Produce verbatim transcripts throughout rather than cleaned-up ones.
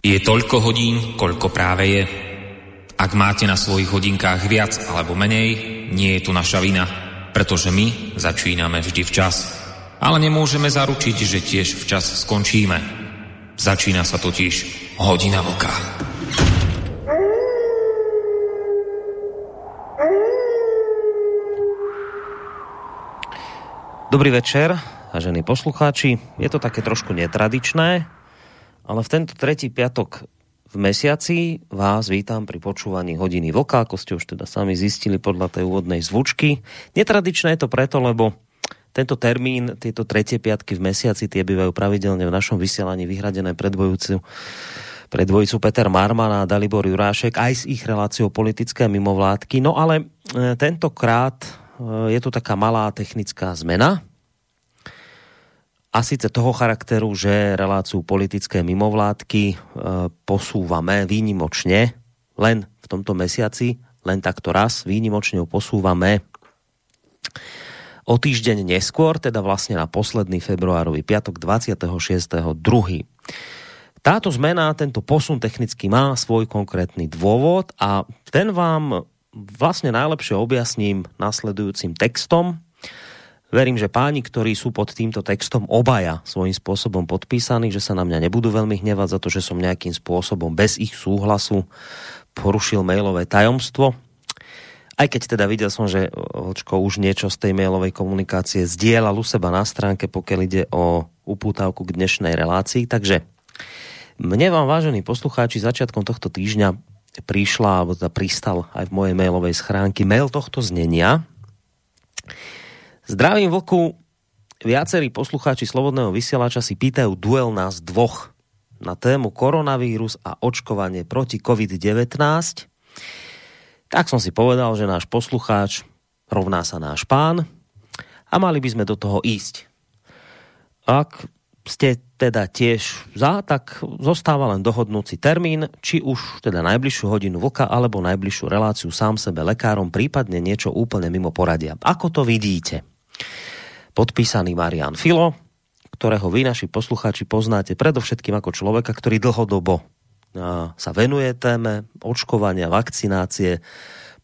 Je toľko hodín, koľko práve je. Ak máte na svojich hodinkách viac alebo menej, nie je tu naša vina, pretože my začíname vždy včas. Ale nemôžeme zaručiť, že tiež včas skončíme. Začína sa totiž Hodina Vlka. Dobrý večer, vážení poslucháči. Je to také trošku netradičné, ale v tento tretí piatok v mesiaci vás vítam pri počúvaní Hodiny Vlka, ako ste už teda sami zistili podľa tej úvodnej zvučky. Netradičné je to preto, lebo tento termín, tieto tretie piatky v mesiaci, tie bývajú pravidelne v našom vysielaní vyhradené pre dvojicu, pre dvojicu Peter Marmana a Dalibor Jurášek, aj s ich reláciou politické mimovládky. No ale tentokrát je tu taká malá technická zmena. A síce toho charakteru, že reláciu politické mimovládky posúvame výnimočne, len v tomto mesiaci, len takto raz, výnimočne ju posúvame o týždeň neskôr, teda vlastne na posledný februárový piatok dvadsiateho šiesteho druhého Táto zmena, tento posun technicky má svoj konkrétny dôvod a ten vám vlastne najlepšie objasním nasledujúcim textom. Verím, že páni, ktorí sú pod týmto textom obaja svojím spôsobom podpísaní, že sa na mňa nebudú veľmi hnevať za to, že som nejakým spôsobom bez ich súhlasu porušil mailové tajomstvo. Aj keď teda videl som, že Vlčko už niečo z tej mailovej komunikácie zdieľal u seba na stránke, pokiaľ ide o upútavku k dnešnej relácii. Takže mne vám, vážení poslucháči, začiatkom tohto týždňa prišla, alebo teda pristal aj v mojej mailovej schránke mail tohto znenia. Zdravím Vlku, viacerí poslucháči Slobodného vysielača si pýtajú duel nás dvoch na tému koronavírus a očkovanie proti covid devätnásť. Tak som si povedal, že náš poslucháč rovná sa náš pán a mali by sme do toho ísť. Ak ste teda tiež za, tak zostáva len dohodnúci termín, či už teda najbližšiu Hodinu Vlka alebo najbližšiu reláciu Sám sebe lekárom, prípadne niečo úplne mimo poradia. Ako to vidíte? Podpísaný Marian Filo, ktorého vy, naši poslucháči, poznáte predovšetkým ako človeka, ktorý dlhodobo sa venuje téme očkovania, vakcinácie.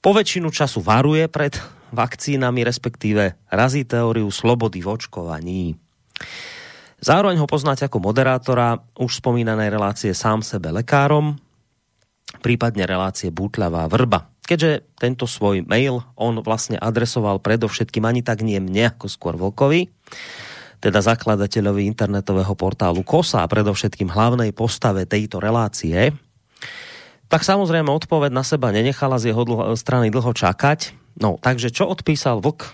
Po väčšinu času varuje pred vakcínami, respektíve razí teóriu slobody v očkovaní. Zároveň ho poznáte ako moderátora už spomínanej relácie Sám sebe lekárom, prípadne relácie Bútľavá vrba. Keďže tento svoj mail on vlastne adresoval predovšetkým ani tak nie mne, ako skôr Vlkovi, teda zakladateľovi internetového portálu Kosa a predovšetkým hlavnej postave tejto relácie, tak samozrejme odpoveď na seba nenechala z jeho dl- strany dlho čakať. No, takže čo odpísal Vlk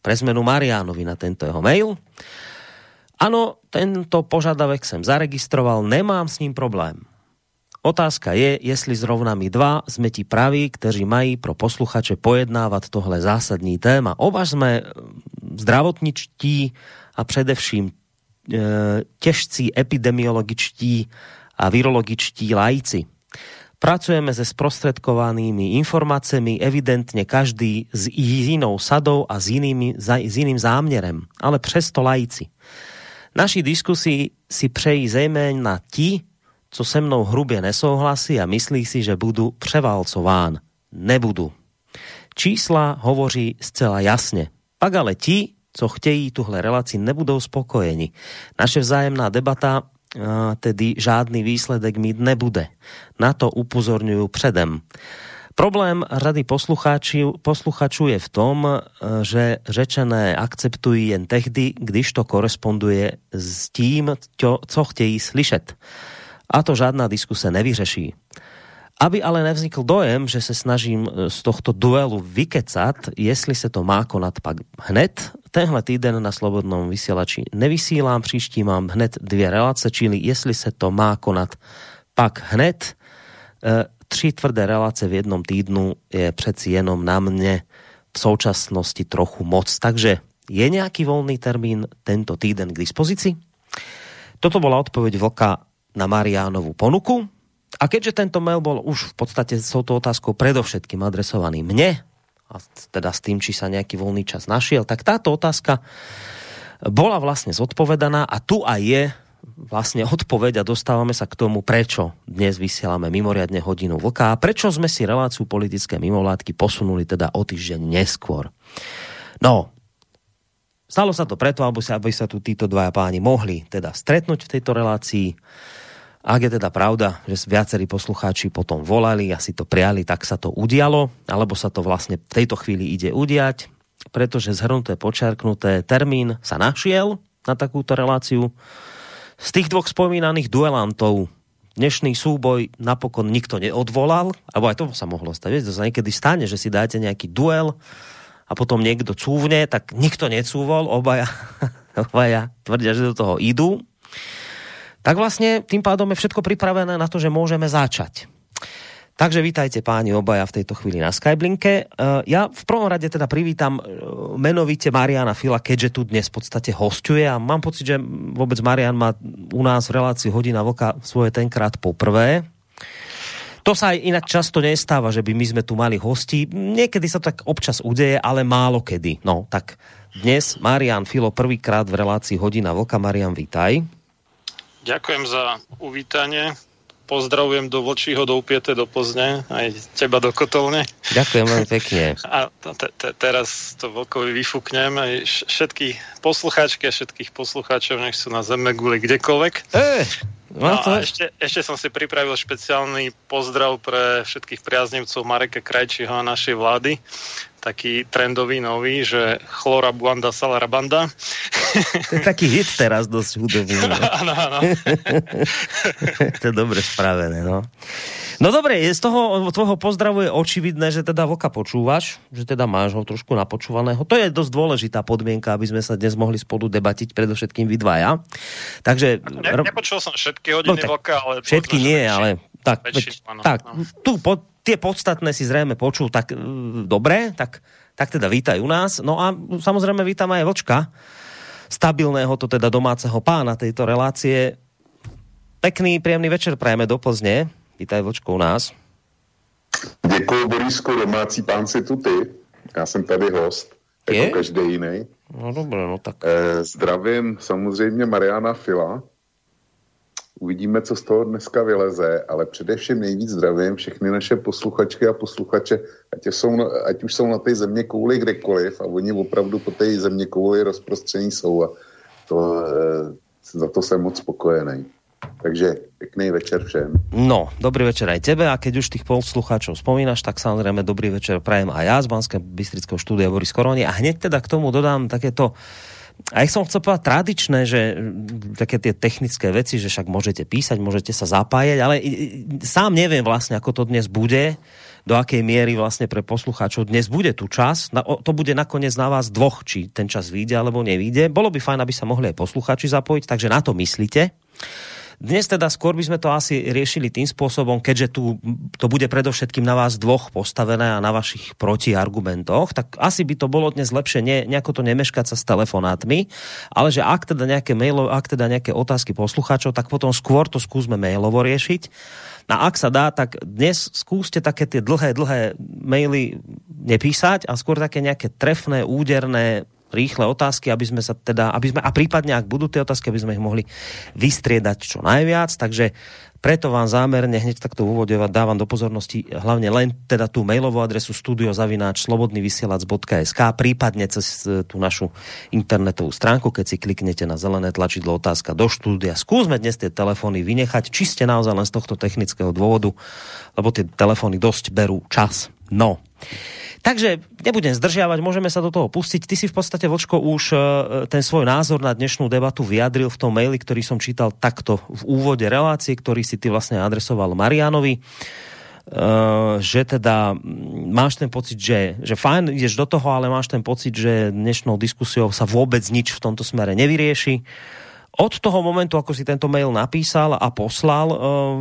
pre zmenu Mariánovi na tento jeho mail? Áno, tento požiadavek som zaregistroval, nemám s ním problém. Otázka je, jestli zrovna my dva sme ti praví, kteří mají pro posluchače pojednávat tohle zásadní téma. Oba sme zdravotničtí a především e, těžcí epidemiologičtí a virologičtí laici. Pracujeme se zprostředkovanými informacemi, evidentně každý s jinou sadou a s, jinými, s jiným záměrem, ale přesto laici. Naši diskusi si přejí zejména ti, co se mnou hrubě nesouhlasí a myslí si, že budu převálcován. Nebudu. Čísla hovoří zcela jasně. Pak ale ti, co chtějí tuhle relaci, nebudou spokojeni. Naše vzájemná debata tedy žádný výsledek mít nebude. Na to upozorňuju předem. Problém řady posluchačů je v tom, že řečené akceptují jen tehdy, když to koresponduje s tím, co chtějí slyšet. A to žádná diskuse nevyřeší. Aby ale nevznikl dojem, že se snažím z tohto duelu vykecat, jestli se to má konat pak hned. Tenhle týden na Slobodnom vysielači nevysílám, příští mám hned dvě relace, čili jestli se to má konat pak hned. E, tři tvrdé relace v jednom týdnu je přeci jenom na mne v současnosti trochu moc. Takže je nejaký voľný termín tento týden k dispozícii? Toto bola odpoveď Vlka na Mariánovu ponuku. A keďže tento mail bol už v podstate s touto otázkou predovšetkým adresovaný mne, a teda s tým, či sa nejaký voľný čas našiel, tak táto otázka bola vlastne zodpovedaná a tu aj je vlastne odpoveď a dostávame sa k tomu, prečo dnes vysielame mimoriadne hodinu Vlka a prečo sme si reláciu politické mimovládky posunuli teda o týždeň neskôr. No, stalo sa to preto, aby sa, aby sa tu títo dvaja páni mohli teda stretnúť v tejto relácii. Ak je teda pravda, že viacerí poslucháči potom volali a si to priali, tak sa to udialo, alebo sa to vlastne v tejto chvíli ide udiať, pretože zhrnuté, počiarknuté, termín sa našiel na takúto reláciu. Z tých dvoch spomínaných duelantov dnešný súboj napokon nikto neodvolal, alebo aj to sa mohlo stať. Viete, to sa niekedy stane, že si dáte nejaký duel a potom niekto cúvne, tak nikto necúvol, obaja, obaja tvrdia, že do toho idú. Tak vlastne tým pádom je všetko pripravené na to, že môžeme začať. Takže vítajte páni obaja v tejto chvíli na Skype-linke. Ja v prvom rade teda privítam menovite Mariana Fila, keďže tu dnes v podstate hosťuje a mám pocit, že vôbec Marian má u nás v relácii Hodina Vlka svoje tenkrát poprvé. To sa aj inak často nestáva, že by my sme tu mali hosti. Niekedy sa tak občas udeje, ale málo kedy. No, tak dnes Marian Filo prvýkrát v relácii Hodina Vlka. Marian, vítaj. Ďakujem za uvítanie. Pozdravujem do Vlčího, do Upiete, do Plzne, aj teba do Kotolne. Ďakujem veľmi pekne. A te, te, teraz to Vlkovi vyfúknem aj všetkých poslucháčky a všetkých poslucháčov, nech sú na zeme guli kdekoľvek. E, no to... a ešte, ešte som si pripravil špeciálny pozdrav pre všetkých priaznivcov Mareka Krajčího a našej vlády. Taký trendový nový, že chlora buanda salarabanda. To je taký hit teraz dosť hudobný. Áno, áno. To je dobre spravené, no. No dobre, z toho tvojho pozdravu je očividné, že teda Vlka počúvaš, že teda máš ho trošku napočúvaného. To je dosť dôležitá podmienka, aby sme sa dnes mohli spolu debatiť, predovšetkým vy dvaja. Takže... Ne, nepočul som všetky hodiny no, Vlka, ale... Všetky nie, väčší, ale... Tak, väčší, áno, tak áno. Tu pod... Tie podstatné si zrejme počul, tak uh, dobre, tak, tak teda vítaj u nás. No a samozrejme vítam aj Vlčka, stabilného to teda domáceho pána tejto relácie. Pekný, príjemný večer prajeme do Plzne. Vítaj Vlčko u nás. Děkuji, Borisko, domácí pán si tu ty. Já jsem tady host, jako je? Každý jiný. No dobré, no tak. Eh, zdravím samozřejmě Mariana Fila. Uvidíme, co z toho dneska vyleze, ale především nejvíc zdravím všechny naše posluchačky a posluchače, ať, jsou, ať už jsou na té země kouli kdekoliv a oni opravdu po té země kouli rozprostření jsou a to, za to jsem moc spokojený. Takže pekný večer všem. No, dobrý večer aj tebe a keď už tých poslucháčov spomínaš, tak samozrejme dobrý večer prajem aj ja z Banskobystrického štúdia Boris Koroni a hneď teda k tomu dodám takéto a ich som chcel povedať tradičné, že také tie technické veci, že však môžete písať, môžete sa zapájať, ale sám neviem vlastne, ako to dnes bude, do akej miery vlastne pre poslucháčov dnes bude tu čas. To bude nakoniec na vás dvoch, či ten čas vyjde alebo nevyjde. Bolo by fajn, aby sa mohli aj poslucháči zapojiť, takže na to myslíte. Dnes teda skôr by sme to asi riešili tým spôsobom, keďže tu to bude predovšetkým na vás dvoch postavené a na vašich protiargumentoch, tak asi by to bolo dnes lepšie ne, nejako to nemeškať sa s telefonátmi, ale že ak teda nejaké mailo, ak teda nejaké otázky poslucháčov, tak potom skôr to skúsme mailovo riešiť. A ak sa dá, tak dnes skúste také tie dlhé, dlhé maily nepísať a skôr také nejaké trefné, úderné rýchle otázky, aby sme sa teda, aby sme, a prípadne, ak budú tie otázky, aby sme ich mohli vystriedať čo najviac, takže preto vám zámerne hneď takto v úvode dávam do pozornosti hlavne len teda tú mailovú adresu studio zavináč slobodný vysielač bodka es ká, prípadne cez tú našu internetovú stránku, keď si kliknete na zelené tlačidlo otázka do štúdia. Skúsme dnes tie telefóny vynechať, čiste naozaj len z tohto technického dôvodu, lebo tie telefóny dosť berú čas. No. Takže nebudem zdržiavať, môžeme sa do toho pustiť. Ty si v podstate, Vlčko, už ten svoj názor na dnešnú debatu vyjadril v tom maili, ktorý som čítal takto v úvode relácie, ktorý si ty vlastne adresoval Marianovi, že teda máš ten pocit, že, že fajn, ideš do toho, ale máš ten pocit, že dnešnou diskusiou sa vôbec nič v tomto smere nevyrieši. Od toho momentu, ako si tento mail napísal a poslal, e,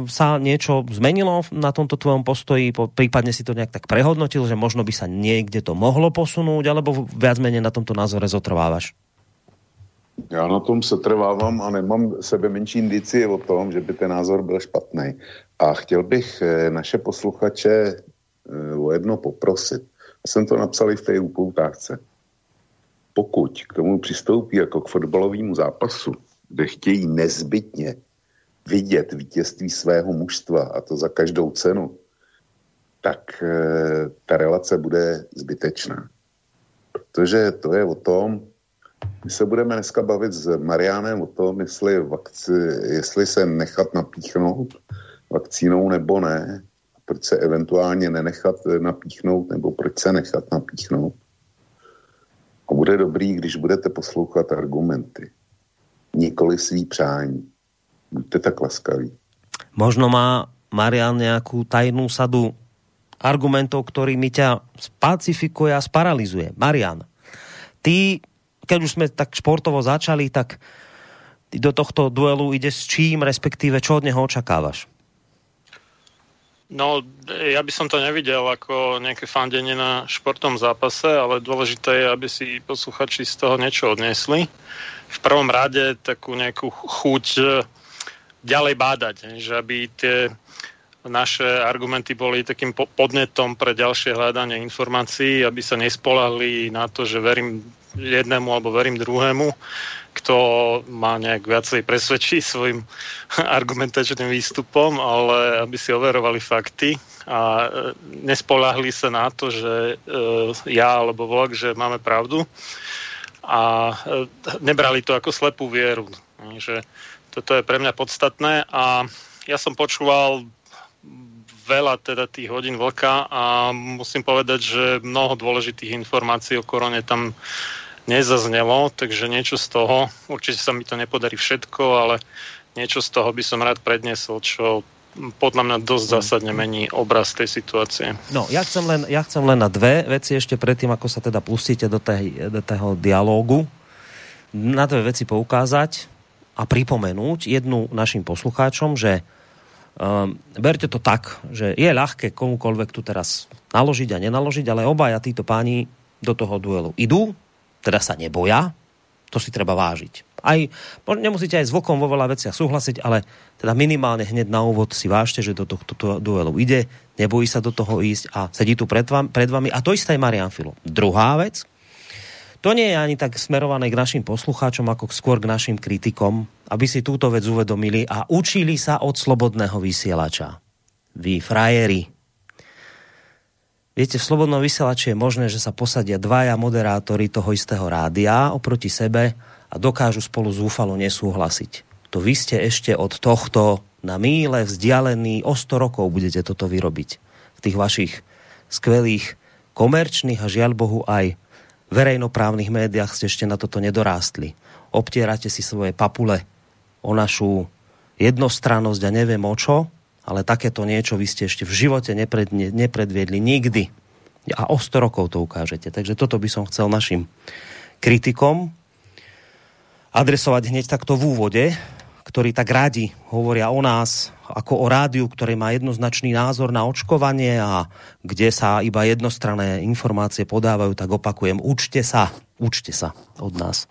sa niečo zmenilo na tomto tvojom postoji? Prípadne si to nejak tak prehodnotil, že možno by sa niekde to mohlo posunúť, alebo viac menej na tomto názore zotrvávaš? Já na tom setrvávám a nemám sebe menší indicie o tom, že by ten názor byl špatný. A chtěl bych naše posluchače o jedno poprosit. Já jsem to napsal i v té upoutávce. Pokud k tomu přistoupí jako k fotbalovému zápasu, kde chtějí nezbytně vidět vítězství svého mužstva, a to za každou cenu, tak e, ta relace bude zbytečná. Protože to je o tom, my se budeme dneska bavit s Marianem o tom, jestli, vakci, jestli se nechat napíchnout vakcínou nebo ne, proč se eventuálně nenechat napíchnout nebo proč se nechat napíchnout. A bude dobrý, když budete poslouchat argumenty. Nikoli svý přání. Buďte tak laskaví. Možno má Marian nejakú tajnú sadu argumentov, ktorými ťa spacifikuje a sparalizuje. Marian, ty, keď už sme tak športovo začali, tak ty do tohto duelu ideš s čím, respektíve čo od neho očakávaš? No, ja by som to nevidel ako nejaké fandenie na športnom zápase, ale dôležité je, aby si posluchači z toho niečo odnesli. V prvom rade takú nejakú chuť ďalej bádať, že aby tie naše argumenty boli takým podnetom pre ďalšie hľadanie informácií, aby sa nespoľahli na to, že verím jednému alebo verím druhému, kto ma nejak viacej presvedčí svojim argumentačným výstupom, ale aby si overovali fakty a nespoľahli sa na to, že ja alebo Vlk, že máme pravdu, a nebrali to ako slepú vieru. Takže toto je pre mňa podstatné a ja som počúval veľa teda tých hodín Vlka a musím povedať, že mnoho dôležitých informácií o korone tam nezaznelo, takže niečo z toho, určite sa mi to nepodarí všetko, ale niečo z toho by som rád predniesol, čo podľa mňa dosť zásadne mení obraz tej situácie. No, ja chcem len, ja chcem len na dve veci ešte predtým, ako sa teda pustíte do, tej, do toho dialógu, na dve veci poukázať a pripomenúť jednu našim poslucháčom, že Um, berte to tak, že je ľahké komukoľvek tu teraz naložiť a nenaložiť, ale obaja títo páni do toho duelu idú, teda sa neboja, to si treba vážiť. Aj, nemusíte aj s Vlkom vo veľa veciach súhlasiť, ale teda minimálne hneď na úvod si vážte, že do tohto duelu ide, nebojí sa do toho ísť a sedí tu pred, vám, pred vami. A to isté je Marian Filo. Druhá vec, to nie je ani tak smerované k našim poslucháčom, ako skôr k našim kritikom, aby si túto vec uvedomili a učili sa od slobodného vysielača. Vy frajeri. Viete, v slobodnom vysielači je možné, že sa posadia dvaja moderátori toho istého rádia oproti sebe a dokážu spolu zúfalo nesúhlasiť. To vy ste ešte od tohto na míle vzdialení, o sto rokov budete toto vyrobiť. V tých vašich skvelých komerčných a žiaľ Bohu aj verejnoprávnych médiách ste ešte na toto nedorástli. Obtierate si svoje papule o našu jednostrannosť a neviem o čo, ale takéto niečo vy ste ešte v živote nepred, ne, nepredviedli nikdy. A o sto rokov to ukážete. Takže toto by som chcel našim kritikom adresovať hneď takto v úvode, ktorí tak radi hovoria o nás ako o rádiu, ktoré má jednoznačný názor na očkovanie a kde sa iba jednostranné informácie podávajú, tak opakujem, učte sa, učte sa od nás.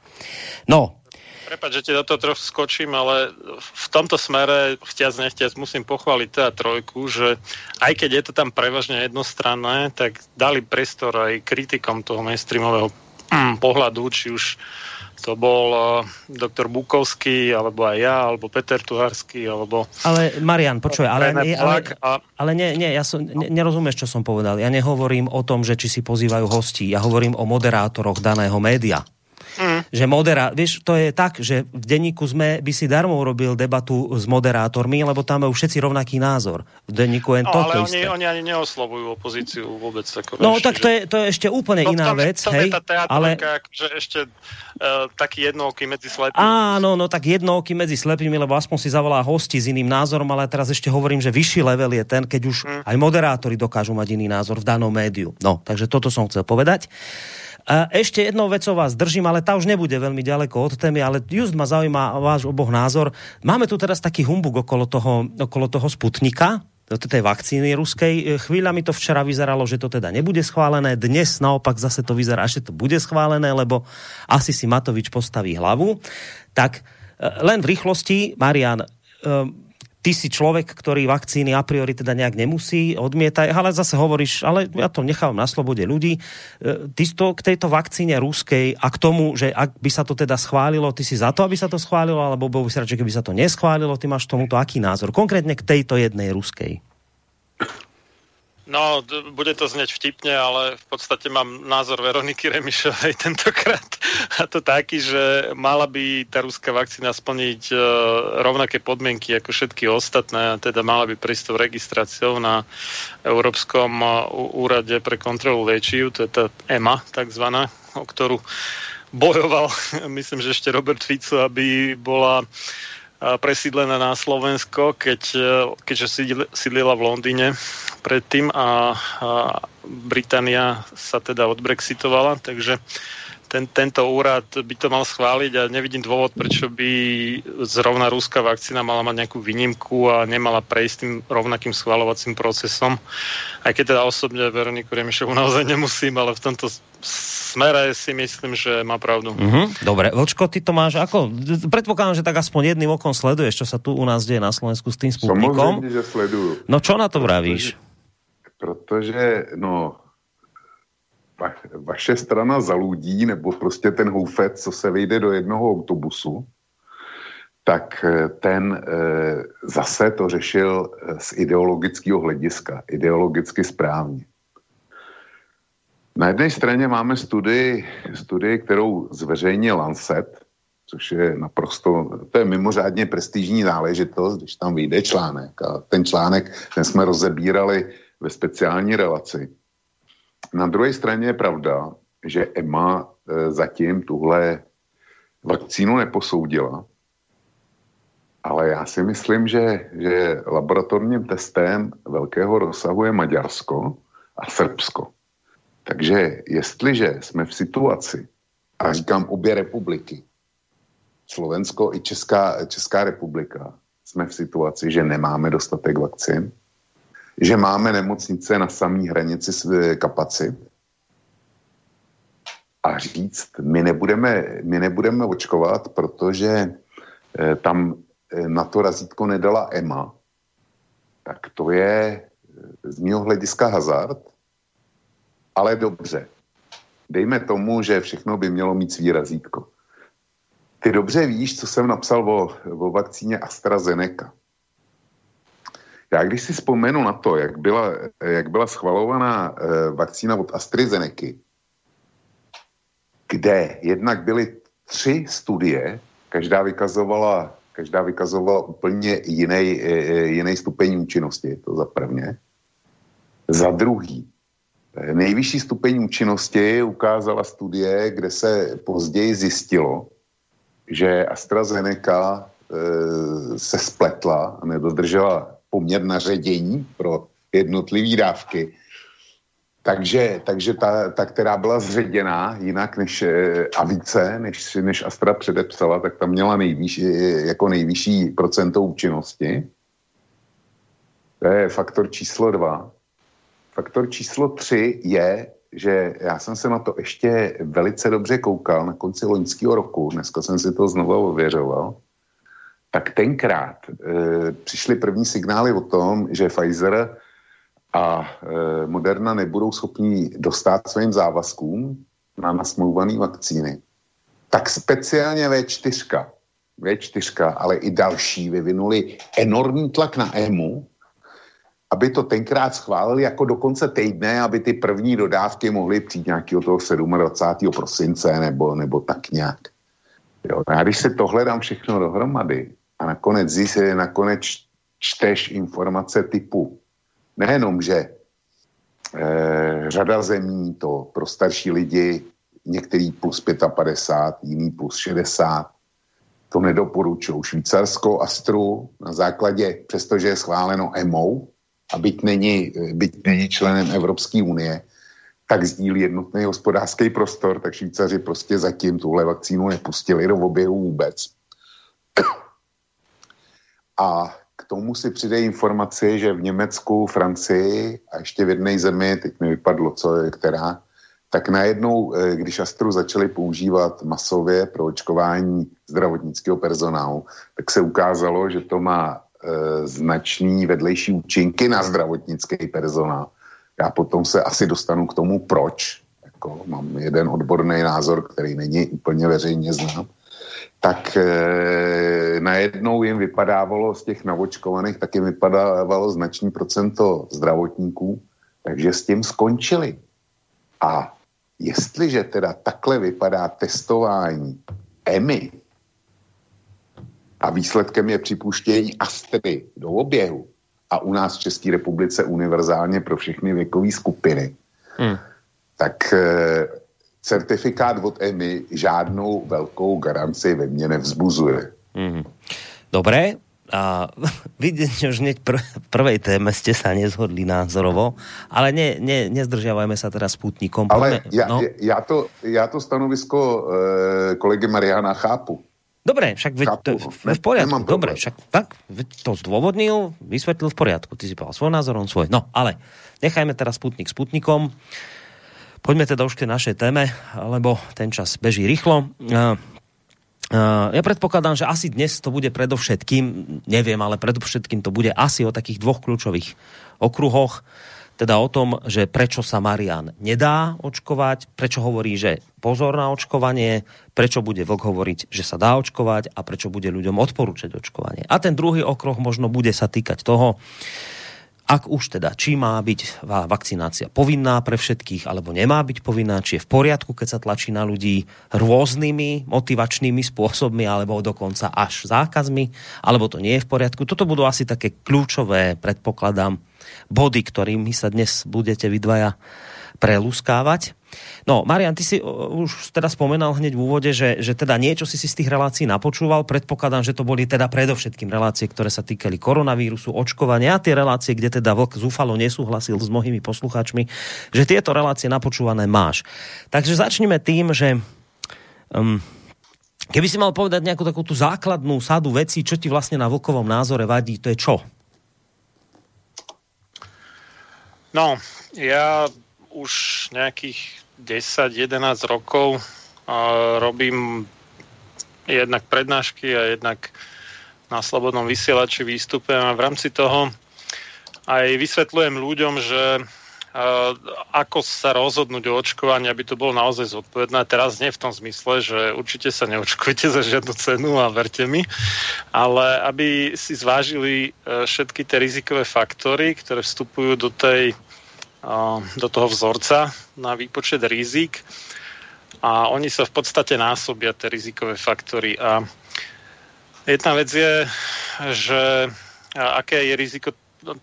No, prepáč, že ti do toho trochu skočím, ale v tomto smere, chtiac nechtiac, musím pochváliť teda trojku, že aj keď je to tam prevažne jednostranné, tak dali priestor aj kritikom toho mainstreamového pohľadu, či už to bol uh, doktor Bukovský, alebo aj ja, alebo Peter Tuharský, alebo... Ale Marian, počuj, ale, nie, ale, ale nie, nie, ja som, ne, nerozumieš, čo som povedal. Ja nehovorím o tom, že či si pozývajú hostí. Ja hovorím o moderátoroch daného média. Mm. Že moderá... Vieš, to je tak, že v denníku SME by si darmo urobil debatu s moderátormi, lebo tam majú všetci rovnaký názor. V denníku je no, toto ale isté. Ale oni, oni ani neoslovujú opozíciu vôbec. Ako no, vieš, tak že... to, je, to je ešte úplne no, iná tam, vec. Tam hej, je tá teatrálka, ale... že ešte uh, taký jednooký medzi slepými. Áno, no tak jednooký medzi slepými, lebo aspoň si zavolá hosti s iným názorom, ale teraz ešte hovorím, že vyšší level je ten, keď už mm. aj moderátori dokážu mať iný názor v danom médiu. No, takže toto som chcel povedať. Ešte jednou vecou vás držím, ale tá už nebude veľmi ďaleko od témy, ale just ma zaujíma váš oboch názor. Máme tu teraz taký humbug okolo toho, okolo toho Sputnika, tej vakcíny ruskej. Chvíľami to včera vyzeralo, že to teda nebude schválené, dnes naopak zase to vyzerá, že to bude schválené, lebo asi si Matovič postaví hlavu. Tak len v rýchlosti, Marian, ty si človek, ktorý vakcíny a priori teda nejak nemusí, odmietaj, ale zase hovoríš, ale ja to nechávam na slobode ľudí. Ty to k tejto vakcíne ruskej a k tomu, že ak by sa to teda schválilo, ty si za to, aby sa to schválilo, alebo bol by si radšej, keby sa to neschválilo, ty máš tomuto aký názor? Konkrétne k tejto jednej ruskej. No, bude to znieť vtipne, ale v podstate mám názor Veroniky Remišovej tentokrát. A to taký, že mala by tá ruská vakcína splniť rovnaké podmienky ako všetky ostatné, teda mala by prísť tou registráciou na Európskom úrade pre kontrolu léčiv, to je tá é em á takzvaná, o ktorú bojoval, myslím, že ešte Robert Fico, aby bola presídlená na Slovensko, keď, keďže sídlila v Londýne predtým a, a Británia sa teda odbrexitovala, takže ten, tento úrad by to mal schváliť a nevidím dôvod, prečo by zrovna ruská vakcína mala mať nejakú výnimku a nemala prejsť tým rovnakým schvaľovacím procesom. Aj keď teda osobne Veroniku Remišovu naozaj nemusím, ale v tomto smere si myslím, že má pravdu. Mm-hmm. Dobre, Vlčko, ty to máš ako? Predpokladám, že tak aspoň jedným okom sleduješ, čo sa tu u nás deje na Slovensku s tým Sputnikom. Samozrejme, že sledujú. No čo na to vravíš? Protože, no, vaše strana zaludí, nebo prostě ten houfec, co se vejde do jednoho autobusu, tak ten e, zase to řešil z ideologického hlediska, ideologicky správně. Na jedné straně máme studii, studii, kterou zveřejnil Lancet, což je naprosto, to je mimořádně prestižní záležitost, když tam vyjde článek. A ten článek, ten jsme rozebírali ve speciální relaci. Na druhé straně je pravda, že é em á zatím tuhle vakcínu neposoudila, ale já si myslím, že, že laboratorním testem velkého rozsahu je Maďarsko a Srbsko. Takže jestliže jsme v situaci, a říkám obě republiky, Slovensko i Česká, Česká republika, jsme v situaci, že nemáme dostatek vakcín, že máme nemocnice na samý hranici své kapacity a říct, my nebudeme, my nebudeme očkovat, protože tam na to razítko nedala é em á, tak to je z mého hlediska hazard, ale dobře. Dejme tomu, že všechno by mělo mít svý razítko. Ty dobře víš, co jsem napsal o, o vakcíně AstraZeneca. Já když si vzpomenu na to, jak byla, jak byla schvalovaná eh, vakcína od AstraZeneky, kde jednak byly tři studie, každá vykazovala, každá vykazovala úplně jiný, eh, jiný stupeň účinnosti, to za prvně. Za druhý, eh, nejvyšší stupeň účinnosti ukázala studie, kde se později zjistilo, že AstraZeneca eh, se spletla a nedodržela poměr na ředění pro jednotlivý dávky. Takže, takže ta, ta, která byla zředěná jinak než a více, než, než Astra předepsala, tak ta měla nejvyšší, jako nejvyšší procento účinnosti. To je faktor číslo dva. Faktor číslo tři je, že já jsem se na to ještě velice dobře koukal na konci loňského roku, dneska jsem si to znovu ověřoval, tak tenkrát e, přišly první signály o tom, že Pfizer a e, Moderna nebudou schopni dostát svým závazkům na nasmluvané vakcíny. Tak speciálně vé čtyři, vé čtyři, ale i další vyvinuli enormní tlak na é em u, aby to tenkrát schválili jako do konce týdne, aby ty první dodávky mohly přijít nějakého toho dvacátého sedmého prosince nebo, nebo tak nějak. Jo, a když si tohle dám všechno dohromady a nakonec zjistí, nakonec čteš informace typu, nejenom, že e, řada zemí to pro starší lidi, některý plus padesát pět, jiný plus šedesát, to nedoporučují. Švýcarsko Astru na základě, přestože je schváleno é em ou, a byť není, byť není členem Evropské unie, tak sdílí jednotný hospodářský prostor, tak Švýcaři prostě zatím tuhle vakcínu nepustili do oběhu vůbec. A k tomu si přidej informaci, že v Německu, Francii a ještě v jedné zemi, teď mi vypadlo, co je která, tak najednou, když Astru začali používat masově pro očkování zdravotnického personálu, tak se ukázalo, že to má značný vedlejší účinky na zdravotnický personál. Já potom se asi dostanu k tomu, proč. Jako, mám jeden odborný názor, který není úplně veřejně znám. Tak e, najednou jim vypadávalo z těch navočkovaných, tak jim vypadávalo značný procento zdravotníků, takže s tím skončili. A jestliže teda takhle vypadá testování E M I a výsledkem je připuštění Astry do oběhu a u nás v České republice univerzálně pro všechny věkové skupiny, hmm. tak e, certifikát od E M I žádnou velkou garanci ve mně nevzbuzuje. Hmm. Dobré. A vidíte, že už hneď pr- prvej téme ste sa nezhodli názorovo, ale ne, ne, nezdržiavajme sa teraz Sputnikom. Ale ja, no. ja, to, ja to stanovisko e, kolegy Mariana chápu. Dobre, však veď, to, v, v poriadku. Dobre, však tak to zdôvodnil, vysvetlil v poriadku. Ty si povedal svoj názor, on svoj. No, ale nechajme teraz Sputnik Sputnikom. Poďme teda už k našej téme, lebo ten čas beží rýchlo. E, Uh, ja predpokladám, že asi dnes to bude predovšetkým, neviem, ale predovšetkým to bude asi o takých dvoch kľúčových okruhoch, teda o tom, že prečo sa Marian nedá očkovať, prečo hovorí, že pozor na očkovanie, prečo bude Vlk hovoriť, že sa dá očkovať a prečo bude ľuďom odporúčať očkovanie. A ten druhý okruh možno bude sa týkať toho, ak už teda, či má byť vakcinácia povinná pre všetkých, alebo nemá byť povinná, či je v poriadku, keď sa tlačí na ľudí rôznymi motivačnými spôsobmi, alebo dokonca až zákazmi, alebo to nie je v poriadku. Toto budú asi také kľúčové, predpokladám, body, ktorými sa dnes budete vy dvaja preluskávať. No, Marian, ty si už teda spomenal hneď v úvode, že, že teda niečo si si z tých relácií napočúval. Predpokladám, že to boli teda predovšetkým relácie, ktoré sa týkali koronavírusu, očkovania a tie relácie, kde teda Vlk zúfalo nesúhlasil s mnohými poslucháčmi, že tieto relácie napočúvané máš. Takže začneme tým, že um, keby si mal povedať nejakú takú tú základnú sadu vecí, čo ti vlastne na Vlkovom názore vadí, to je čo? No, ja... už nejakých desať jedenásť rokov uh, robím jednak prednášky a jednak na slobodnom vysielači výstupujem a v rámci toho aj vysvetľujem ľuďom, že uh, ako sa rozhodnúť o očkovaní, aby to bolo naozaj zodpovedné. Teraz nie v tom zmysle, že určite sa neočkujte za žiadnu cenu a verte mi, ale aby si zvážili uh, všetky tie rizikové faktory, ktoré vstupujú do tej do toho vzorca na výpočet rizik a oni sa v podstate násobia tie rizikové faktory a jedna vec je, že aké je riziko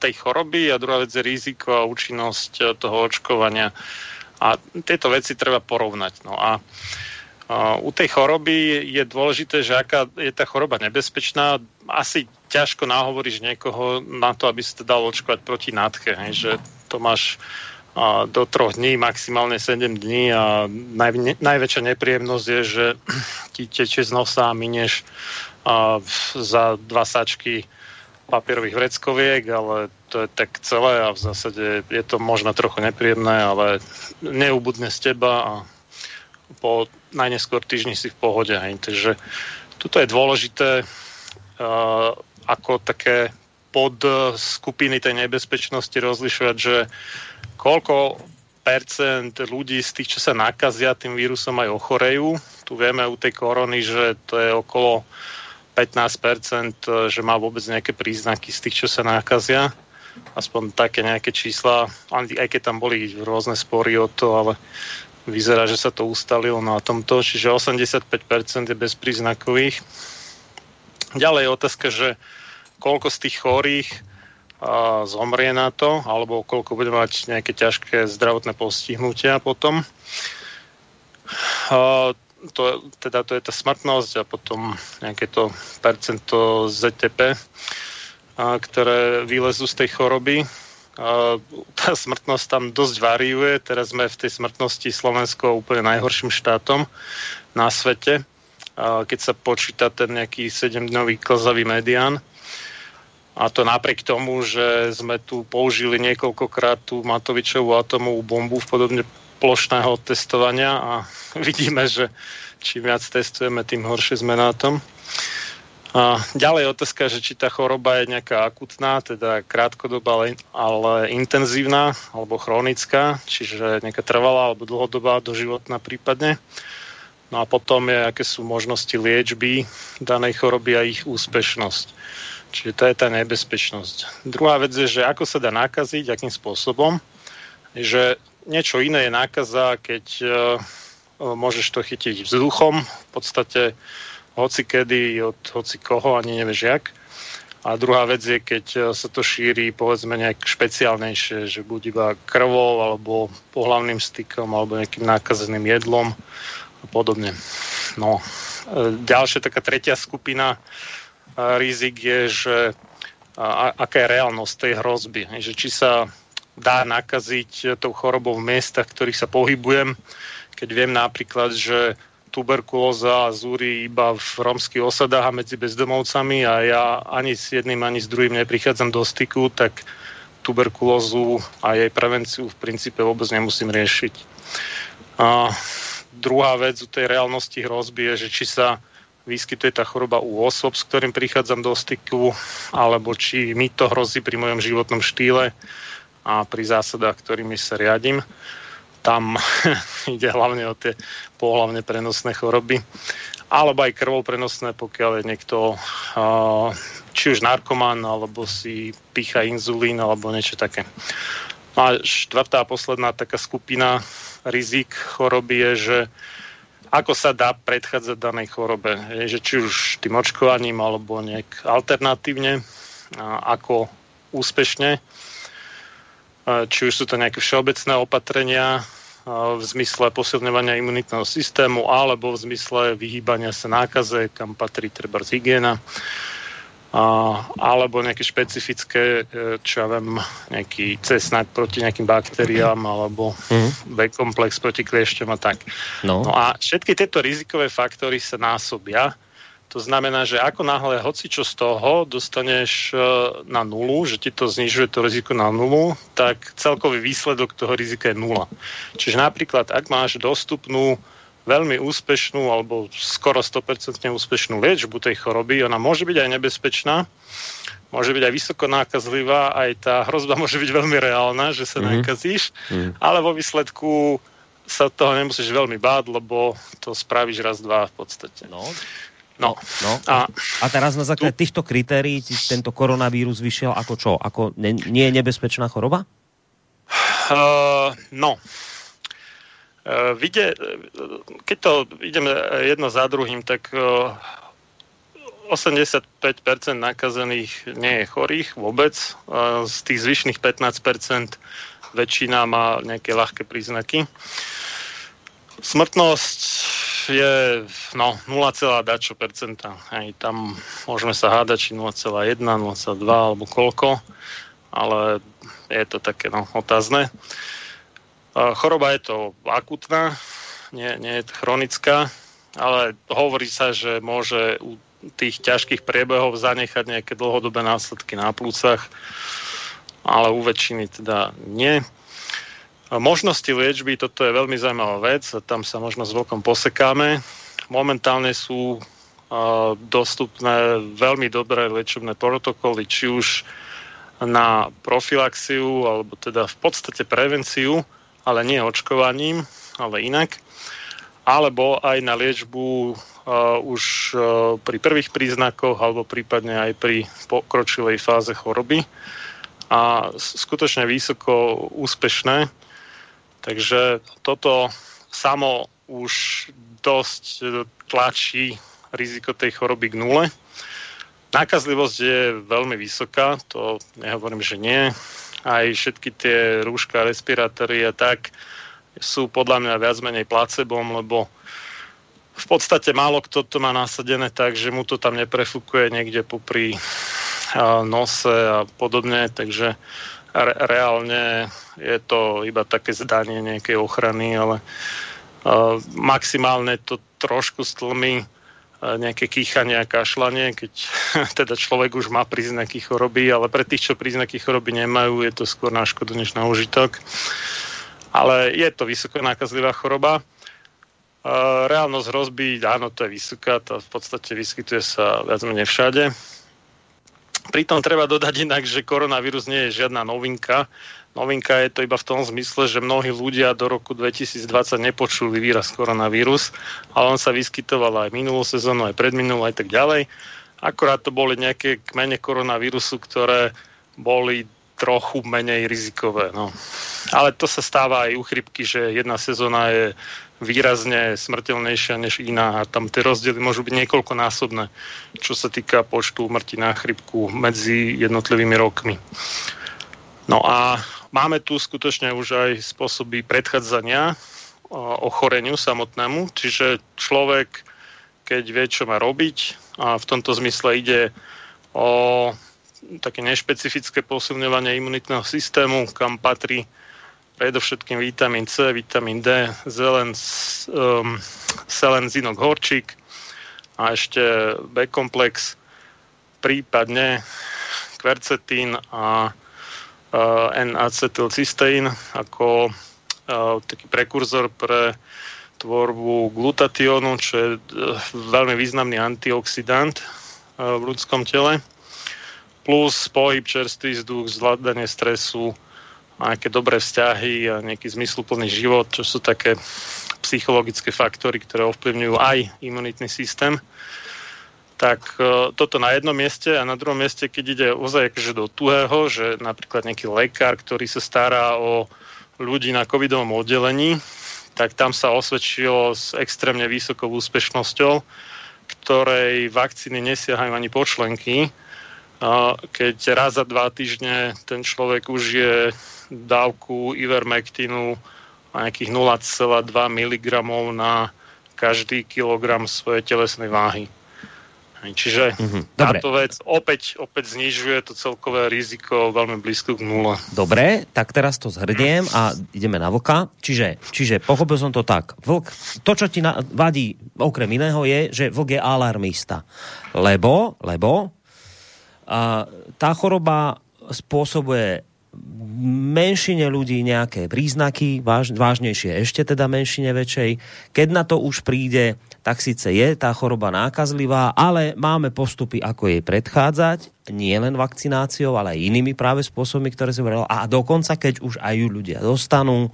tej choroby a druhá vec je riziko a účinnosť toho očkovania a tieto veci treba porovnať. No a u tej choroby je dôležité, že aká je tá choroba nebezpečná. Asi ťažko nahovoríš niekoho na to, aby sa to dal očkovať proti nádche. Hej, že to máš do troch dní, maximálne sedem dní a najv- najväčšia nepríjemnosť je, že ti tečie z nosa a minieš za dva sačky papierových vreckoviek, ale to je tak celé a v zásade je to možno trochu nepríjemné, ale neubudne z teba a po najneskôr týždni si v pohode. Hej. Takže toto je dôležité uh, ako také podskupiny tej nebezpečnosti rozlišovať, že koľko percent ľudí z tých, čo sa nakazia tým vírusom aj ochorejú. Tu vieme u tej korony, že to je okolo pätnásť percent, že má vôbec nejaké príznaky z tých, čo sa nakazia. Aspoň také nejaké čísla, aj keď tam boli rôzne spory o to, ale vyzerá, že sa to ustalilo na tomto, čiže osemdesiatpäť percent je bezpríznakových. Ďalej je otázka, že koľko z tých chorých a, zomrie na to, alebo koľko bude mať nejaké ťažké zdravotné postihnutia potom. A, to, teda to je tá smrtnosť a potom nejaké to percento zet té pé, a, ktoré vylezú z tej choroby. Tá smrtnosť tam dosť variuje. Teraz sme v tej smrtnosti Slovensko úplne najhorším štátom na svete, keď sa počíta ten nejaký sedemdňový klzavý medián. A to napriek tomu, že sme tu použili niekoľkokrát tú Matovičovú atomovú bombu v podobne plošného testovania a vidíme, že čím viac testujeme, tým horšie sme na tom. A ďalej otázka, že či tá choroba je nejaká akutná, teda krátkodobá, ale intenzívna alebo chronická, čiže nejaká trvalá alebo dlhodobá, doživotná prípadne. No a potom je, aké sú možnosti liečby danej choroby a ich úspešnosť. Čiže to je tá nebezpečnosť. Druhá vec je, že ako sa dá nakaziť, akým spôsobom, že niečo iné je nákaza, keď e, môžeš to chytiť vzduchom, v podstate hoci kedy, od hoci koho, ani nevieš jak. A druhá vec je, keď sa to šíri, povedzme, nejak špeciálnejšie, že buď iba krvou, alebo pohlavným stykom, alebo nejakým nákazeným jedlom a podobne. No. Ďalšia taká tretia skupina rizik je, že a, aká je reálnosť tej hrozby. Že či sa dá nakaziť tou chorobou v miestach, v ktorých sa pohybujem, keď viem napríklad, že tuberkulóza zúri iba v romských osadách a medzi bezdomovcami a ja ani s jedným, ani s druhým neprichádzam do styku, tak tuberkulózu a jej prevenciu v princípe vôbec nemusím riešiť. A druhá vec u tej reálnosti hrozby je, že či sa vyskytuje tá choroba u osôb, s ktorým prichádzam do styku, alebo či mi to hrozí pri mojom životnom štýle a pri zásadách, ktorými sa riadím. Tam ide hlavne o tie pohlavne prenosné choroby, alebo aj krvou prenosné, pokiaľ je niekto či už narkoman, alebo si pícha inzulín, alebo niečo také. A štvrtá a posledná taká skupina rizik choroby je, že ako sa dá predchádzať danej chorobe. Je, že či už tým očkovaním, alebo nejak alternatívne, ako úspešne. Či už sú to nejaké všeobecné opatrenia v zmysle posilňovania imunitného systému alebo v zmysle vyhýbania sa nákaze, kam patrí trebárs hygiena, alebo nejaké špecifické, čo ja viem, nejaký cesnak proti nejakým baktériám alebo mm-hmm. B-komplex proti kliešťom a tak. No. no a všetky tieto rizikové faktory sa násobia. To znamená, že ako náhle hocičo z toho dostaneš na nulu, že ti to znižuje to riziko na nulu, tak celkový výsledok toho rizika je nula. Čiže napríklad, ak máš dostupnú veľmi úspešnú alebo skoro sto percent úspešnú liečbu tej choroby, ona môže byť aj nebezpečná, môže byť aj vysoko nákazlivá, aj tá hrozba môže byť veľmi reálna, že sa mm-hmm. nakazíš, mm-hmm. ale vo výsledku sa toho nemusíš veľmi báť, lebo to spravíš raz, dva v podstate. No. No. no. A, a teraz na základe týchto kritérií tento koronavírus vyšiel ako čo? Ako ne, nie je nebezpečná choroba? Uh, no. Uh, vidie, keď to ideme jedno za druhým, tak uh, osemdesiatpäť percent nakazených nie je chorých vôbec. Uh, z tých zvyšných pätnásť percent väčšina má nejaké ľahké príznaky. Smrtnosť je no, nula celá dačo percenta. Hej, tam môžeme sa hádať, či nula celá jedna, nula celá dva alebo koľko, ale je to také no, otázne. Choroba je to akutná, nie, nie je to chronická, ale hovorí sa, že môže u tých ťažkých priebehov zanechať nejaké dlhodobé následky na plúcach, ale u väčšiny teda nie. Možnosti liečby, toto je veľmi zaujímavá vec, tam sa možno s Vlkom posekáme. Momentálne sú uh, dostupné veľmi dobré liečebné protokoly, či už na profilaxiu, alebo teda v podstate prevenciu, ale nie očkovaním, ale inak. Alebo aj na liečbu uh, už uh, pri prvých príznakoch, alebo prípadne aj pri pokročilej fáze choroby. A skutočne vysoko úspešné. Takže toto samo už dosť tlačí riziko tej choroby k nule. Nákazlivosť je veľmi vysoká, to nehovorím, že nie. Aj všetky tie rúška, respirátory a tak sú podľa mňa viac menej placebom, lebo v podstate málo kto to má nasadené tak, že mu to tam neprefúkuje niekde popri nose a podobne, takže reálne je to iba také zdanie nejakej ochrany, ale uh, maximálne to trošku stlmí uh, nejaké kýchanie a kašľanie, keď teda človek už má príznaky choroby, ale pre tých, čo príznaky choroby nemajú, je to skôr na škodu než na užitok. Ale je to vysoko nákazlivá choroba. Reálnosť hrozby, áno, to je vysoká, to v podstate vyskytuje sa viac menej všade. Pritom treba dodať inak, že koronavírus nie je žiadna novinka. Novinka je to iba v tom zmysle, že mnohí ľudia do roku dvetisícdvadsať nepočuli výraz koronavírus, ale on sa vyskytoval aj minulú sezónu, aj predminulú, aj tak ďalej. Akorát to boli nejaké kmene koronavírusu, ktoré boli trochu menej rizikové. No. Ale to sa stáva aj u chrypky, že jedna sezóna je výrazne smrteľnejšia než iná a tam tie rozdiely môžu byť niekoľkonásobné, čo sa týka počtu úmrtí na chrypku medzi jednotlivými rokmi. No a máme tu skutočne už aj spôsoby predchádzania ochoreniu samotnému, čiže človek, keď vie, čo má robiť, a v tomto zmysle ide o také nešpecifické posilňovanie imunitného systému, kam patrí predovšetkým vitamín C, vitamín D, zelen, um, selen, zinok, horčík a ešte B-komplex, prípadne kvercetín a uh, N-acetylcysteín ako uh, taký prekurzor pre tvorbu glutatiónu, čo je uh, veľmi významný antioxidant uh, v ľudskom tele, plus pohyb, čerstvý vzduch, zvládanie stresu, a nejaké dobré vzťahy a nejaký zmysluplný život, čo sú také psychologické faktory, ktoré ovplyvňujú aj imunitný systém. Tak toto na jednom mieste a na druhom mieste, keď ide ozaj akože do tuhého, že napríklad nejaký lekár, ktorý sa stará o ľudí na covidovom oddelení, tak tam sa osvedčilo s extrémne vysokou úspešnosťou, ktorej vakcíny nesiahajú ani počlenky. Keď raz za dva týždne ten človek užije dávku Ivermectinu a nejakých nula celá dva miligramov na každý kilogram svojej telesnej váhy. Čiže mm-hmm. táto vec opäť, opäť znižuje to celkové riziko veľmi blízko k nule. Dobre, tak teraz to zhrniem a ideme na Vlka. Čiže, čiže pochopil som to tak. Vlk, to, čo ti na, vadí okrem iného je, že Vlk je alarmista. Lebo, lebo a tá choroba spôsobuje menšine ľudí nejaké príznaky, váž, vážnejšie ešte teda menšine väčšej. Keď na to už príde, tak síce je tá choroba nákazlivá, ale máme postupy, ako jej predchádzať, nie len vakcináciou, ale aj inými práve spôsobmi, ktoré si hovorilo. A dokonca, keď už aj ju ľudia dostanú,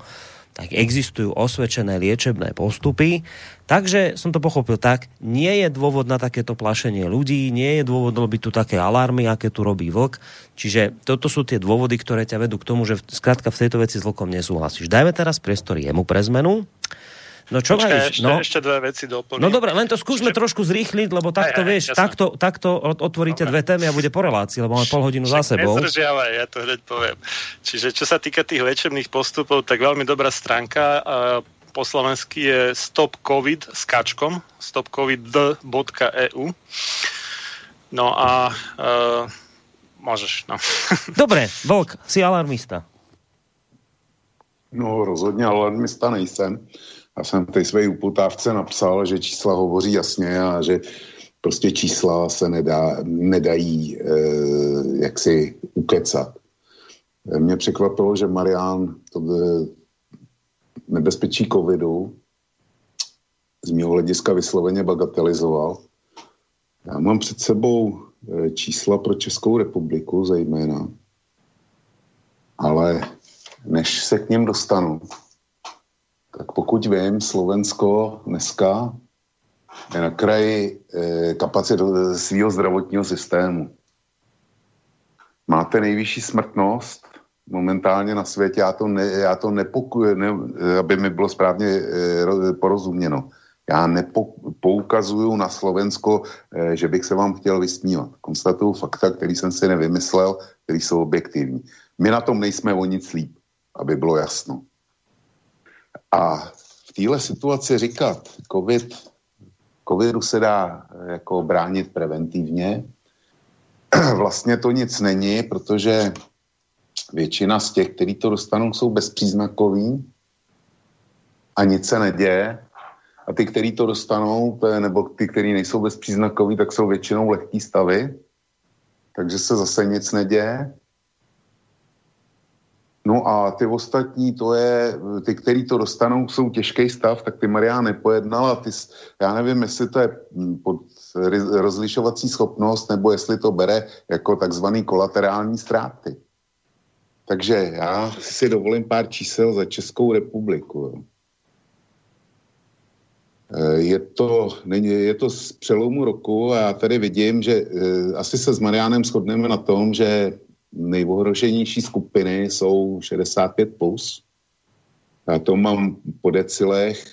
tak existujú osvedčené liečebné postupy. Takže som to pochopil tak, nie je dôvod na takéto plašenie ľudí, nie je dôvod robiť tu také alarmy, aké tu robí Vlk. Čiže toto sú tie dôvody, ktoré ťa vedú k tomu, že skrátka v tejto veci s Vlkom nesúhlasíš. Dajme teraz priestor jemu pre zmenu. No čo Počkaj, ešte, no? ešte dve veci doplniť. No dobre, len to skúsme ešte trošku zrýchliť, lebo takto, aj, aj, vieš, jasná. takto, takto otvoríte okay. dve témy a bude po relácii, lebo máme pol hodinu však za sebou. Nezržiavaj, ja to hneď poviem. Čiže čo sa týka tých liečebných postupov, tak veľmi dobrá stránka po slovensky je stopcovid s kačkom, stopcovid bodka e u. No a uh, môžeš, no. Dobre, Vlk, si alarmista. No rozhodně alarmista nejsem. Já jsem v té své uputávce napsal, že čísla hovoří jasně a že prostě čísla se nedá, nedají eh, jaksi ukecat. Mě překvapilo, že Marian to nebezpečí covidu z mého hlediska vysloveně bagatelizoval. Já mám před sebou čísla pro Českou republiku zejména, ale než se k něm dostanu, tak pokud vím, Slovensko dneska je na kraji e, kapacit svého zdravotního systému. Máte nejvyšší smrtnost momentálně na světě, já to, ne, já to nepoku, ne, aby mi bylo správně e, porozuměno. Já nepoukazuju na Slovensko, e, že bych se vám chtěl vysmívat. Konstatuju fakta, který jsem si nevymyslel, který jsou objektivní. My na tom nejsme o nic líp, aby bylo jasno. A v téhle situaci říkat, COVID, covidu se dá jako bránit preventivně, vlastně to nic není, protože většina z těch, kteří to dostanou, jsou bezpříznakoví a nic se neděje. A ty, kteří to dostanou, nebo ty, kteří nejsou bezpříznakoví, tak jsou většinou lehký stavy, takže se zase nic neděje. No a ty ostatní, to je, ty, který to dostanou, jsou těžký stav, tak ty Marian nepojednala. Ty, já nevím, jestli to je pod rozlišovací schopnost, nebo jestli to bere jako takzvaný kolaterální ztráty. Takže já si dovolím pár čísel za Českou republiku. Je to, je to z přelomu roku a já tady vidím, že asi se s Marianem shodneme na tom, že nejohroženější skupiny jsou šedesát pět plus. Já to mám po decilech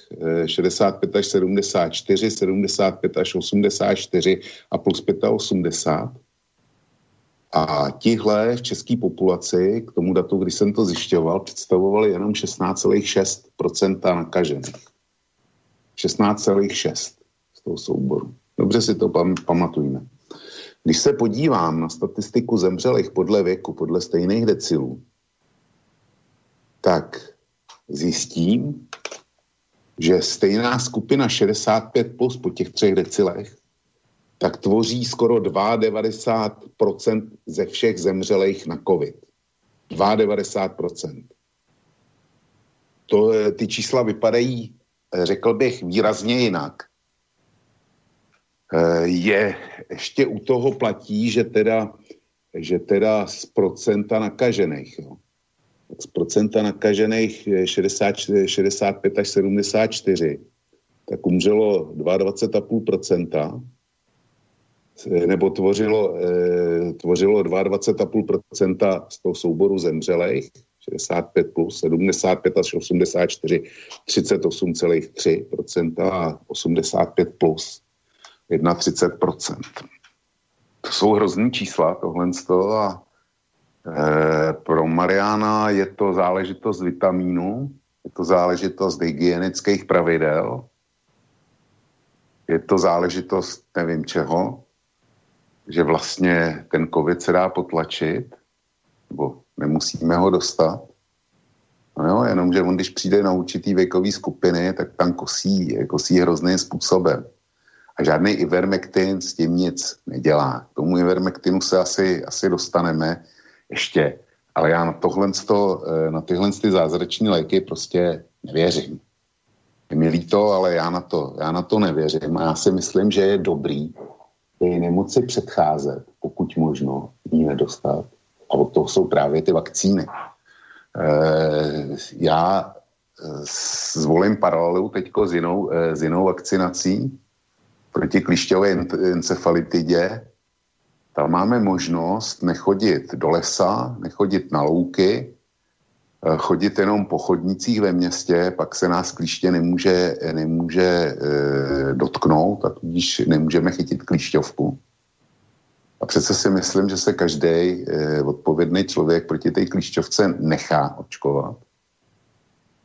šedesát pět až sedmdesát čtyři, sedmdesát pět až osmdesát čtyři a plus osmdesát pět. A tihle v české populaci, k tomu datu, když jsem to zjišťoval, představovali jenom šestnáct celá šest procenta nakažených. šestnáct celá šest z toho souboru. Dobře si to pam- pamatujme. Když se podívám na statistiku zemřelých podle věku, podle stejných decilů, tak zjistím, že stejná skupina šedesát pět plus po těch třech decilech tak tvoří skoro devadesát dva procent ze všech zemřelých na COVID. devadesát dva procent. To, ty čísla vypadají, řekl bych, výrazně jinak. Je, ještě u toho platí, že teda, že teda z procenta nakažených, jo. Z procenta nakažených šedesát, šedesát pět až sedmdesát čtyři, tak umřelo dvacet dva celá pět procenta, nebo tvořilo, tvořilo dvacet dva celá pět procenta z toho souboru zemřelých, šedesát pět plus, sedmdesát pět až osmdesát čtyři, třicet osm celá tři procenta a osmdesát pět plus. třicet jedna procent. To jsou hrozný čísla, tohle z toho. A e, pro Mariana je to záležitost vitamínu, je to záležitost hygienických pravidel, je to záležitost nevím čeho, že vlastně ten COVID se dá potlačit, nebo nemusíme ho dostat. No jo, jenomže on, když přijde na určitý věkový skupiny, tak tam kosí, kosí hrozným způsobem. A žádný Ivermectin s tím nic nedělá. K tomu Ivermectinu se asi, asi dostaneme ještě. Ale já na, tohle, na tyhle ty zázrační léky prostě nevěřím. Je mi líto, ale já na, to, já na to nevěřím. A já si myslím, že je dobrý ty nemoci předcházet, pokud možno jí nedostat. A od toho jsou právě ty vakcíny. E, já zvolím paralelu teďko s jinou, s jinou vakcinací, proti klišťové encefalitidě, tam máme možnost nechodit do lesa, nechodit na louky, chodit jenom po chodnicích ve městě, pak se nás kliště nemůže, nemůže e, dotknout a tudíž nemůžeme chytit klišťovku. A přece si myslím, že se každý e, odpovědný člověk proti té klišťovce nechá očkovat,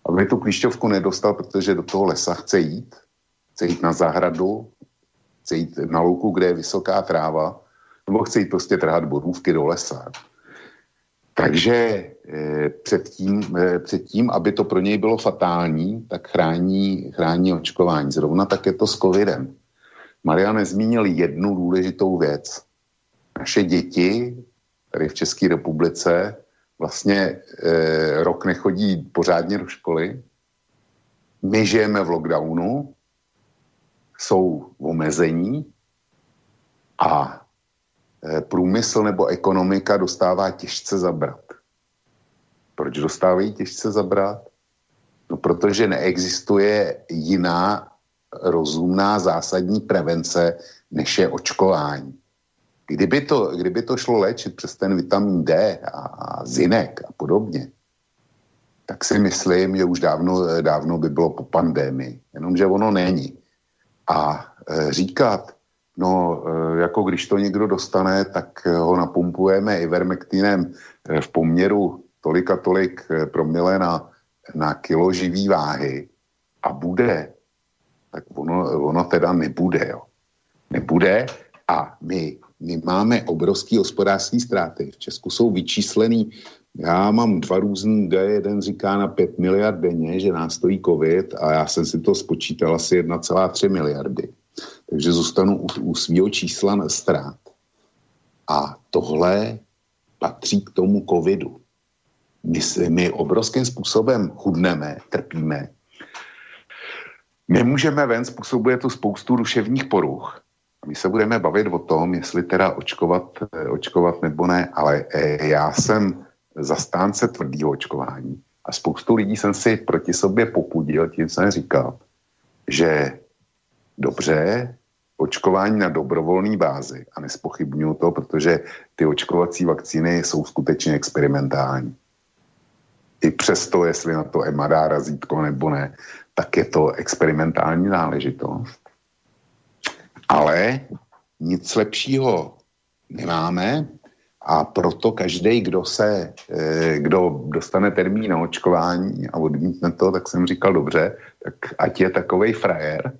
aby tu klišťovku nedostal, protože do toho lesa chce jít, chce jít na zahradu, chce jít na louku, kde je vysoká tráva, nebo chce jít prostě trhat borůvky do lesa. Takže eh, předtím, eh, předtím, aby to pro něj bylo fatální, tak chrání, chrání očkování. Zrovna tak je to s covidem. Marian nezmínil jednu důležitou věc. Naše děti tady v České republice vlastně eh, rok nechodí pořádně do školy. My žijeme v lockdownu, jsou omezení a průmysl nebo ekonomika dostává těžce zabrat. Proč dostávají těžce zabrat? No, protože neexistuje jiná rozumná zásadní prevence, než je očkování. Kdyby to, kdyby to šlo léčit přes ten vitamin D a zinek a podobně, tak si myslím, že už dávno, dávno by bylo po pandémii. Jenomže ono není. A říkat, no jako když to někdo dostane, tak ho napumpujeme ivermektinem v poměru tolik a tolik promile na, na kilo živý váhy a bude, tak ono, ono teda nebude. Jo. Nebude a my, my máme obrovský hospodářský ztráty. V Česku jsou vyčíslený, já mám dva různý, jeden říká na pět miliard denně, že nás stojí covid a já jsem si to spočítal asi jedna celá tři miliardy. Takže zůstanu u, u svýho čísla na ztrát. A tohle patří k tomu covidu. My, my obrovským způsobem chudneme, trpíme. Nemůžeme ven, způsobuje to spoustu duševních poruch. My se budeme bavit o tom, jestli teda očkovat, očkovat nebo ne, ale já jsem zastánce tvrdého očkování a spoustu lidí jsem si proti sobě popudil, tím jsem říkal, že dobře, očkování na dobrovolné bázi, a nespochybnuju to, protože ty očkovací vakcíny jsou skutečně experimentální. I přesto, jestli na to E M A dá razítko nebo ne, tak je to experimentální náležitost. Ale nic lepšího nemáme a proto každý, kdo se, kdo dostane termín na očkování a odmítne to, tak jsem říkal dobře, tak ať je takovej frajer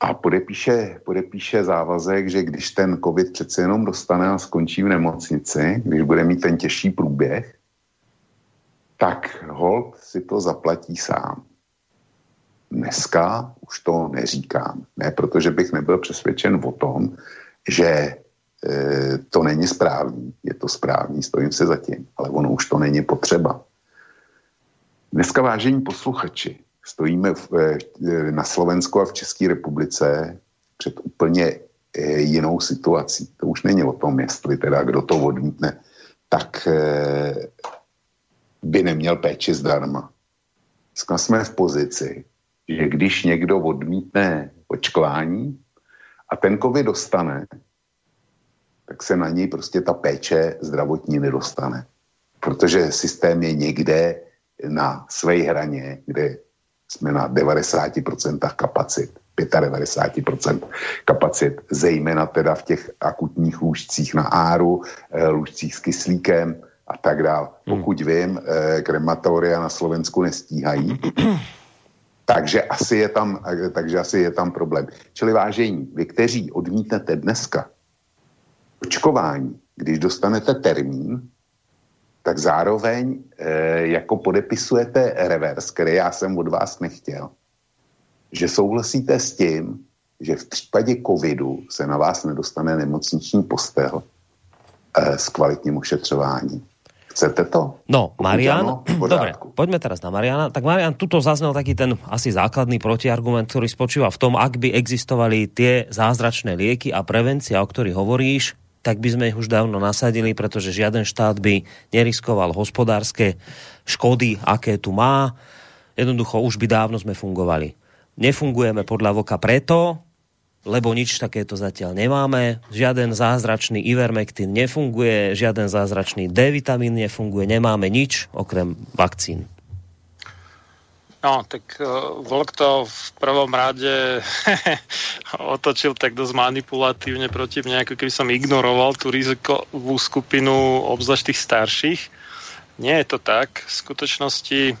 a podepíše, podepíše závazek, že když ten covid přece jenom dostane a skončí v nemocnici, když bude mít ten těžší průběh, tak holt si to zaplatí sám. Dneska už to neříkám. Ne, protože bych nebyl přesvědčen o tom, že e, to není správný. Je to správný, stojím se za tím, ale ono už to není potřeba. Dneska, vážení posluchači, stojíme v, e, na Slovensku a v České republice před úplně e, jinou situací. To už není o tom, jestli teda kdo to odmítne, tak e, by neměl péči zdarma. Dneska jsme v pozici, že když někdo odmítne očkování a ten covid dostane, tak se na něj prostě ta péče zdravotní nedostane. Protože systém je někde na své hraně, kde jsme na devadesát procent kapacit, devadesát pět procent kapacit, zejména teda v těch akutních lůžcích na áru, lůžcích s kyslíkem a tak dále. Pokud vím, krematoria na Slovensku nestíhají, takže asi je tam, takže asi je tam problém. Čili vážení, vy, kteří odmítnete dneska očkování, když dostanete termín, tak zároveň e, jako podepisujete revers, který já jsem od vás nechtěl, že souhlasíte s tím, že v případě covidu se na vás nedostane nemocniční postel e, s kvalitním ošetřováním. Chcete to? No, Marian, dobre, poďme teraz na Mariana. Tak Marian, tuto zaznel taký ten asi základný protiargument, ktorý spočíva v tom, ak by existovali tie zázračné lieky a prevencia, o ktorých hovoríš, tak by sme ich už dávno nasadili, pretože žiaden štát by neriskoval hospodárske škody, aké tu má. Jednoducho, už by dávno sme fungovali. Nefungujeme podľa Vlka preto, lebo nič takéto zatiaľ nemáme. Žiaden zázračný Ivermectin nefunguje, žiaden zázračný D-vitamín nefunguje, nemáme nič okrem vakcín. No, tak Vlk to v prvom rade otočil tak dosť manipulatívne proti mne, ako keby som ignoroval tú rizikovú skupinu, obzvlášť tých starších. Nie je to tak. V skutočnosti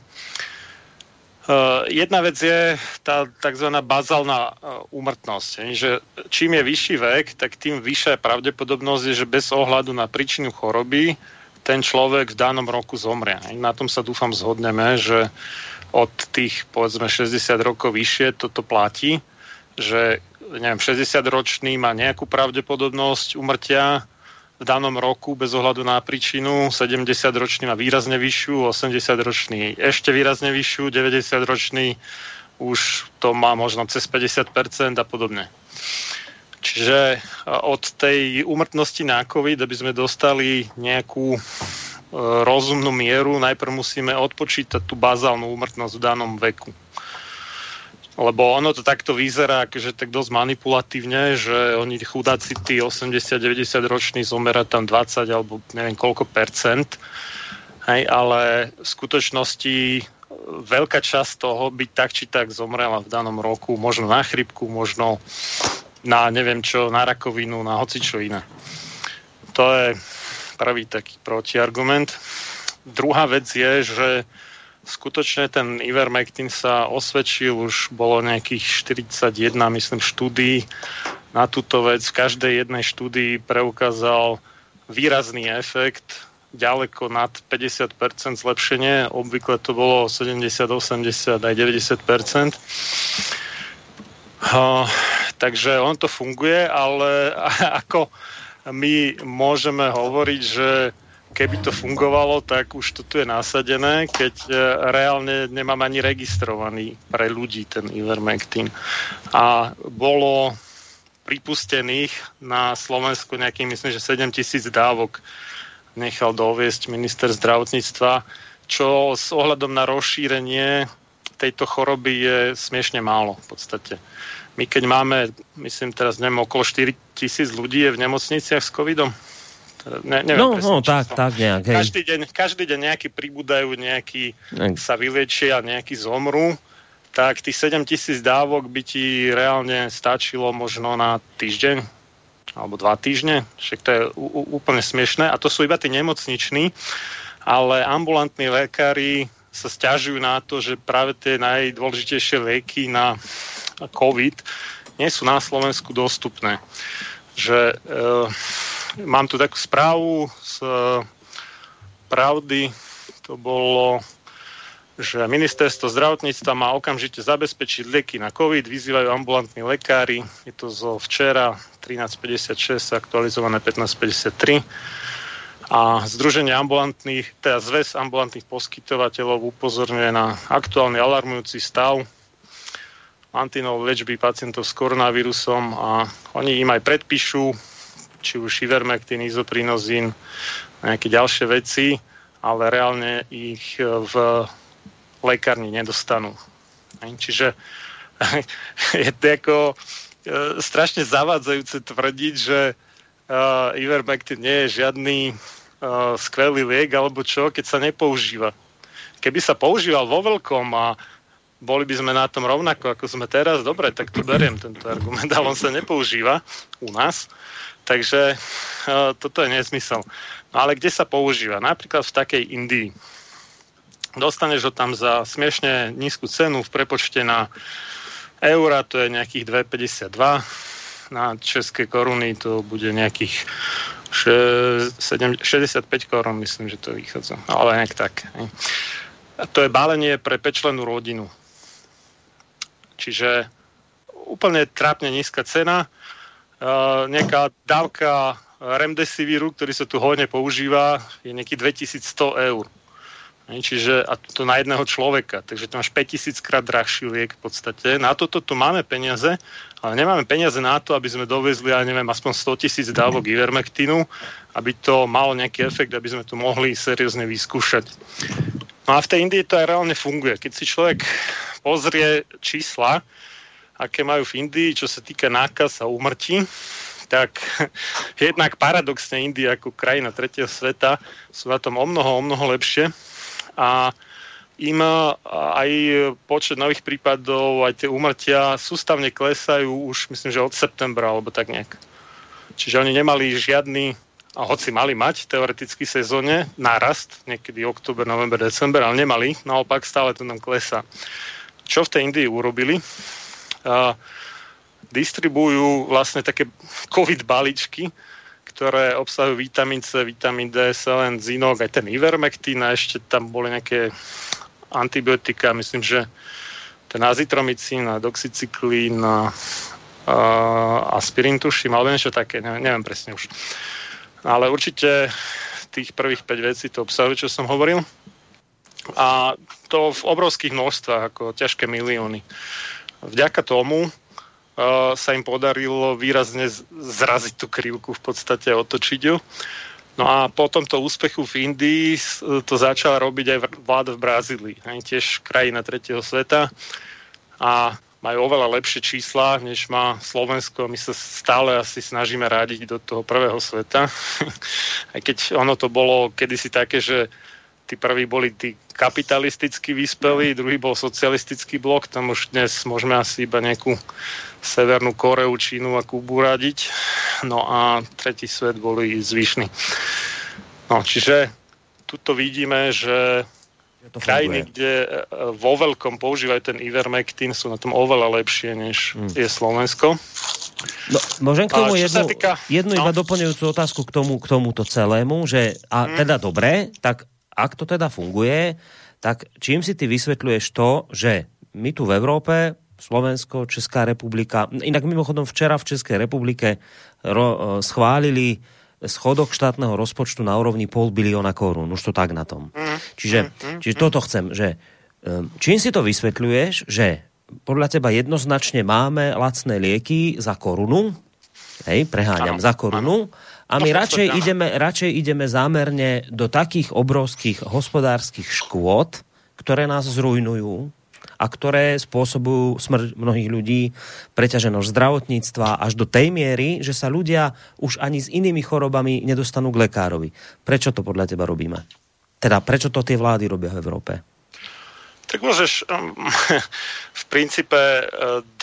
jedna vec je tá tzv. Bazálna úmrtnosť, že čím je vyšší vek, tak tým vyššia pravdepodobnosť je, že bez ohľadu na príčinu choroby ten človek v danom roku zomrie. Na tom sa dúfam zhodneme, že od tých povedzme šesťdesiat rokov vyššie toto platí, že neviem, šesťdesiatročný má nejakú pravdepodobnosť úmrtia v danom roku bez ohľadu na príčinu, sedemdesiatročný má výrazne vyššiu, osemdesiatročný ešte výrazne vyššiu, deväťdesiatročný už to má možno cez päťdesiat percent a podobne. Čiže od tej úmrtnosti na COVID, aby sme dostali nejakú rozumnú mieru, najprv musíme odpočítať tú bazálnu úmrtnosť v danom veku. Lebo ono to takto vyzerá, že tak dosť manipulatívne, že oni chudáci tí osemdesiat deväťdesiat roční zomerá tam dvadsať alebo neviem koľko percent. Hej, ale v skutočnosti veľká časť toho by tak či tak zomrela v danom roku, možno na chrypku, možno na neviem čo, na rakovinu, na hocičo iné. To je prvý taký protiargument. Druhá vec je, že skutočne ten Ivermectin sa osvedčil, už bolo nejakých štyridsaťjeden, myslím, štúdií na túto vec. V každej jednej štúdii preukázal výrazný efekt, ďaleko nad päťdesiat percent zlepšenie, obvykle to bolo sedemdesiat, osemdesiat aj deväťdesiat percent. Uh, takže on to funguje, ale ako my môžeme hovoriť, že keby to fungovalo, tak už to tu je nasadené, keď reálne nemám ani registrovaný pre ľudí ten Ivermectin. A bolo pripustených na Slovensku nejakých, myslím, že sedem tisíc dávok, nechal doviesť minister zdravotníctva, čo s ohľadom na rozšírenie tejto choroby je smiešne málo v podstate. My keď máme, myslím teraz neviem, okolo štyri tisíc ľudí je v nemocniciach s covidom. Ne, neviem, no, presne, no tak, tak nejak. Hej. Každý deň, každý deň nejaký pribúdajú, nejaký hej. sa vyliečia, nejaký zomru, tak tých sedem tisíc dávok by ti reálne stačilo možno na týždeň alebo dva týždne. Však to je úplne smiešné. A to sú iba tí nemocniční, ale ambulantní lekári sa sťažujú na to, že práve tie najdôležitejšie lieky na COVID nie sú na Slovensku dostupné. Že, e, mám tu takú správu z e, Pravdy, to bolo, že ministerstvo zdravotníctva má okamžite zabezpečiť lieky na COVID, vyzývajú ambulantní lekári, je to zo včera trinásť päťdesiatšesť, aktualizované pätnásť päťdesiattri. A Združenie ambulantných, teda Zväz ambulantných poskytovateľov upozorňuje na aktuálny alarmujúci stav antinov liečby pacientov s koronavírusom a oni im aj predpíšu, či už Ivermectin, izoprinozín, nejaké ďalšie veci, ale reálne ich v lekárni nedostanú. Čiže je to ako strašne zavádzajúce tvrdiť, že Ivermectin nie je žiadny Uh, skvelý liek, alebo čo, keď sa nepoužíva. Keby sa používal vo veľkom a boli by sme na tom rovnako, ako sme teraz, dobre, tak to beriem tento argument, ale on sa nepoužíva u nás, takže uh, toto je nesmysel. No ale kde sa používa? Napríklad v takej Indii. Dostaneš ho tam za smiešne nízku cenu v prepočte na eura, to je nejakých dve päťdesiatdva, na české koruny to bude nejakých šesťdesiatpäť korun, myslím, že to vychádza. Ale nejak tak. Ne? A to je balenie pre päťčlennú rodinu. Čiže úplne trápne nízka cena. E, nejaká dávka Remdesiviru, ktorý sa tu hodne používa, je nejakých dvetisícsto eur. E, čiže a to na jedného človeka. Takže to máš päťtisíc krát drahší liek v podstate. Na toto tu máme peniaze, ale nemáme peniaze na to, aby sme dovezli, ja neviem, aspoň sto tisíc dávok Ivermectinu, aby to malo nejaký efekt, aby sme to mohli seriózne vyskúšať. No a v tej Indii to aj reálne funguje. Keď si človek pozrie čísla, aké majú v Indii, čo sa týka nákaz a úmrtí, tak jednak paradoxne India ako krajina tretieho sveta sú na tom o mnoho, o mnoho lepšie a im aj počet nových prípadov, aj tie úmrtia sústavne klesajú už, myslím, že od septembra, alebo tak nejak. Čiže oni nemali žiadny, a hoci mali mať teoreticky sezóne, nárast, niekedy október, november, december, ale nemali, naopak stále to nám klesá. Čo v tej Indii urobili? Uh, distribujú vlastne také COVID balíčky, ktoré obsahujú vitamín C, vitamín D, selen, zinok, aj ten Ivermectin a ešte tam boli nejaké antibiotika, myslím, že ten azitromycín a doxycyklín a, a aspirín tuším, alebo niečo také, neviem, neviem presne už. Ale určite tých prvých päť vecí to obsahuje, čo som hovoril. A to v obrovských množstvách, ako ťažké milióny. Vďaka tomu uh, sa im podarilo výrazne zraziť tú krivku, v podstate otočiť ju. No a po tomto úspechu v Indii to začala robiť aj vláda v Brazílii. Tiež krajina tretieho sveta. A majú oveľa lepšie čísla, než má Slovensko. My sa stále asi snažíme radiť do toho prvého sveta. Aj keď ono to bolo kedysi také, že tí prví boli tí kapitalisticky vyspelí, druhý bol socialistický blok. Tam už dnes môžeme asi iba nejakú Severnú Koreu, Čínu a Kubu radiť. No a tretí svet boli zvyšní. No, čiže tuto vidíme, že krajiny, kde vo veľkom používajú ten Ivermectin, sú na tom oveľa lepšie, než mm. je Slovensko. No, môžem k tomu jednu, týka... jednu no. iba doplňujúcu otázku k, tomu, k tomuto celému, že a mm. teda dobre, tak ak to teda funguje, tak čím si ty vysvetľuješ to, že my tu v Európe Slovensko, Česká republika. Inak mimochodom včera v Českej republike ro- schválili schodok štátneho rozpočtu na úrovni pol bilióna korún. Už to tak na tom. Čiže, čiže toto chcem, že čím si to vysvetľuješ, že podľa teba jednoznačne máme lacné lieky za korunu, hej, preháňam, ano, za korunu, ano. A my radšej ideme, radšej ideme zámerne do takých obrovských hospodárskych škôd, ktoré nás zrujnujú a ktoré spôsobujú smrť mnohých ľudí, preťaženosť zdravotníctva až do tej miery, že sa ľudia už ani s inými chorobami nedostanú k lekárovi. Prečo to podľa teba robíme? Teda prečo to tie vlády robia v Európe? Tak môžeš v princípe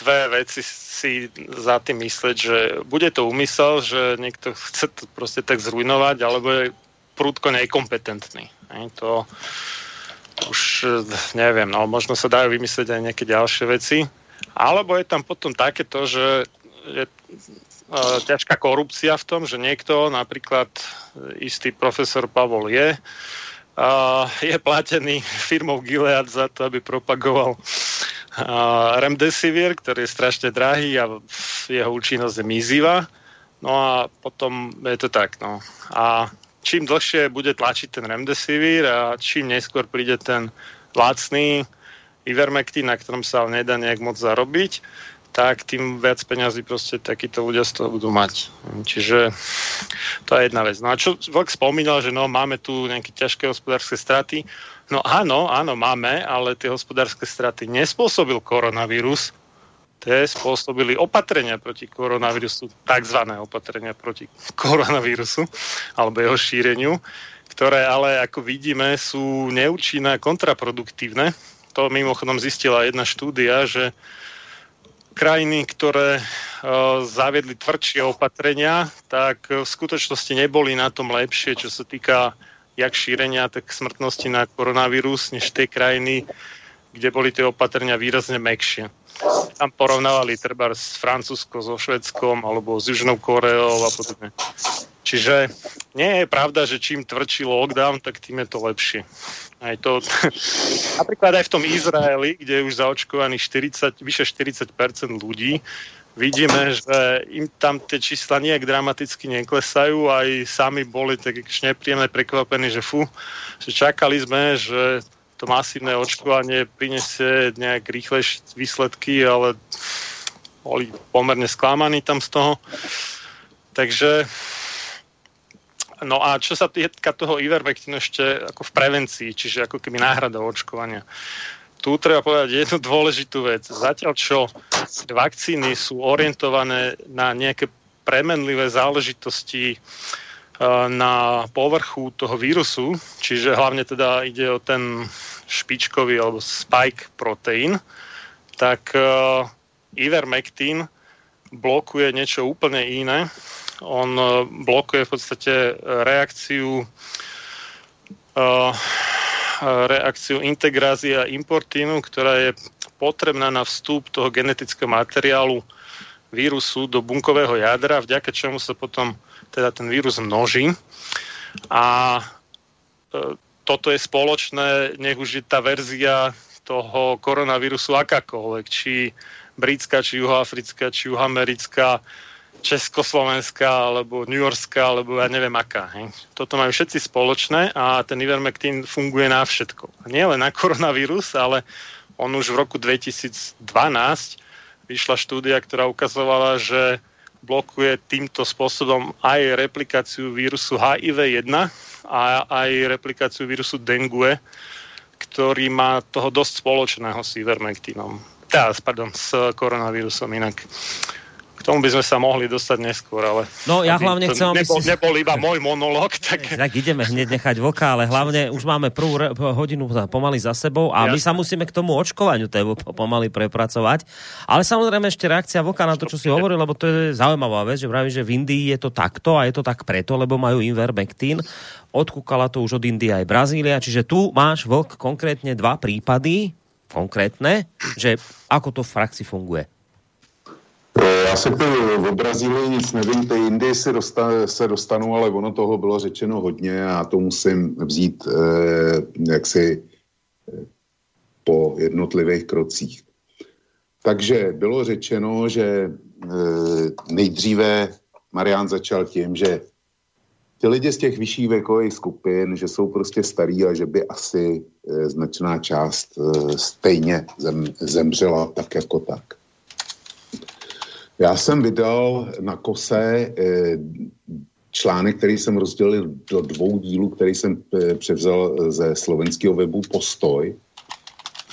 dve veci si za tým mysleť, že bude to úmysel, že niekto chce to proste tak zrujnovať, alebo je prudko nekompetentný. To už neviem, no možno sa dajú vymyslieť aj nejaké ďalšie veci. Alebo je tam potom takéto, že je ťažká korupcia v tom, že niekto, napríklad istý profesor Pavol je, Uh, je platený firmou Gilead za to, aby propagoval uh, Remdesivir, ktorý je strašne drahý a jeho účinnosť je mizivá. No a potom je to tak. No. A čím dlhšie bude tlačiť ten Remdesivir a čím neskôr príde ten lacný Ivermectin, na ktorom sa nedá nejak moc zarobiť, tak tým viac peňazí proste takíto ľudia z toho budú mať. Čiže to je jedna vec. No a čo Vlk spomínal, že no, máme tu nejaké ťažké hospodárske straty. No áno, áno, máme, ale tie hospodárske straty nespôsobil koronavírus. Tie spôsobili opatrenia proti koronavírusu, takzvané opatrenia proti koronavírusu, alebo jeho šíreniu, ktoré ale, ako vidíme, sú neúčinné a kontraproduktívne. To mimochodom zistila jedna štúdia, že krajiny, ktoré zaviedli tvrdšie opatrenia, tak v skutočnosti neboli na tom lepšie, čo sa týka jak šírenia, tak smrtnosti na koronavírus, než tie krajiny, kde boli tie opatrenia výrazne mäkšie. Tam porovnávali treba s Francúzskom, so Švédskom alebo s Južnou Koreou a podobne. Čiže nie je pravda, že čím tvrdší lockdown, tak tým je to lepšie. Aj to, napríklad aj v tom Izraeli, kde je už zaočkovaných štyridsať, vyše štyridsať percent ľudí, vidíme, že im tam tie čísla nejak dramaticky neklesajú. Aj sami boli tak nepríjemne prekvapení, že fú, že čakali sme, že to masívne očkovanie prinesie nejak rýchlejšie výsledky, ale boli pomerne sklamaní tam z toho. Takže... No a čo sa týka toho Ivermectinu ešte ako v prevencii, čiže ako keby náhrada očkovania. Tu treba povedať jednu dôležitú vec. Zatiaľ čo vakcíny sú orientované na nejaké premenlivé záležitosti na povrchu toho vírusu, čiže hlavne teda ide o ten špičkový alebo spike proteín, tak Ivermectin blokuje niečo úplne iné. On blokuje v podstate reakciu reakciu integrázy a importínu, ktorá je potrebná na vstup toho genetického materiálu vírusu do bunkového jadra, vďaka čomu sa potom teda ten vírus množí. A toto je spoločné, nech už je tá verzia toho koronavírusu akákoľvek, či britská, či juhoafrická, či juhoamerická, Československá, alebo newyorská, alebo ja neviem aká. He. Toto majú všetci spoločné a ten Ivermectin funguje na všetko. Nie len na koronavírus, ale on už v roku dvetisícdvanásť vyšla štúdia, ktorá ukazovala, že blokuje týmto spôsobom aj replikáciu vírusu há í vé jeden a aj replikáciu vírusu dengue, ktorý má toho dosť spoločného s Ivermectinom. Tá, pardon, s koronavírusom inak. Tomu by sme sa mohli dostať neskôr, ale... No ja hlavne chcem... Nebol, si... nebol iba môj monológ, tak... Tak ideme hneď nechať Vlka, ale hlavne už máme prvú re- hodinu pomaly za sebou a my sa musíme k tomu očkovaniu tému pomaly prepracovať. Ale samozrejme ešte reakcia Vlka na to, čo si hovoril, lebo to je zaujímavá vec, že práve, že v Indii je to takto a je to tak preto, lebo majú Ivermectin. Odkúkala to už od Indie aj Brazília, čiže tu máš, Vlk, konkrétne dva prípady, konkrétne, že ako to v praxi funguje. Já se o Brazílii nic nevím, té Indii se, dosta, se dostanu, ale ono toho bylo řečeno hodně a to musím vzít eh, jaksi eh, po jednotlivých krocích. Takže bylo řečeno, že eh, nejdříve Marian začal tím, že Ti lidé z těch vyšších věkových skupin, že jsou prostě starý a že by asi e, značná část e, stejně zem, zemřela tak jako tak. Já jsem vydal na Kose e, článek, který jsem rozdělil do dvou dílů, který jsem e, převzal ze slovenského webu Postoj.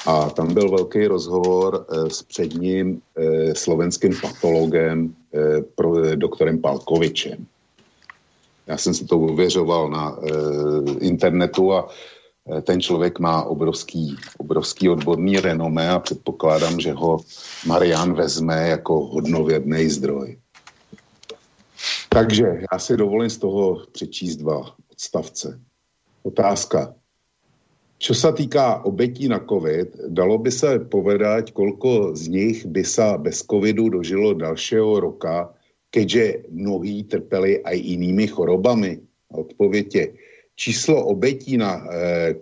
A tam byl velký rozhovor e, s předním e, slovenským patologem, e, pro, e, doktorem Palkovičem. Já jsem si to uvěřoval na e, internetu a e, ten člověk má obrovský, obrovský odborný renomé a předpokládám, že ho Marian vezme jako hodnovědný zdroj. Takže já si dovolím z toho přečíst dva odstavce. Otázka. Čo sa týká obetí na COVID, dalo by se povedať, koľko z nich by sa bez covidu dožilo dalšieho roka, keďže mnohí trpeli aj inými chorobami. Odpověď je, číslo obetí na e,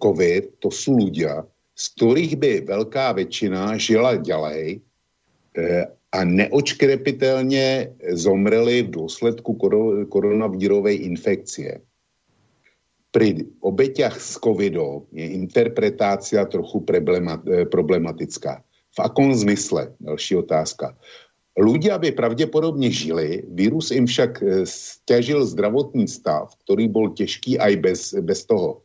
COVID, to sú ľudia, z ktorých by veľká väčšina žila ďalej e, a neočkrepitelne zomreli v dôsledku kor- koronavírovej infekcie. Pri obeťach z covidu je interpretácia trochu problematická. V akom zmysle? Další otázka. Ľudia by pravdepodobne žili, vírus im však stiažil zdravotný stav, ktorý bol ťažký aj bez, bez toho.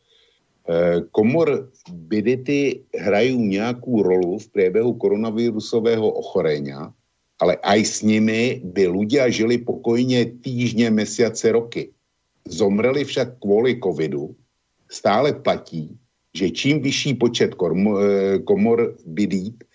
Komorbidity hrajú nejakú rolu v priebehu koronavírusového ochorenia, ale aj s nimi by ľudia žili pokojne týždne, mesiace, roky. Zomreli však kvôli covidu, stále platí, že čím vyšší počet komorbidít,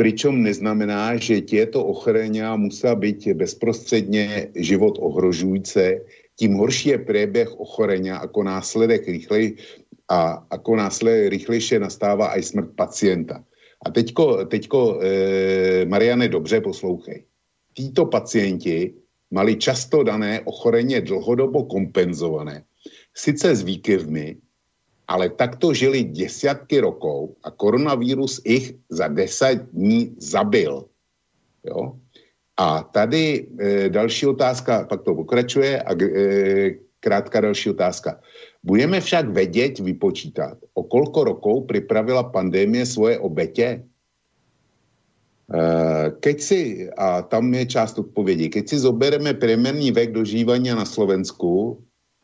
pričom neznamená, že tieto ochorenia musí byť bezprostredne život ohrožujúce, tím horší je priebeh ochorenia ako následek rýchlej a ako následek rýchlejšie nastáva aj smrt pacienta. A teďko, teďko eh, Mariane, dobře poslouchej. Títo pacienti mali často dané ochoreně dlhodobo kompenzované. Sice s výkyvmi, ale takto žili desiatky rokov a koronavírus ich za deset dní zabil. Jo? A tady e, další otázka, pak to pokračuje a e, krátká další otázka. Budeme však vědět vypočítat, o kolko rokov připravila pandémie svoje obětě? Keď si, a tam je část odpovědi, keď si zobereme priemerný vek dožívania na Slovensku,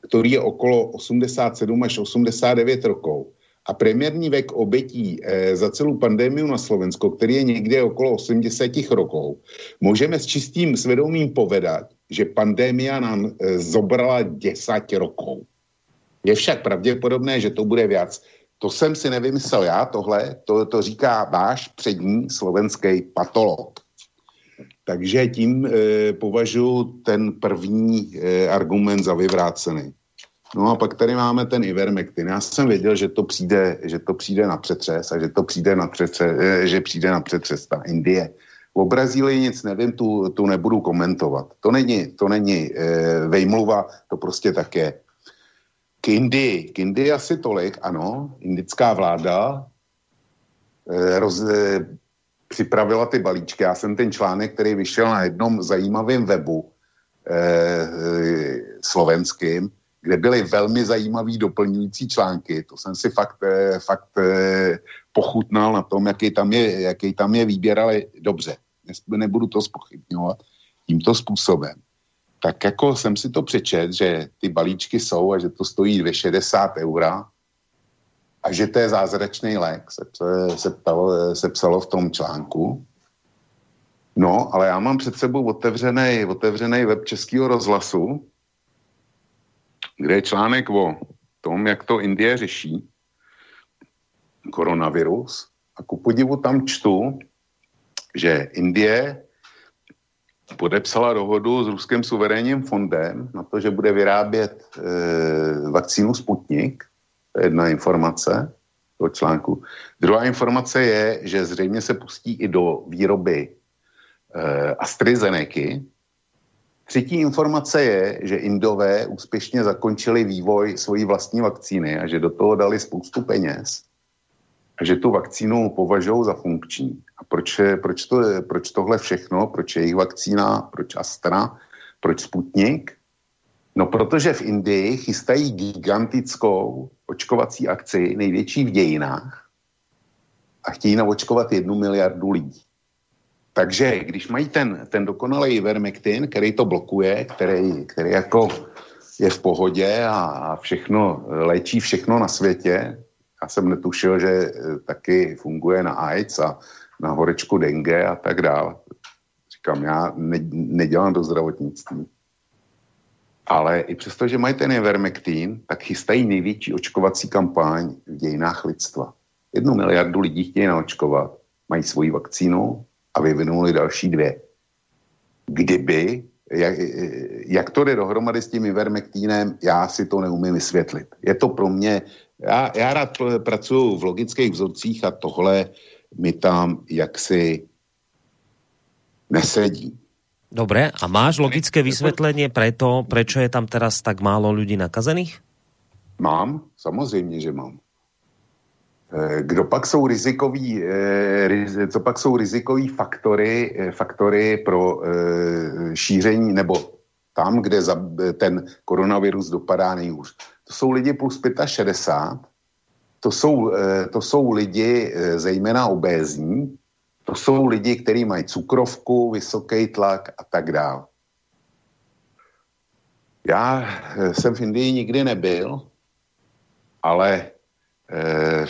ktorý je okolo osemdesiatsedem až osemdesiatdeväť rokov, a priemerný vek obetí e, za celú pandémiu na Slovensku, který je někde okolo osemdesiat rokov, můžeme s čistým svědomím povedať, že pandémia nám e, zobrala desať rokov. Je však pravděpodobné, že to bude viac. To jsem si nevymyslel já, tohle, to, to říká váš přední slovenský patolog. Takže tím e, považuji ten první e, argument za vyvrácený. No a pak tady máme ten Ivermectin. Já jsem věděl, že to přijde, že to přijde na přetřes a že to přijde na přetřes, e, že přijde na přetřes ta Indie. O Brazílii nic nevím, tu, tu nebudu komentovat. To není, to není e, vejmluva, to prostě tak je. K Indii. K Indii asi tolik, ano. Indická vláda roz, připravila ty balíčky. Já jsem ten článek, který vyšel na jednom zajímavém webu eh, slovenským, kde byly velmi zajímavý doplňující články. To jsem si fakt, eh, fakt eh, pochutnal na tom, jaký tam je, jaký tam je výběr, ale dobře. Nebudu to zpochybňovat tímto způsobem. Tak jako jsem si to přečet, že ty balíčky jsou a že to stojí dvě šedesát eura a že to je zázračný lék, se, se, ptalo, se psalo v tom článku. No, ale já mám před sebou otevřený, otevřený web Českého rozhlasu, kde je článek o tom, jak to Indie řeší koronavirus. A ku podivu tam čtu, že Indie podepsala dohodu s ruským suverénním fondem na to, že bude vyrábět e, vakcínu Sputnik. To je jedna informace toho článku. Druhá informace je, že zřejmě se pustí i do výroby e, AstraZeneca. Třetí informace je, že Indové úspěšně zakončili vývoj svojí vlastní vakcíny a že do toho dali spoustu peněz a že tu vakcínu považují za funkční. A proč, proč, to, proč tohle všechno, proč jejich vakcína, proč Astra, proč Sputnik? No protože v Indii chystají gigantickou očkovací akci, největší v dějinách, a chtějí naočkovat jednu miliardu lidí. Takže když mají ten, ten dokonalý Ivermectin, který to blokuje, který, který jako je v pohodě a všechno léčí všechno na světě, já jsem netušil, že taky funguje na AIDS a na horečku dengue a tak dále. Říkám, já ne, nedělám do zdravotnictví. Ale i přesto, že mají ten Ivermectin, tak chystají největší očkovací kampaň v dějinách lidstva. Jednu miliardu lidí chtějí naočkovat, mají svoji vakcínu a vyvinuli další dvě. Kdyby, jak, jak to jde dohromady s tím Ivermectinem, já si to neumím vysvětlit. Je to pro mě, já, já rád pracuji v logických vzorcích a tohle mi tam jaksi nesedí. Dobre, a máš logické vysvetlenie preto, prečo je tam teraz tak málo ľudí nakazených? Mám, samozrejme, že mám. Kdo pak jsou rizikový, co pak jsou rizikový faktory, faktory pro šíření, nebo tam, kde ten koronavirus dopadá nejhůř. To jsou lidi plus šedesát pět, to jsou, to jsou lidi zejména obézní, to jsou lidi, kteří mají cukrovku, vysoký tlak a tak dále. Já jsem v Indii nikdy nebyl, ale eh,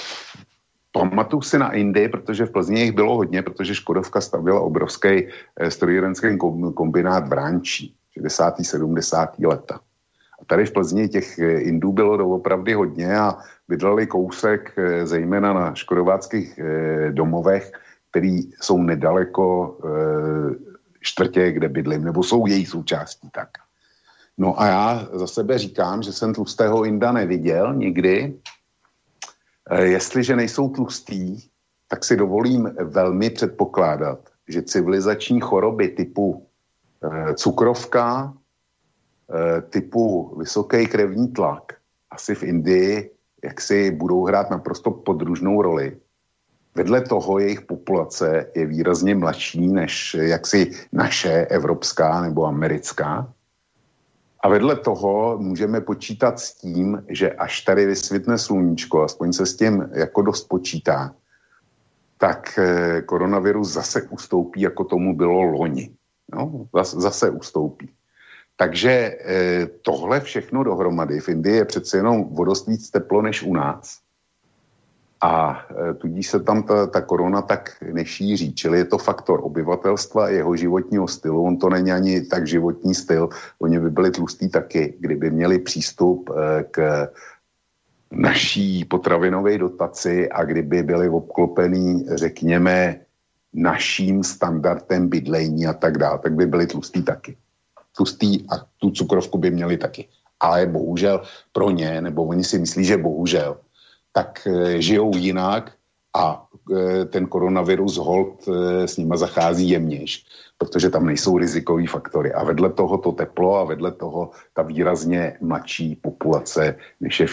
pamatuju si na Indii, protože v Plzni jich bylo hodně, protože Škodovka stavěla obrovský eh, strojírenský kombinát v Rančí, šedesátá sedmdesátá leta. A tady v Plzni těch Indů bylo doopravdy hodně a bydleli kousek, eh, zejména na škodováckých eh, domovech, který jsou nedaleko e, čtvrtě, kde bydlím, nebo jsou její součástí tak. No a já za sebe říkám, že jsem tlustého Inda neviděl nikdy. E, jestliže nejsou tlustý, tak si dovolím velmi předpokládat, že civilizační choroby typu e, cukrovka, e, typu vysoký krevní tlak, asi v Indii jaksi budou hrát naprosto podružnou roli. Vedle toho jejich populace je výrazně mladší než jaksi naše evropská nebo americká. A vedle toho můžeme počítat s tím, že až tady vysvětne sluníčko, aspoň se s tím jako dost počítá, tak koronavirus zase ustoupí, jako tomu bylo loni. No, zase ustoupí. Takže tohle všechno dohromady v Indii je přece jenom o dost víc teplo než u nás. A tudíž se tam ta, ta korona tak nešíří, čili je to faktor obyvatelstva, jeho životního stylu, on to není ani tak životní styl, oni by byli tlustí taky, kdyby měli přístup k naší potravinové dotaci a kdyby byli obklopení, řekněme, naším standardem bydlení a tak dále, tak by byli tlustí taky. Tlustí a tu cukrovku by měli taky. Ale bohužel pro ně, nebo oni si myslí, že bohužel, tak žijou jinak a ten koronavirus hold s nima zachází jemnějš, protože tam nejsou rizikový faktory. A vedle toho to teplo a vedle toho ta výrazně mladší populace, než je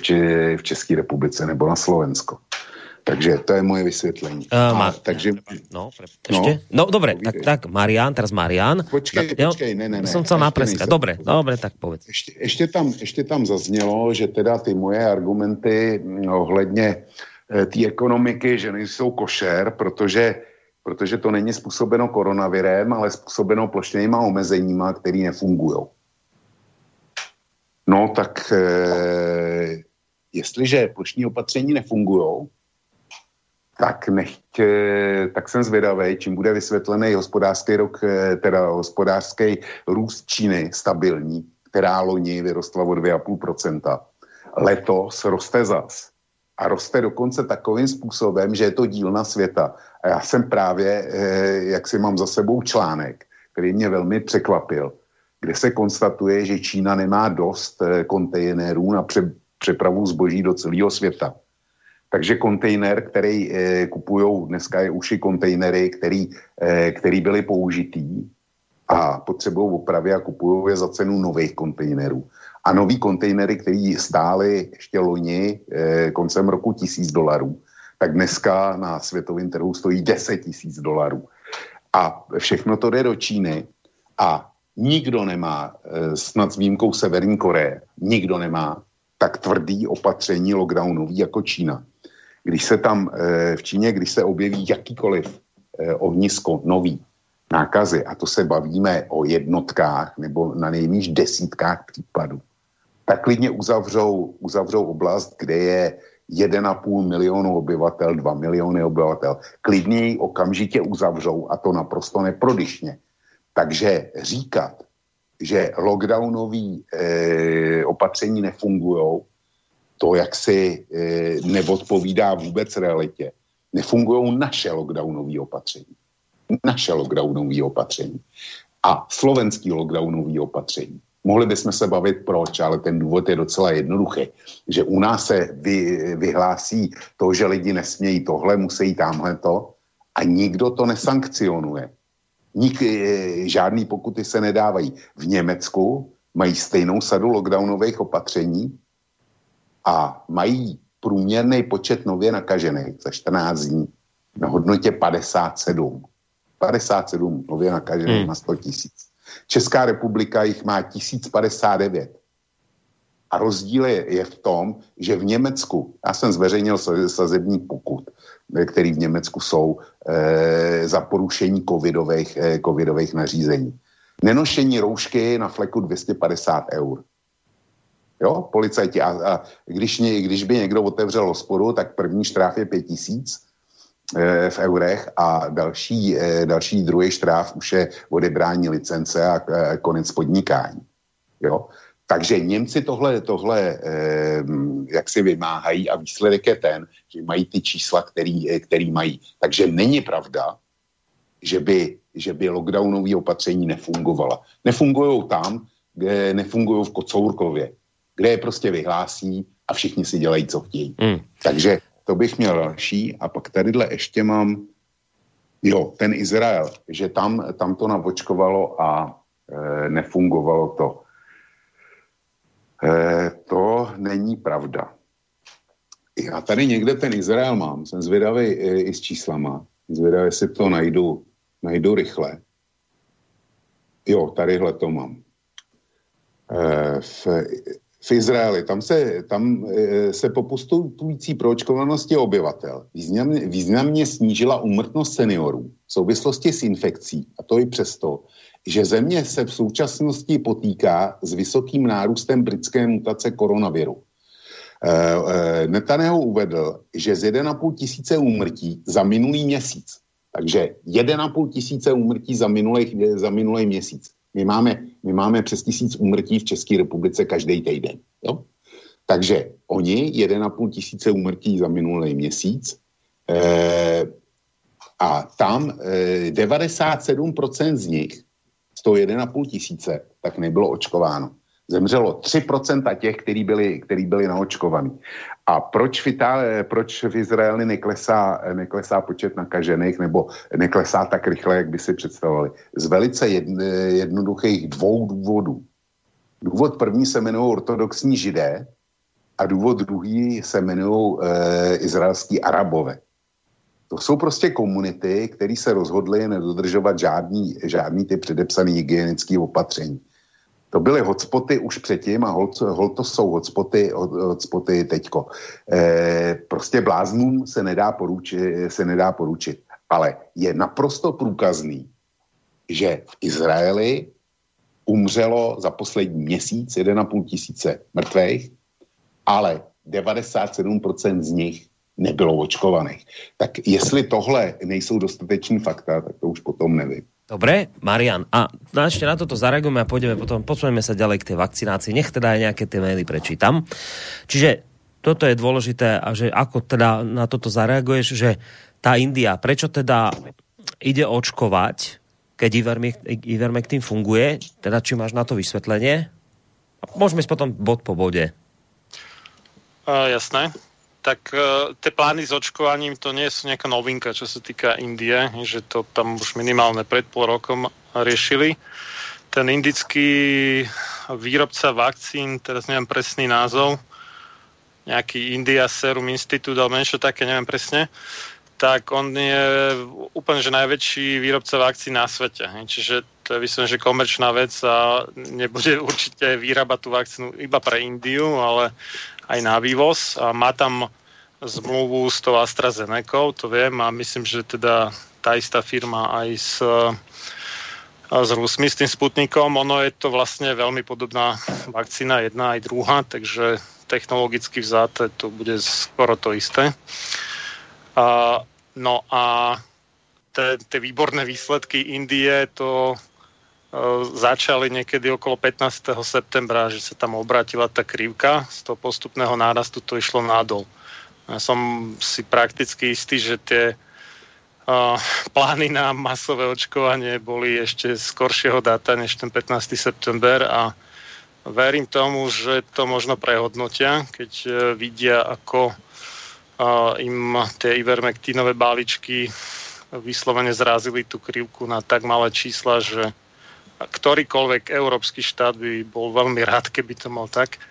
v České republice nebo na Slovensku. Takže to je moje vysvětlení. Uh, má... takže... No, pre... Ešte? No, dobre, tak, tak Marian, teraz Marian. Počkej, no, počkej, ne, ne, ne. Som chcel napreskať. Dobre, dobre, tak povedz. Ešte, ešte, tam, ešte tam zaznělo, že teda ty moje argumenty ohledně té ekonomiky, že nejsou košer, protože, protože to není způsobeno koronavirem, ale způsobeno plošnýma omezeníma, které nefungují. No, tak eh, jestliže plošní opatření nefungují, Tak, nechť, tak jsem zvědavý, čím bude vysvětlený hospodářský rok, teda hospodářský růst Číny stabilní, která loni vyrostla o dvě celé pět procenta. Letos roste zas. A roste dokonce takovým způsobem, že je to dílna světa. A já jsem právě, jak si mám za sebou článek, který mě velmi překvapil, kde se konstatuje, že Čína nemá dost kontejnerů na přepravu zboží do celého světa. Takže kontejner, který e, kupují, dneska je už i kontejnery, který, e, který byly použitý a potřebují opravy a kupují je za cenu nových kontejnerů. A nový kontejnery, který stály ještě loni e, koncem roku tisíc dolarů, tak dneska na světovém trhu stojí deset tisíc dolarů. A všechno to jde do Číny a Nikdo nemá, snad s výjimkou Severní Koreje, nikdo nemá tak tvrdý opatření lockdownový jako Čína. Když se tam v Číně, když se objeví jakýkoliv ohnisko nový nákazy, a to se bavíme o jednotkách nebo na nejvíc desítkách případů, tak klidně uzavřou, uzavřou oblast, kde je jeden a půl milionu obyvatel, dva miliony obyvatel. Klidně ji okamžitě uzavřou a to naprosto neprodyšně. Takže říkat, že lockdownový eh, opatření nefungujou, to jaksi eh, neodpovídá vůbec realitě. Nefungujou naše lockdownové opatření. Naše lockdownové opatření. A slovenský lockdownové opatření. Mohli bychom se bavit proč, ale ten důvod je docela jednoduchý. Že u nás se vy, vyhlásí to, že lidi nesmějí tohle, musí tamhleto a nikdo to nesankcionuje. Nik, žádný pokuty se nedávají. V Německu mají stejnou sadu lockdownových opatření a mají průměrný počet nově nakažených za čtrnáct dní na hodnotě padesát sedm. padesát sedm nově nakažených hmm. na sto tisíc. Česká republika jich má tisíc padesát devět. A rozdíl je, je v tom, že v Německu, já jsem zveřejnil sazební pokut, který v Německu jsou e, za porušení covidových, e, covidových nařízení. Nenošení roušky na fleku dvě stě padesát eur. Jo, policajti. A, a když, když by někdo otevřel hospodu, tak první štráf je pět tisíc e, v eurech a další, e, další druhý štráf už je odebrání licence a e, konec podnikání. Jo. Takže Němci tohle, tohle eh, jak si vymáhají a výsledek je ten, že mají ty čísla, který, který mají. Takže není pravda, že by, že by lockdownové opatření nefungovala. Nefungujou tam, kde nefungujou v Kocourkově, kde je prostě vyhlásí a všichni si dělají, co chtějí. Mm. Takže to bych měl další a pak tadyhle ještě mám, jo, ten Izrael, že tam, tam to navočkovalo a eh, nefungovalo to. Eh, to není pravda. Já tady někde ten Izrael mám, jsem zvědavý eh, i s číslama. Zvědavý, jestli to najdu, najdu rychle. Jo, tadyhle to mám. Eh, v, v Izraeli, tam se, tam, eh, se po postupující proočkovanosti obyvatel významně, významně snížila úmrtnost seniorů v souvislosti s infekcí, a to i přesto, že země se v současnosti potýká s vysokým nárůstem britské mutace koronaviru. E, e, Netanyahu uvedl, že z tisíc pět set úmrtí za minulý měsíc, takže tisíc pět set úmrtí za minulý, za minulý měsíc. My máme, my máme přes tisíc úmrtí v České republice každý týden. Jo? Takže oni tisíc pět set úmrtí za minulý měsíc, e, a tam e, devadesát sedm procent z nich, sto jedna a půl tisíce, tak nebylo očkováno. Zemřelo tři procenta těch, který byli, který byli naočkovaní. A proč v, Itálii, proč v Izraeli neklesá, neklesá počet nakažených nebo neklesá tak rychle, jak by si představovali? Z velice jedn, jednoduchých dvou důvodů. Důvod první se jmenují ortodoxní židé a důvod druhý se jmenují e, izraelský arabové. To jsou prostě komunity, které se rozhodly nedodržovat žádný, žádný ty předepsané hygienické opatření. To byly hotspoty už předtím a hol, hol to jsou hotspoty, hotspoty teďko. E, prostě bláznům se nedá, poruči, se nedá poručit. Ale je naprosto průkazný, že v Izraeli umřelo za poslední měsíc tisíc pět set mrtvých, ale devadesát sedm procent z nich nebylo očkovaných. Tak jestli tohle nejsou dostateční fakta, tak to už potom nevím. Dobre, Marian, a ešte na toto zareagujeme a pôjdeme potom, posuneme sa ďalej k tej vakcinácii. Nech teda aj nejaké tie maily prečítam. Čiže toto je dôležité a že ako teda na toto zareaguješ, že tá India, prečo teda ide očkovať, keď Ivermectin funguje, teda či máš na to vysvetlenie? Môžeme ísť potom bod po bode. Uh, jasné. Tak uh, tie plány s očkovaním to nie sú nejaká novinka, čo sa týka Indie, že to tam už minimálne pred pol rokom riešili. Ten indický výrobca vakcín, teraz neviem presný názov, nejaký India Serum Institute, ale menšie také, neviem presne, tak on je úplne že najväčší výrobca vakcín na svete. Čiže to je myslím, že komerčná vec a nebude určite vyrábať tú vakcínu iba pre Indiu, ale aj na vývoz. A má tam zmluvu s tou AstraZenecou, to viem, a myslím, že teda tá istá firma aj s, s Rusmi, s tým Sputnikom. Ono je to vlastne veľmi podobná vakcína, jedna aj druhá, takže technologicky vzaté to bude skoro to isté. Uh, no a tie výborné výsledky Indie to uh, začali niekedy okolo pätnásteho septembra, že sa tam obrátila tá krivka, z toho postupného nárastu to išlo nádol. Ja som si prakticky istý, že tie uh, plány na masové očkovanie boli ešte skoršieho dáta než ten pätnásteho september a verím tomu, že to možno prehodnotia, keď uh, vidia, ako im tie ivermectinové báličky vyslovene zrazili tú krivku na tak malé čísla, že ktorýkoľvek európsky štát by bol veľmi rád, keby to mal tak,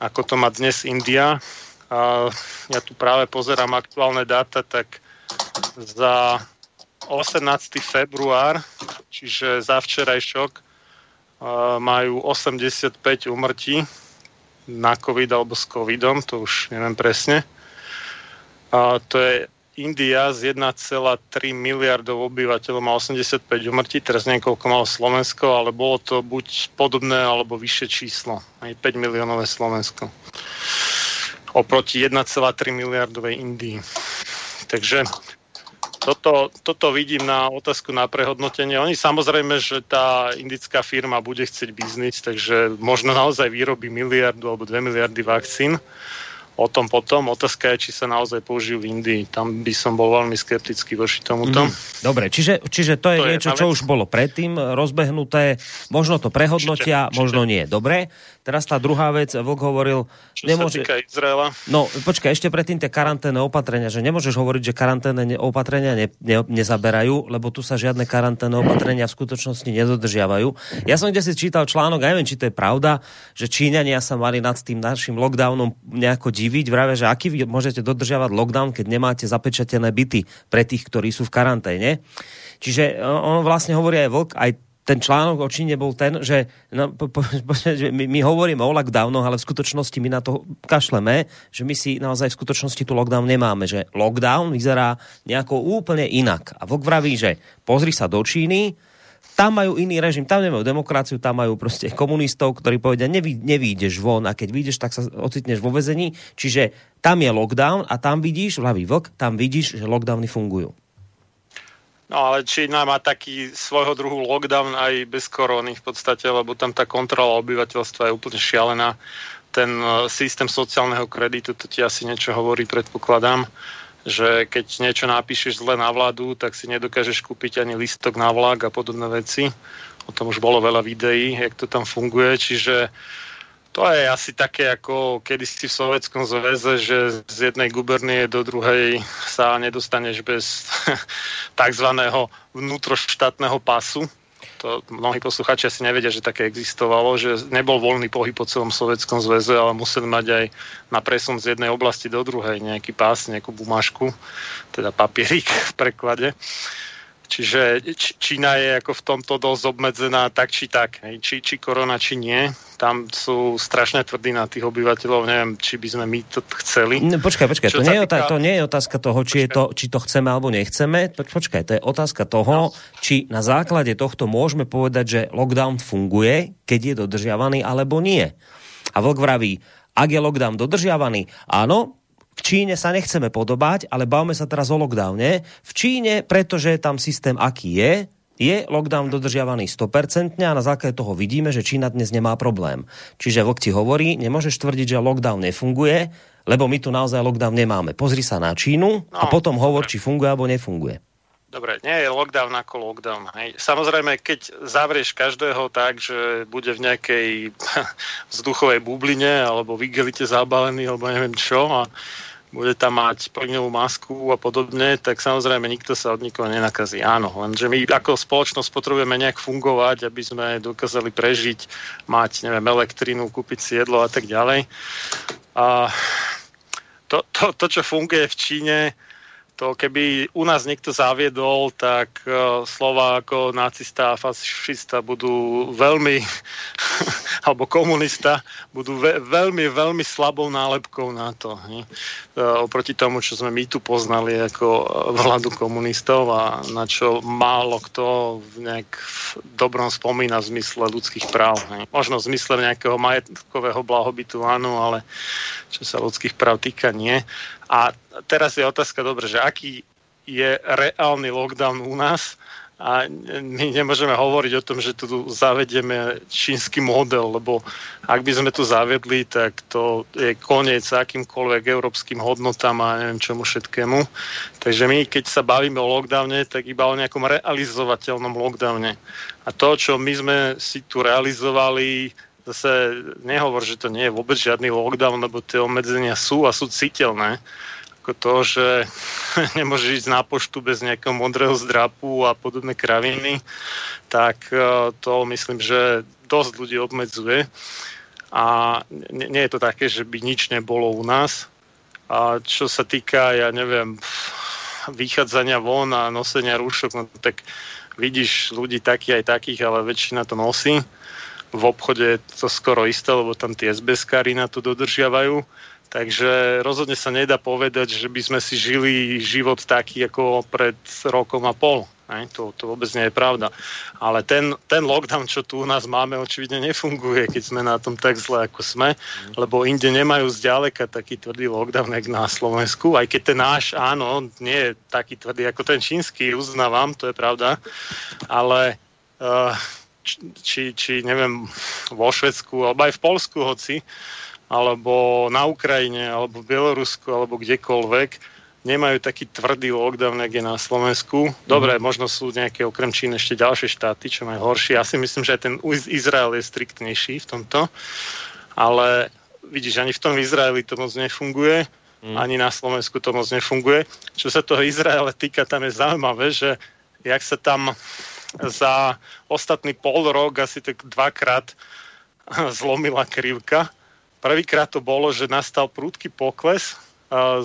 ako to má dnes India. A ja tu práve pozerám aktuálne dáta, tak za osemnásteho február, čiže za včerajšok, majú osemdesiatpäť úmrtí na COVID alebo s covidom, to už neviem presne. A to je India z jeden celá tri miliardov obyvateľov má osemdesiatpäť úmrtí, teraz niekoľko malo Slovensko, ale bolo to buď podobné alebo vyššie číslo, aj päť miliónové Slovensko oproti jeden celá tri miliardovej Indii. Takže toto, toto vidím na otázku na prehodnotenie. Oni samozrejme, že tá indická firma bude chcieť biznis, takže možno naozaj vyrobí miliardu alebo dve miliardy vakcín. O tom potom. Otázka je, či sa naozaj použijú v Indii. Tam by som bol veľmi skeptický voči tomuto. Mm, dobre, čiže, čiže to je to niečo, je čo už bolo predtým rozbehnuté. Možno to prehodnotia, čiže, možno čiže. Nie. Dobre. Teraz tá druhá vec, Vlk hovoril... Čo nemôže... sa týka Izraela? No, počkaj, ešte predtým tie karanténne opatrenia, že nemôžeš hovoriť, že karanténne opatrenia ne, ne, nezaberajú, lebo tu sa žiadne karanténne opatrenia v skutočnosti nedodržiavajú. Ja som kde si čítal článok, aj neviem, či to je pravda, že Číňania sa mali nad tým našim lockdownom nejako diviť, práve, že aký vy môžete dodržiavať lockdown, keď nemáte zapečatené byty pre tých, ktorí sú v karanténe. Čiže on vlastne hovorí aj Vlk, aj ten článok o Číne bol ten, že no, po, po, my, my hovoríme o lockdownoch, ale v skutočnosti my na to kašleme, že my si naozaj v skutočnosti tu lockdown nemáme, že lockdown vyzerá nejako úplne inak. A Vlk vraví, že pozri sa do Číny, tam majú iný režim, tam nemajú demokraciu, tam majú proste komunistov, ktorí povedia, nevý, nevídeš von a keď vyjdeš, tak sa ocitneš vo väzení. Čiže tam je lockdown a tam vidíš, hlavý Vlk, tam vidíš, že lockdowny fungujú. No ale Čína má taký svojho druhu lockdown aj bez korony v podstate, lebo tam tá kontrola obyvateľstva je úplne šialená. Ten systém sociálneho kreditu, to ti asi niečo hovorí, predpokladám, že keď niečo napíšeš zle na vládu, tak si nedokážeš kúpiť ani lístok na vlak a podobné veci. O tom už bolo veľa videí, jak to tam funguje. Čiže to je asi také, ako kedysi v Sovietskom zväze, že z jednej gubernie do druhej sa nedostaneš bez tzv. Vnútroštátneho pasu. To mnohí poslucháči asi nevedia, že také existovalo, že nebol voľný pohyb po celom Sovietskom zväze, ale musel mať aj na presun z jednej oblasti do druhej nejaký pás, nejakú bumášku, teda papierík v preklade. Čiže Čína je ako v tomto dosť obmedzená tak či tak, či, či korona, či nie. Tam sú strašne tvrdí na tých obyvateľov, neviem, či by sme my to chceli. No, počkaj, počkaj, to nie, týka... to nie je otázka toho, či, je to, či to chceme alebo nechceme. Počkaj, to je otázka toho, no. Či na základe tohto môžeme povedať, že lockdown funguje, keď je dodržiavaný alebo nie. A Vlk vraví, ak je lockdown dodržiavaný, áno, v Číne sa nechceme podobať, ale bavme sa teraz o lockdowne. V Číne, pretože tam systém aký je, je lockdown dodržiavaný sto percent a na základe toho vidíme, že Čína dnes nemá problém. Čiže Vlk ti hovorí, nemôžeš tvrdiť, že lockdown nefunguje, lebo my tu naozaj lockdown nemáme. Pozri sa na Čínu a no, potom hovor, či funguje alebo nefunguje. Dobre, nie je lockdown ako lockdown. Hej. Samozrejme, keď zavrieš každého tak, že bude v nejakej vzduchovej bubline alebo v igelite zabalený alebo neviem čo a bude tam mať plynovú masku a podobne, tak samozrejme nikto sa od nikoho nenakazí. Áno, lenže my ako spoločnosť potrebujeme nejak fungovať, aby sme dokázali prežiť, mať, neviem, elektrinu, kúpiť si jedlo a tak ďalej. A to, to, to čo funguje v Číne, To keby u nás niekto zaviedol, tak uh, slova ako nacista a fašista budú veľmi, alebo komunista, budú ve- veľmi, veľmi slabou nálepkou na to. Uh, oproti tomu, čo sme my tu poznali ako vládu komunistov a na čo málo kto nejak v dobrom spomína v zmysle ľudských práv. Ne? Možno v zmysle nejakého majetkového blahobytu, áno, ale čo sa ľudských práv týka, nie. A teraz je otázka, dobre, že aký je reálny lockdown u nás a my nemôžeme hovoriť o tom, že tu zavedieme čínsky model, lebo ak by sme tu zavedli, tak to je koniec akýmkoľvek európskym hodnotám a neviem čomu všetkému. Takže my, keď sa bavíme o lockdowne, tak iba o nejakom realizovateľnom lockdowne. A to, čo my sme si tu realizovali, zase nehovor, že to nie je vôbec žiadny lockdown, lebo tie obmedzenia sú a sú citeľné. Ako to, že nemôžeš ísť na poštu bez nejakého modrého zdrapu a podobné kraviny, tak to myslím, že dosť ľudí obmedzuje. A nie je to také, že by nič nebolo u nás. A čo sa týka, ja neviem, vychádzania von a nosenia rúšok, no tak vidíš ľudí takých aj takých, ale väčšina to nosí. V obchode je to skoro isté, lebo tam tie es bé eskári na to dodržiavajú. Takže rozhodne sa nedá povedať, že by sme si žili život taký ako pred rokom a pol. Ne? To, to vôbec nie je pravda. Ale ten, ten lockdown, čo tu u nás máme, očividne nefunguje, keď sme na tom tak zle, ako sme. Lebo inde nemajú zďaleka taký tvrdý lockdown, jak na Slovensku. Aj keď ten náš, áno, nie je taký tvrdý ako ten čínsky, uznávam, to je pravda. Ale... Uh, Či, či neviem, vo Švédsku, alebo aj v Poľsku hoci, alebo na Ukrajine, alebo v Bielorusku, alebo kdekoľvek, nemajú taký tvrdý lockdown, jak je na Slovensku. Dobre, možno sú nejaké okrem Čín ešte ďalšie štáty, čo majú horšie. Ja si myslím, že aj ten Izrael je striktnejší v tomto. Ale vidíš, ani v tom Izraeli to moc nefunguje, ani na Slovensku to moc nefunguje. Čo sa toho Izraela týka, tam je zaujímavé, že jak sa tam za ostatný pol rok asi tak dvakrát zlomila krivka. Prvýkrát to bolo, že nastal prudký pokles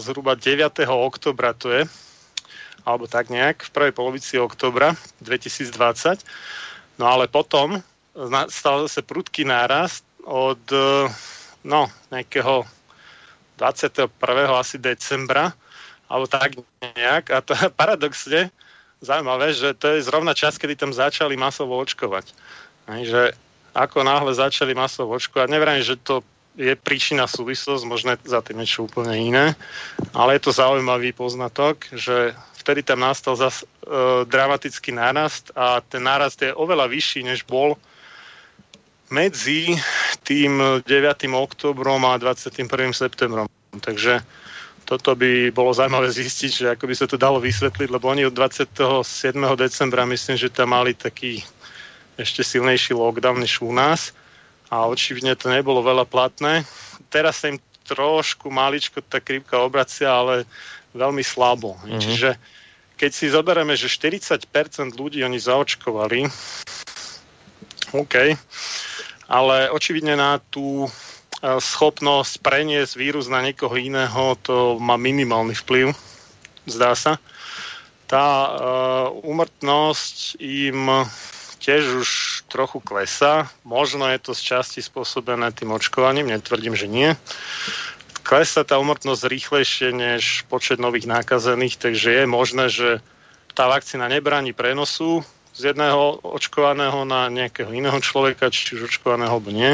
zhruba deviateho októbra to je, alebo tak nejak, v prvej polovici októbra dvetisícdvadsať. No ale potom nastal zase prudký nárast od no, nejakého dvadsiateho prvého asi decembra, alebo tak nejak. A to, paradoxne, zaujímavé, že to je zrovna čas, kedy tam začali masovo očkovať. Takže ako náhle začali masovo očkovať, neverím, že to je príčina súvislosť, možno za tým niečo úplne iné, ale je to zaujímavý poznatok, že vtedy tam nastal zas, e, dramatický nárast a ten nárast je oveľa vyšší, než bol medzi tým deviatym októbrom a dvadsiatym prvým septembrom. Takže toto by bolo zaujímavé zistiť, že ako by sa to dalo vysvetliť, lebo oni od dvadsiateho siedmeho decembra myslím, že tam mali taký ešte silnejší lockdown než u nás a očivne to nebolo veľa platné. Teraz sa im trošku maličko tá krivka obracia, ale veľmi slabo. Mm-hmm. Čiže keď si zoberieme, že štyridsať percent ľudí oni zaočkovali, OK, ale očividne na tú schopnosť preniesť vírus na niekoho iného, to má minimálny vplyv, zdá sa. Tá uh, úmrtnosť im tiež už trochu klesá. Možno je to z časti spôsobené tým očkovaním, netvrdím, že nie. Klesá tá úmrtnosť rýchlejšie než počet nových nákazených, takže je možné, že tá vakcína nebráni prenosu z jedného očkovaného na nejakého iného človeka, či už očkovaného, alebo nie.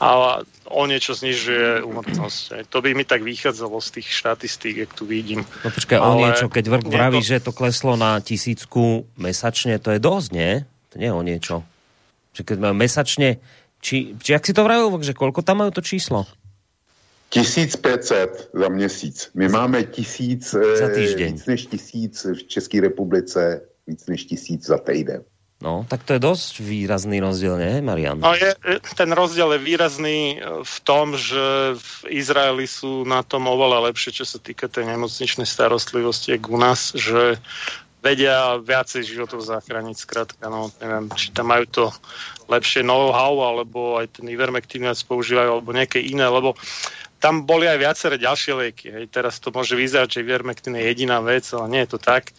A o niečo znižuje úmrtnosť. To by mi tak vychádzalo z tých štatistík, jak tu vidím. No počkaj, ale o niečo, keď Vlk vraví, to... že to kleslo na tisícku mesačne, to je dosť, nie? To nie je o niečo. Že keď majú mesačne, či, či jak si to vravil, že koľko tam majú to číslo? tisíc pět set za měsíc. My máme tisíc, za týždeň. Víc než tisíc v České republice, víc než tisíc za týden. No, tak to je dosť výrazný rozdiel, nie, Marian? No, je, ten rozdiel je výrazný v tom, že v Izraeli sú na tom oveľa lepšie, čo sa týka tej nemocničnej starostlivosti, ako u nás, že vedia viacej životov zachrániť, skrátka, no, neviem, či tam majú to lepšie know-how, alebo aj ten Ivermectin používajú, alebo nejaké iné, lebo tam boli aj viaceré ďalšie lieky. Hej. Teraz to môže vyzerať, že Ivermectin je jediná vec, ale nie je to tak.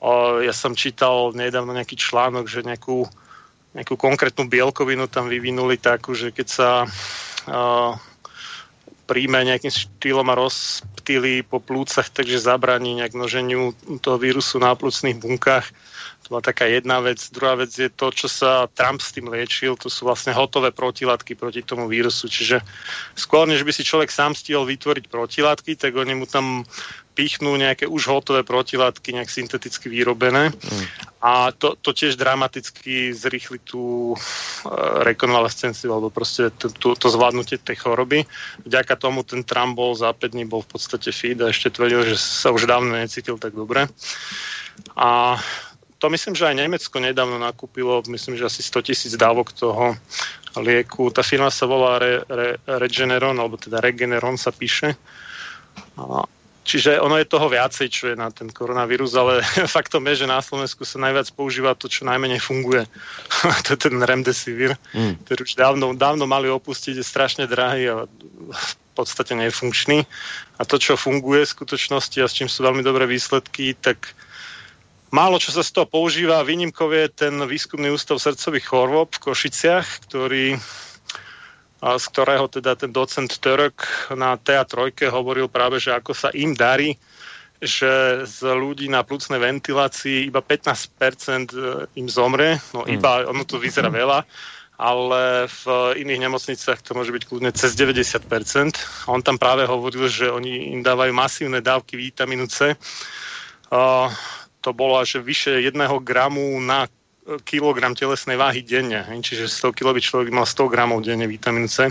O, ja som čítal nedávno nejaký článok, že nejakú, nejakú konkrétnu bielkovinu tam vyvinuli takú, že keď sa o, príjme nejakým štýlom a rozptýli po plúcach, takže zabraní nejak množeniu toho vírusu na plúcnych bunkách. To bola taká jedna vec. Druhá vec je to, čo sa Trump s tým liečil. To sú vlastne hotové protilátky proti tomu vírusu. Čiže skôr, než by si človek sám stihol vytvoriť protilátky, tak oni mu tam pichnú nejaké už hotové protilátky, nejak synteticky vyrobené. Mm. A to, to tiež dramaticky zrýchli tú e, rekonvalescenciu, alebo proste t- t- to zvládnutie tej choroby. Vďaka tomu ten Trump bol za päť dní bol v podstate fit a ešte tvrdil, že sa už dávno necítil tak dobre. A to myslím, že aj Nemecko nedávno nakúpilo, myslím, že asi sto tisíc dávok toho lieku. Tá firma sa volá Re, Re, Regeneron, alebo teda Regeneron sa píše. Čiže ono je toho viacej, čo je na ten koronavírus, ale faktom je, že na Slovensku sa najviac používa to, čo najmenej funguje. To je ten Remdesivir, mm. ktorý už dávno, dávno mali opustiť, je strašne drahý a v podstate nefunkčný. A to, čo funguje v skutočnosti a s čím sú veľmi dobré výsledky, tak málo čo sa z toho používa. Výnimkou je ten výskumný ústav srdcových chorôb v Košiciach, ktorý, z ktorého teda ten docent Török na té á tri hovoril práve, že ako sa im darí, že z ľudí na plúcnej ventilácii iba pätnásť percent im zomre. No iba, ono to vyzerá veľa, ale v iných nemocnicách to môže byť kľudne cez deväťdesiat percent. A on tam práve hovoril, že oni im dávajú masívne dávky vitamínu C, a to bolo až vyše jedného gramu na kilogram telesnej váhy denne. Čiže sto kilogramov by človek mal sto gramov denne vitamínu C.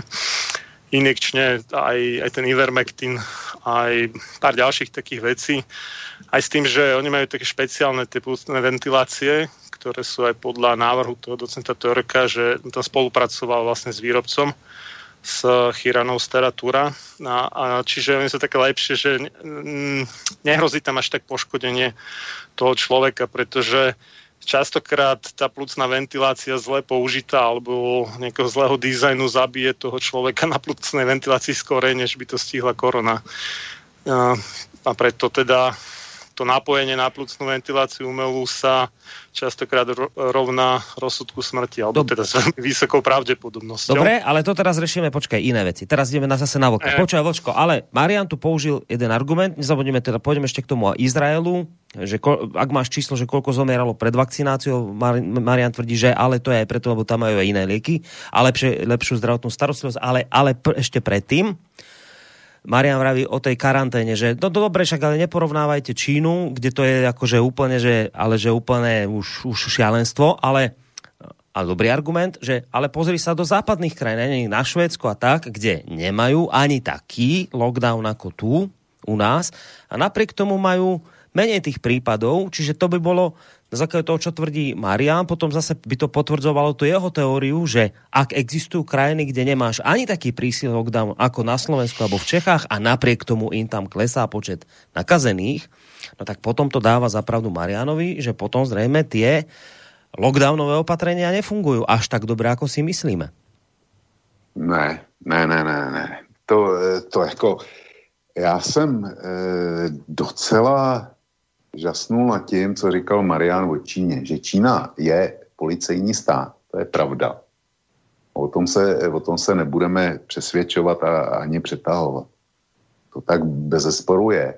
Inekčne aj, aj ten Ivermectin, aj pár ďalších takých vecí. Aj s tým, že oni majú také špeciálne tie plúcne ventilácie, ktoré sú aj podľa návrhu toho docenta Töröka, že tam spolupracoval vlastne s výrobcom, s Chiranou Staratúra. A, a čiže oni sú také lepšie, že nehrozí tam až tak poškodenie toho človeka, pretože častokrát tá plúcna ventilácia zle použitá alebo nejakého zlého dizajnu zabije toho človeka na plúcnej ventilácii skorej, než by to stihla korona. A, a preto teda to napojenie na plúcnú ventiláciu umelú sa častokrát rovná rozsudku smrti, alebo Dobre. Teda s vysokou pravdepodobnosťou. Dobre, ale to teraz riešime, počkaj, iné veci. Teraz ideme na zase na Vlka. E... Počkaj, Vlčko, ale Marian tu použil jeden argument, nezabudneme teda, pôjdeme ešte k tomu a Izraelu, že ko, ak máš číslo, že koľko zomieralo pred vakcináciou, Mar, Marian tvrdí, že ale to je aj preto, lebo tam majú aj iné lieky a lepšie, lepšiu zdravotnú starostlivosť, ale, ale pr- ešte predtým Marian vraví o tej karanténe, že no dobre, však ale neporovnávajte Čínu, kde to je akože úplne, že, ale že úplne už, už šialenstvo, ale, ale dobrý argument, že ale pozri sa do západných krajín, na Švédsko a tak, kde nemajú ani taký lockdown ako tu u nás a napriek tomu majú menej tých prípadov, čiže to by bolo na základe toho, čo tvrdí Marian, potom zase by to potvrdzovalo tú jeho teóriu, že ak existujú krajiny, kde nemáš ani taký prísny lockdown ako na Slovensku alebo v Čechách a napriek tomu im tam klesá počet nakazených, no tak potom to dáva za pravdu Marianovi, že potom zrejme tie lockdownové opatrenia nefungujú až tak dobre, ako si myslíme. Ne, ne, ne, ne, ne. To, to jako... Já jsem e, docela žasnul nad tím, co říkal Marian o Číně, že Čína je policejní stát, to je pravda. O tom se, o tom se nebudeme přesvědčovat a, ani přetahovat. To tak bezesporu je.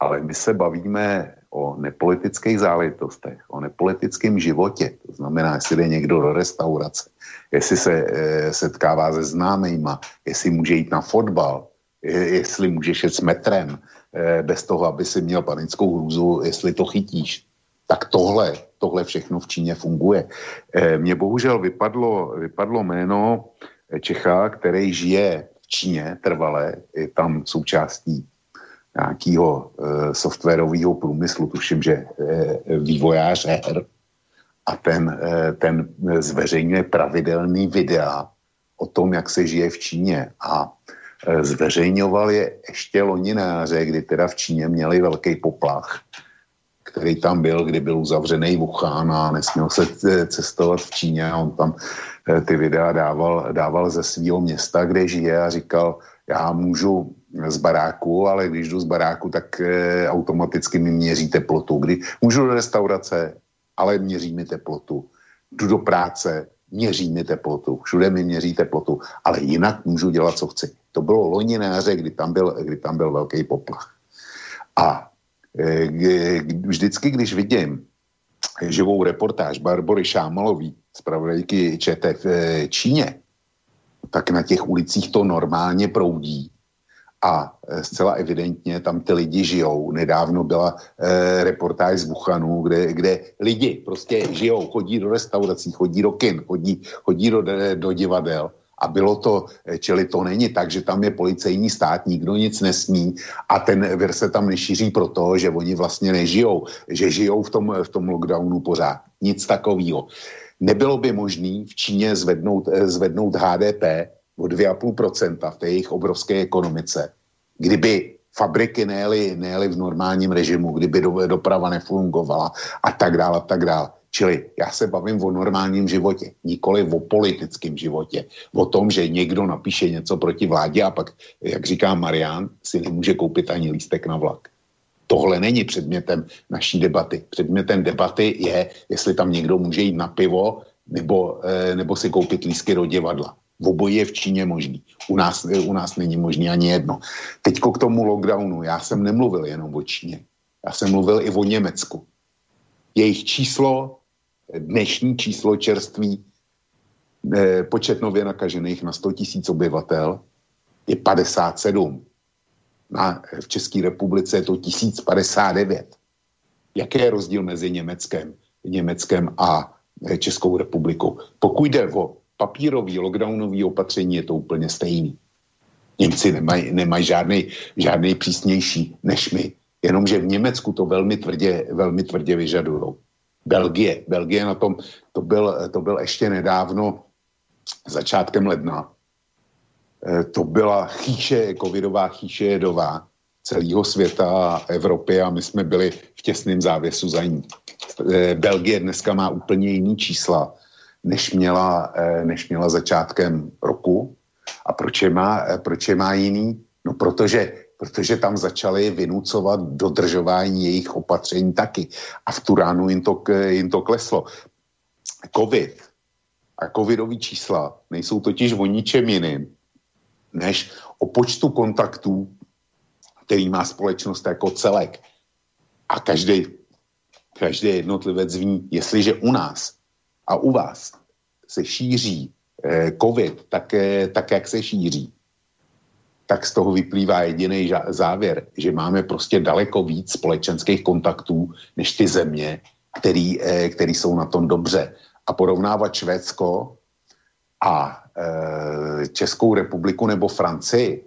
Ale my se bavíme o nepolitických záležitostech, o nepolitickém životě. To znamená, jestli jde někdo do restaurace, jestli se e, setkává se známejma, jestli může jít na fotbal, jestli můžeš jet s metrem, bez toho, aby si měl panickou hrůzu, jestli to chytíš. Tak tohle, tohle všechno v Číně funguje. Mně bohužel vypadlo, vypadlo jméno Čecha, který žije v Číně trvale, je tam součástí nějakého softwarového průmyslu, tuším, že vývojář her, a ten, ten zveřejňuje pravidelný videa o tom, jak se žije v Číně a zveřejňoval je ještě lonináře, kdy teda v Číně měli velký poplach, který tam byl, kdy byl uzavřený Wuhan a nesměl se cestovat v Číně a on tam ty videa dával, dával ze svého města, kde žije a říkal, já můžu z baráku, ale když jdu z baráku, tak e, automaticky mi měří teplotu. Kdy můžu do restaurace, ale měří mi teplotu. Jdu do práce, měří mi teplotu. Všude mi měří teplotu, ale jinak můžu dělat, co chci. To bylo loni na jaře, kdy tam byl, kdy tam byl velký poplach. A e, vždycky, když vidím živou reportáž Barbory Šámalový z pravodajky ČT v e, Číně, tak na těch ulicích to normálně proudí. A zcela evidentně tam ty lidi žijou. Nedávno byla e, reportáž z Wuhanu, kde, kde lidi prostě žijou, chodí do restaurací, chodí do kin, chodí, chodí do, do divadel. A bylo to, čili to není tak, že tam je policejní stát, nikdo nic nesmí a ten vir se tam nešíří proto, že oni vlastně nežijou, že žijou v tom, v tom lockdownu pořád. Nic takového. Nebylo by možné v Číně zvednout, zvednout há dé pé o dvě celé pět procenta v té jejich obrovské ekonomice, kdyby fabriky nejeli, nejeli v normálním režimu, kdyby doprava nefungovala a tak dále, a tak dále. Čili já se bavím o normálním životě, nikoli o politickém životě. O tom, že někdo napíše něco proti vládě a pak, jak říká Marian, si nemůže koupit ani lístek na vlak. Tohle není předmětem naší debaty. Předmětem debaty je, jestli tam někdo může jít na pivo nebo, nebo si koupit lístky do divadla. V obojí je v Číně možný. U nás, u nás není možný ani jedno. Teďko k tomu lockdownu. Já jsem nemluvil jenom o Číně. Já jsem mluvil i o Německu. Jejich číslo, dnešní číslo čerství, eh, počet nově nakažených na sto tisíc obyvatel je padesát sedm. Na, v České republice je to tisíc padesát devět. Jaký je rozdíl mezi Německem, Německem a eh, Českou republikou? Pokud jde o papírový lockdownový opatření, je to úplně stejný. Němci nemají nemaj žádný, žádný přísnější než my. Jenomže v Německu to velmi tvrdě, velmi tvrdě vyžadujou. Belgie. Belgie na tom, to byl, to byl ještě nedávno, začátkem ledna. E, to byla chýše, covidová chýše jedová celého světa a Evropy a my jsme byli v těsném závěsu za ní. E, Belgie dneska má úplně jiný čísla, než měla, e, než měla začátkem roku. A proč je má, e, proč je má jiný? No protože... protože tam začali vynucovat dodržování jejich opatření taky. A v tu ránu jim to, jim to kleslo. Covid a covidový čísla nejsou totiž o ničem jiným, než o počtu kontaktů, který má společnost jako celek. A každý, každý jednotlivec ví, jestliže u nás a u vás se šíří eh, covid tak, eh, tak, jak se šíří, tak z toho vyplývá jediný závěr, že máme prostě daleko víc společenských kontaktů než ty země, který, který jsou na tom dobře. A porovnávat Švédsko a e, Českou republiku nebo Francii,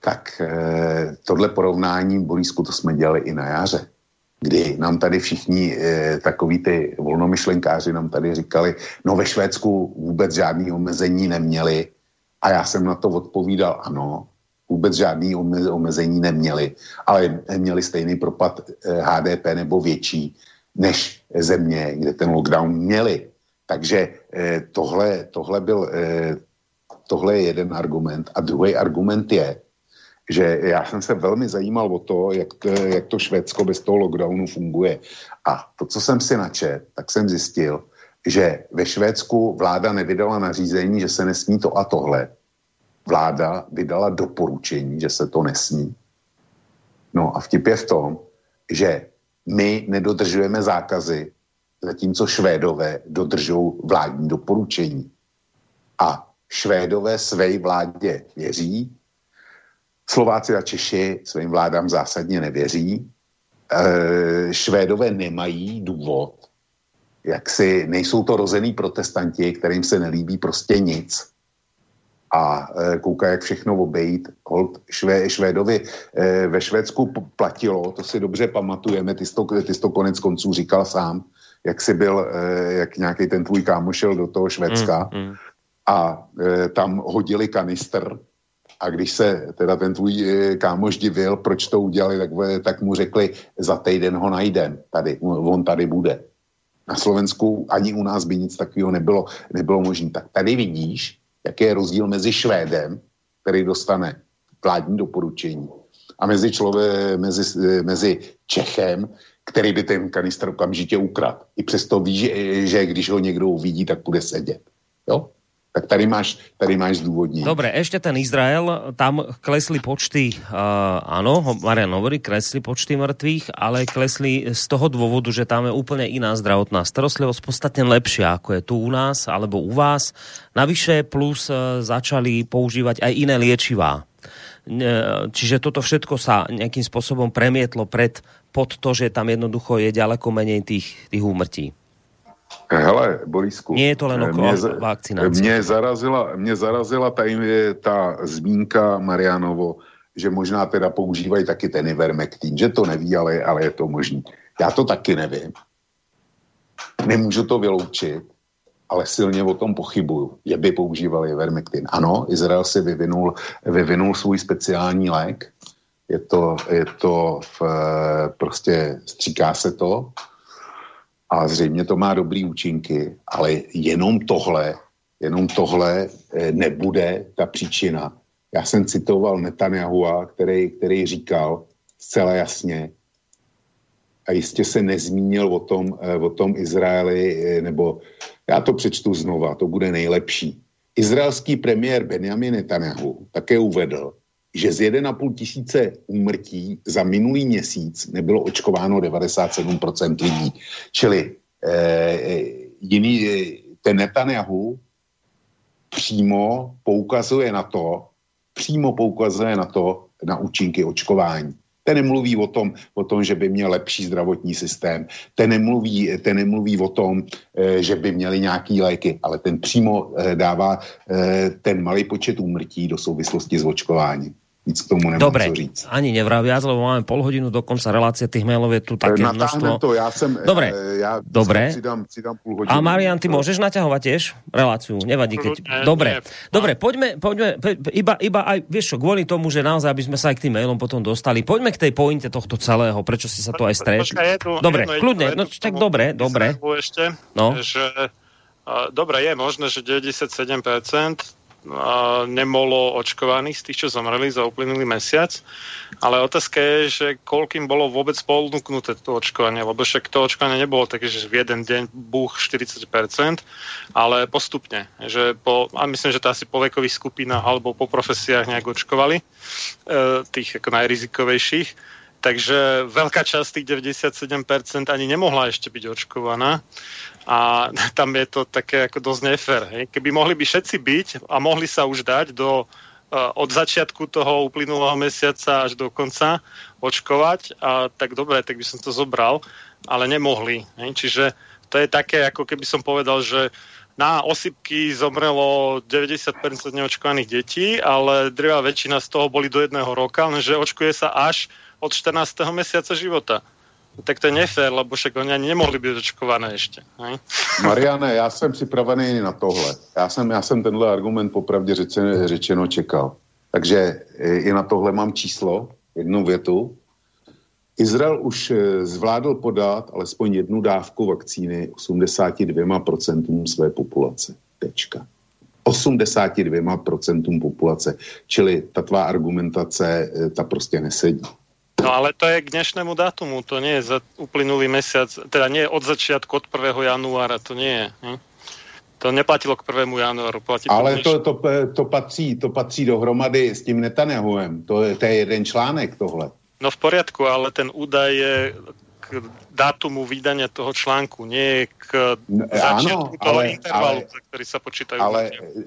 tak e, tohle porovnání, Borisku, to jsme dělali i na jaře, kdy nám tady všichni e, takoví ty volnomyšlenkáři nám tady říkali, no ve Švédsku vůbec žádný omezení neměli. A já jsem na to odpovídal, ano, vůbec žádný omezení neměli, ale měli stejný propad há dé pé nebo větší než země, kde ten lockdown měli. Takže tohle, tohle, byl, tohle je jeden argument. A druhý argument je, že já jsem se velmi zajímal o to, jak, jak to Švédsko bez toho lockdownu funguje. A to, co jsem si načet, tak jsem zjistil, že ve Švédsku vláda nevydala nařízení, že se nesmí to a tohle. Vláda vydala doporučení, že se to nesmí. No a vtip je v tom, že my nedodržujeme zákazy, zatímco Švédové dodržují vládní doporučení. A Švédové své vládě věří, Slováci a Češi svým vládám zásadně nevěří, e, Švédové nemají důvod, jak si nejsou to rozený protestanti, kterým se nelíbí prostě nic a e, kouká, jak všechno obejít. Hold švé, Švédovi e, ve Švédsku platilo, to si dobře pamatujeme, ty jsi to, ty jsi to konec konců říkal sám, jak si byl, e, jak nějaký ten tvůj kámoš šel do toho Švédska mm, mm. a e, tam hodili kanistr a když se teda ten tvůj e, kámoš divil, proč to udělali, tak, tak mu řekli, za týden ho najdem, tady, on tady bude. Na Slovensku ani u nás by nic takového nebylo, nebylo možné. Tak tady vidíš, jaký je rozdíl mezi Švédem který dostane vládní doporučení. A mezi, člově, mezi, mezi Čechem, který by ten kanistr okamžitě ukradl. I přesto ví, že, že když ho někdo uvidí, tak bude sedět. Jo? Tak tady máš, tady máš zdôvodnenie. Dobre, ešte ten Izrael, tam klesli počty, uh, áno, Marian hovorí, klesli počty mŕtvych, ale klesli z toho dôvodu, že tam je úplne iná zdravotná starostlivosť, podstatne lepšia, ako je tu u nás, alebo u vás. Navyše plus uh, začali používať aj iné liečivá. Ne, čiže toto všetko sa nejakým spôsobom premietlo pred, pod to, že tam jednoducho je ďaleko menej tých, tých úmrtí. Hele, Borisku, nie je to len okolo vakcinácie. Mne zarazila, mne zarazila tá, tá zmínka Marianovo, že možná teda používají taky ten Ivermectin, že to neví, ale, ale je to možný. Já to taky nevím. Nemůžu to vyloučit, ale silně o tom pochybuju, že by používali Ivermectin. Ano, Izrael si vyvinul, vyvinul svůj speciální lék. Je to, je to v, prostě stříká se to. A zřejmě to má dobrý účinky, ale jenom tohle, jenom tohle nebude ta příčina. Já jsem citoval Netanyahua, který, který říkal zcela jasně, a jistě se nezmínil o tom, o tom Izraeli, nebo já to přečtu znova, to bude nejlepší. Izraelský premiér Benjamin Netanyahu také uvedl, že z jeden a půl tisíce úmrtí za minulý měsíc nebylo očkováno devadesát sedm procent lidí. Čili eh, jiný, ten Netanyahu přímo poukazuje na to, přímo poukazuje na to, na účinky očkování. Ten nemluví o tom, o tom, že by měl lepší zdravotní systém. Ten nemluví, ten nemluví o tom, že by měli nějaký léky, ale ten přímo dává ten malý počet úmrtí do souvislosti s očkováním. Nic k tomu nemám dobre, čo říct. Ani nevrá viac, lebo máme pol hodinu do konca relácie, tých mailov je tu také natáhnem množstvo. To, ja sem, dobre, ja dobre. Si dám, si dám pol hodinu. A Marian, ty no. Môžeš naťahovať tiež reláciu? Nevadí, keď... Ne, dobre, ne. Dobre, poďme, poďme iba, iba aj, vieš čo, kvôli tomu, že naozaj, aby sme sa aj k tým mailom potom dostali, poďme k tej pointe tohto celého, prečo si sa to aj stretli. Dobre, jedno, kľudne, jedno, no tak dobre, dobre. Ešte, no. že, uh, dobre, je možné, že deväťdesiatsedem percent nebolo očkovaných z tých, čo zomreli za uplynulý mesiac. Ale otázka je, že koľkým bolo vôbec ponúknuté to očkovanie, lebo však to očkovanie nebolo také, že v jeden deň búch štyridsať percent, ale postupne. Že po, a myslím, že to asi po vekových skupinách alebo po profesiách nejak očkovali, e, tých ako najrizikovejších. Takže veľká časť tých deväťdesiatsedem percent ani nemohla ešte byť očkovaná. A tam je to také ako dosť nefér. Hej? Keby mohli by všetci byť a mohli sa už dať do, od začiatku toho uplynulého mesiaca až do konca očkovať, a tak dobre, tak by som to zobral, ale nemohli. Hej? Čiže to je také, ako keby som povedal, že na osypky zomrelo deväťdesiat percent neočkovaných detí, ale drvá väčšina z toho boli do jedného roka, lenže očkuje sa až od štrnásteho mesiaca života. Tak to je nefér, lebo však oni ani nemohli byť očkované ešte. Ne? Mariane, ja som pripravený na tohle. Ja som, ja som tenhle argument popravde řečeno, řečeno čekal. Takže i na tohle mám číslo, jednu větu. Izrael už zvládl podat alespoň jednu dávku vakcíny osmdesáti dvěma procentům své populace. Tečka. osmdesáti dvěma procentům populace. Čili ta tvá argumentace, ta prostě nesedí. No ale to je k dnešnému dátumu, to nie je za uplynulý mesiac, teda nie je od začiatku, od prvého januára, to nie je. Hm? To neplatilo k prvému januáru. Ale to, to, to, patří, to patří dohromady s tím Netanyahuem, to je, to je jeden článek tohle. No v poriadku, ale ten údaj je k dátumu vydania toho článku, nie je k začiatku toho ale, intervalu, ale, za ktorý sa počítajú. Ale,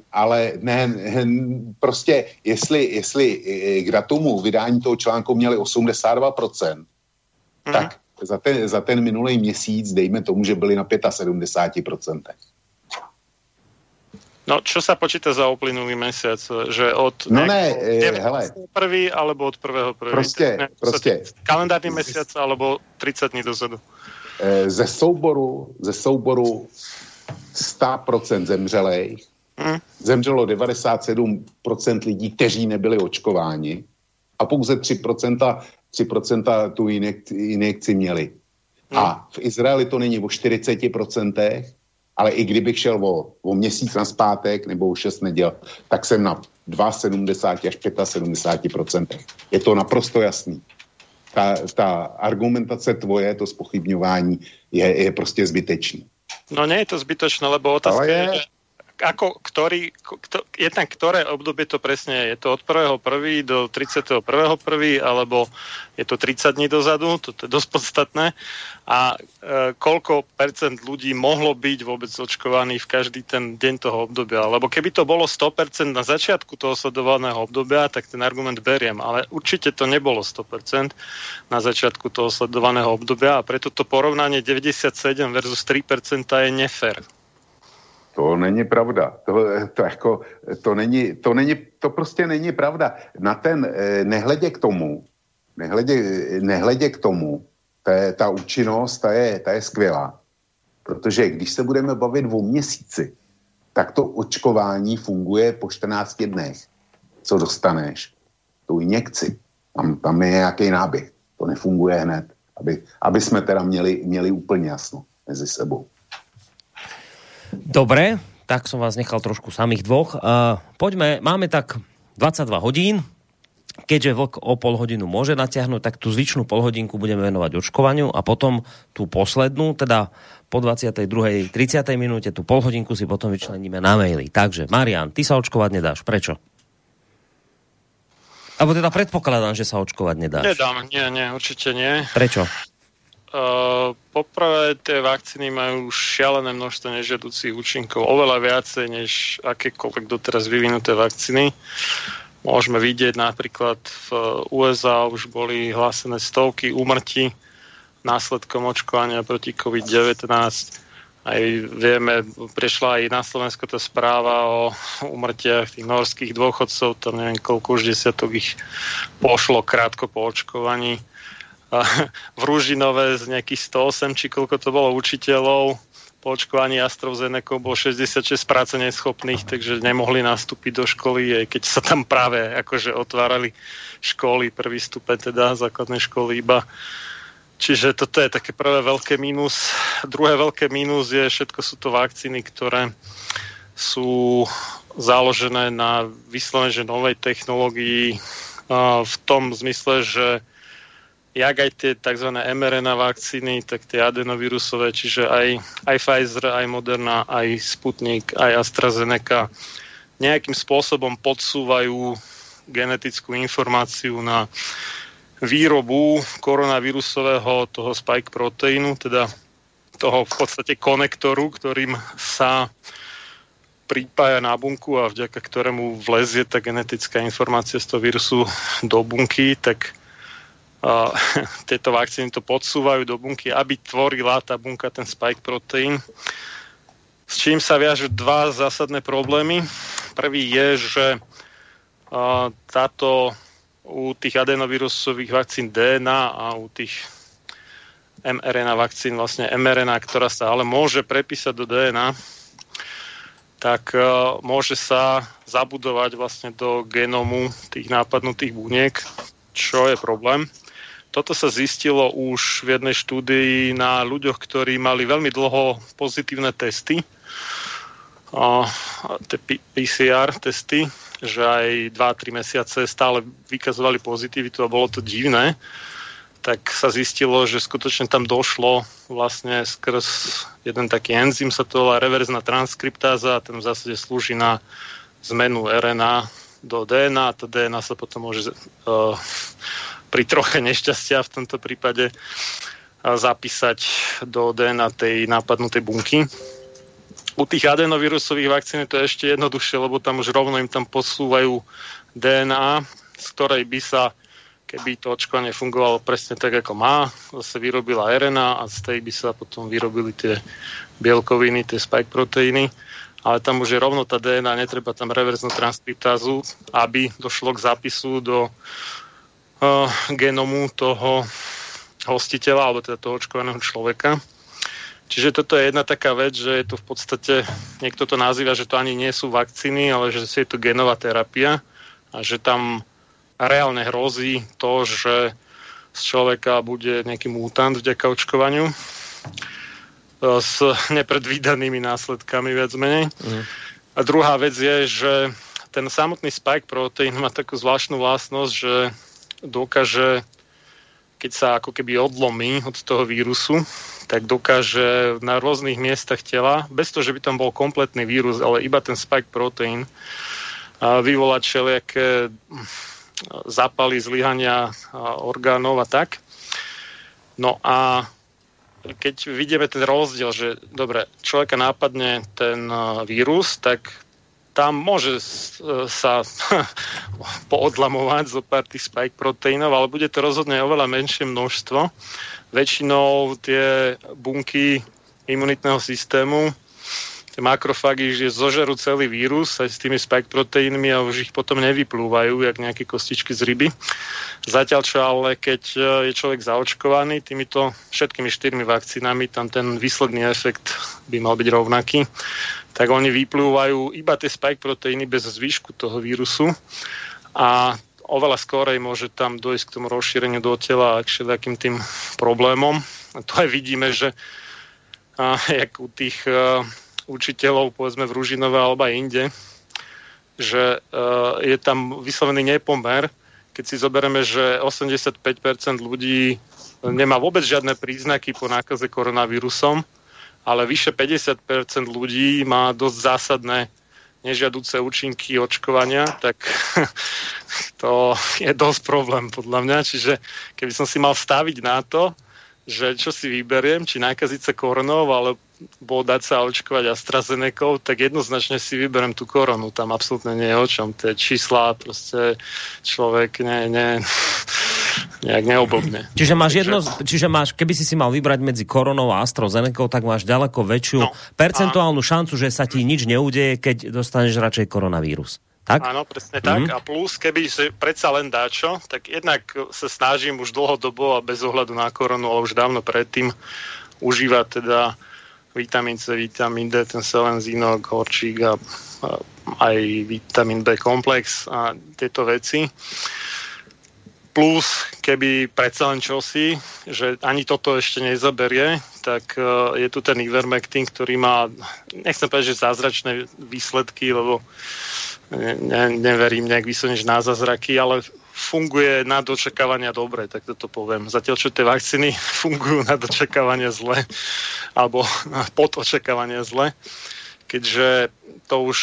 ale ne, ne, prostě, jestli, jestli k datumu vydání toho článku měli osmdesát dva procent, mm-hmm. tak za ten, za ten minulý měsíc, dejme tomu, že byli na sedemdesiatpäť percent. No, čo sa počíta za uplynulý mesiac? Že od no ne, deväťdesiateho prvého alebo od prvého prvého Proste, ne, proste. Kalendárny mesiac alebo tridsať dní dozadu. Ze souboru, ze souboru sto procent zemřelých hmm. zemřelo devadesát sedm procent lidí, kteří nebyli očkováni a pouze tři procenta, tři procenta tu injekci měli. Hmm. A v Izraeli to není o štyridsať percent, ale i kdybych šel o, o měsíc na zpátek nebo o šest neděl, tak jsem na sedmdesát dva až sedmdesát pět procent. Je to naprosto jasný. Ta, ta argumentace tvoje, to spochybňování je, je prostě zbytečný. No nie je to zbytočné, lebo otázka je, je, ako, ktorý, kto, jednak ktoré obdobie to presne je. Je to od prvého prvého do tridsiateho prvého prvého alebo je to tridsať dní dozadu, to, to je dosť podstatné. A e, koľko percent ľudí mohlo byť vôbec očkovaných v každý ten deň toho obdobia. Lebo keby to bolo sto percent na začiatku toho sledovaného obdobia, tak ten argument beriem. Ale určite to nebolo sto percent na začiatku toho sledovaného obdobia a preto to porovnanie deväťdesiatsedem versus tri percent je nefér. To není pravda. To, to, jako, to, není, to, není, to prostě není pravda. Na ten, nehledě k tomu, nehledě, nehledě k tomu, ta, ta účinnost, ta je, ta je skvělá. Protože když se budeme bavit o měsíci, tak to očkování funguje po čtrnácti dnech. Co dostaneš? Tu injekci. Tam, tam je nějaký náběh. To nefunguje hned, aby, aby jsme teda měli, měli úplně jasno mezi sebou. Dobre, tak som vás nechal trošku samých dvoch. Uh, poďme, máme tak dvadsaťdva hodín. Keďže Vlk o pol hodinu môže natiahnuť, tak tú zvyčnú polhodinku budeme venovať očkovaniu a potom tú poslednú, teda po dvadsiatej druhej tridsiatej minúte tú polhodinku si potom vyčleníme na maily. Takže, Marian, ty sa očkovať nedáš. Prečo? Alebo teda predpokladám, že sa očkovať nedáš. Nedám, nie, nie, určite nie. Prečo? Uh, poprvé tie vakcíny majú šialené množstvo nežiaducich účinkov, oveľa viacej než akékoľvek doteraz vyvinuté vakcíny. Môžeme vidieť napríklad v U S A už boli hlásené stovky úmrtí následkom očkovania proti covid devätnásť. Aj vieme, prešla aj na Slovensku tá správa o úmrtiach tých norských dôchodcov, tam neviem koľko už desiatok ich pošlo krátko po očkovaní. V Ružinove z nejakých sto osem, či koľko to bolo učiteľov, po očkovaní AstraZeneca bolo šesťdesiatšesť práce neschopných, takže nemohli nastúpiť do školy, aj keď sa tam práve akože otvárali školy, prvý stupeň teda základnej školy iba. Čiže toto je také prvé veľké mínus. Druhé veľké mínus je, všetko sú to vakcíny, ktoré sú založené na vyslovene, že novej technológii v tom zmysle, že jak aj tie tzv. em er en á vakcíny, tak tie adenovírusové, čiže aj, aj Pfizer, aj Moderna, aj Sputnik, aj AstraZeneca nejakým spôsobom podsúvajú genetickú informáciu na výrobu koronavírusového toho spike proteínu, teda toho v podstate konektoru, ktorým sa pripája na bunku a vďaka ktorému vlezie tá genetická informácia z toho vírusu do bunky, tak Uh, tieto vakcíny to podsúvajú do bunky, aby tvorila tá bunka ten spike proteín. S čím sa viažú dva zásadné problémy. Prvý je, že uh, táto u tých adenovírusových vakcín dé en á a u tých em er en á vakcín, vlastne em er en á, ktorá sa ale môže prepísať do dé en á, tak uh, môže sa zabudovať vlastne do genómu tých nápadnutých buniek, čo je problém. Toto sa zistilo už v jednej štúdii na ľuďoch, ktorí mali veľmi dlho pozitívne testy, uh, te pé cé er testy, že aj dva až tri mesiace stále vykazovali pozitivitu a bolo to divné, tak sa zistilo, že skutočne tam došlo vlastne skrz jeden taký enzym, sa to volá reverzná transkriptáza a ten v zásade slúži na zmenu er en á do dé en á a tá dé en á sa potom môže uh, pri troche nešťastia v tomto prípade zapísať do dé en á tej nápadnutej bunky. U tých adenovírusových vakcín je to ešte jednoduchšie, lebo tam už rovno im tam posúvajú dé en á, z ktorej by sa, keby to očkovanie fungovalo presne tak, ako má, sa vyrobila er en á a z tej by sa potom vyrobili tie bielkoviny, tie spike proteíny. Ale tam už je rovno tá dé en á, netreba tam reverznú transkriptázu, aby došlo k zápisu do genomu toho hostiteľa, alebo teda toho očkovaného človeka. Čiže toto je jedna taká vec, že je to v podstate, niekto to nazýva, že to ani nie sú vakcíny, ale že je to genová terapia a že tam reálne hrozí to, že z človeka bude nejaký mutant vďaka očkovaniu. s nepredvídanými následkami viac menej. Mm. A druhá vec je, že ten samotný spike proteín má takú zvláštnu vlastnosť, že dokáže, keď sa ako keby odlomí od toho vírusu, tak dokáže na rôznych miestach tela, bez toho, že by tam bol kompletný vírus, ale iba ten spike proteín, vyvolať všelijaké zápaly, zlyhania orgánov a tak. No a keď vidíme ten rozdiel, že dobre, človeka nápadne ten vírus, tak tam môže sa poodlamovať zo pár tých spike proteínov, ale bude to rozhodne oveľa menšie množstvo. Väčšinou tie bunky imunitného systému, tie makrofágy, že zožerú celý vírus aj s tými spike proteínmi a už ich potom nevyplúvajú, jak nejaké kostičky z ryby. Zatiaľ čo ale, keď je človek zaočkovaný týmito všetkými štyrmi vakcínami, tam ten výsledný efekt by mal byť rovnaký, tak oni vyplúvajú iba tie spike proteíny bez zvyšku toho vírusu a oveľa skorej môže tam dojsť k tomu rozšíreniu do tela a k všetkým tým problémom. A to aj vidíme, že a, jak u tých... A, učiteľov, povedzme v Ružinove alebo aj inde, že je tam vyslovený nepomer, keď si zoberieme, že osemdesiatpäť percent ľudí nemá vôbec žiadne príznaky po nákaze koronavírusom, ale vyše päťdesiat percent ľudí má dosť zásadné nežiaduce účinky očkovania, tak to je dosť problém podľa mňa. Čiže keby som si mal staviť na to, že čo si vyberiem, či nákaziť sa koronou, alebo dať sa očkovať AstraZenecou, tak jednoznačne si vyberiem tú koronu. Tam absolútne nie je o čom. Tie čísla proste človek ne, ne, nejak neobobne. Čiže máš jedno, čiže máš, keby si si mal vybrať medzi koronou a AstraZenecou, tak máš ďaleko väčšiu no, percentuálnu a... šancu, že sa ti nič neudeje, keď dostaneš radšej koronavírus. Tak? Áno, presne tak. Mm-hmm. A plus, keby si predsa len dáčo, tak jednak sa snažím už dlhodobo a bez ohľadu na koronu, ale už dávno predtým užívať teda vitamín C, vitamín D, ten selenzínok, horčík a, a aj vitamín B komplex a tieto veci. Plus, keby predsa len čosi, že ani toto ešte nezaberie, tak je tu ten Ivermectin, ktorý má, nechcem povedať, že zázračné výsledky, lebo ne, neverím nejak vyslovene na zázraky, ale funguje na dočakávania dobre, tak to poviem. Zatiaľ, čo tie vakcíny fungujú na dočakávania zle, alebo pod očakávania zle, keďže to už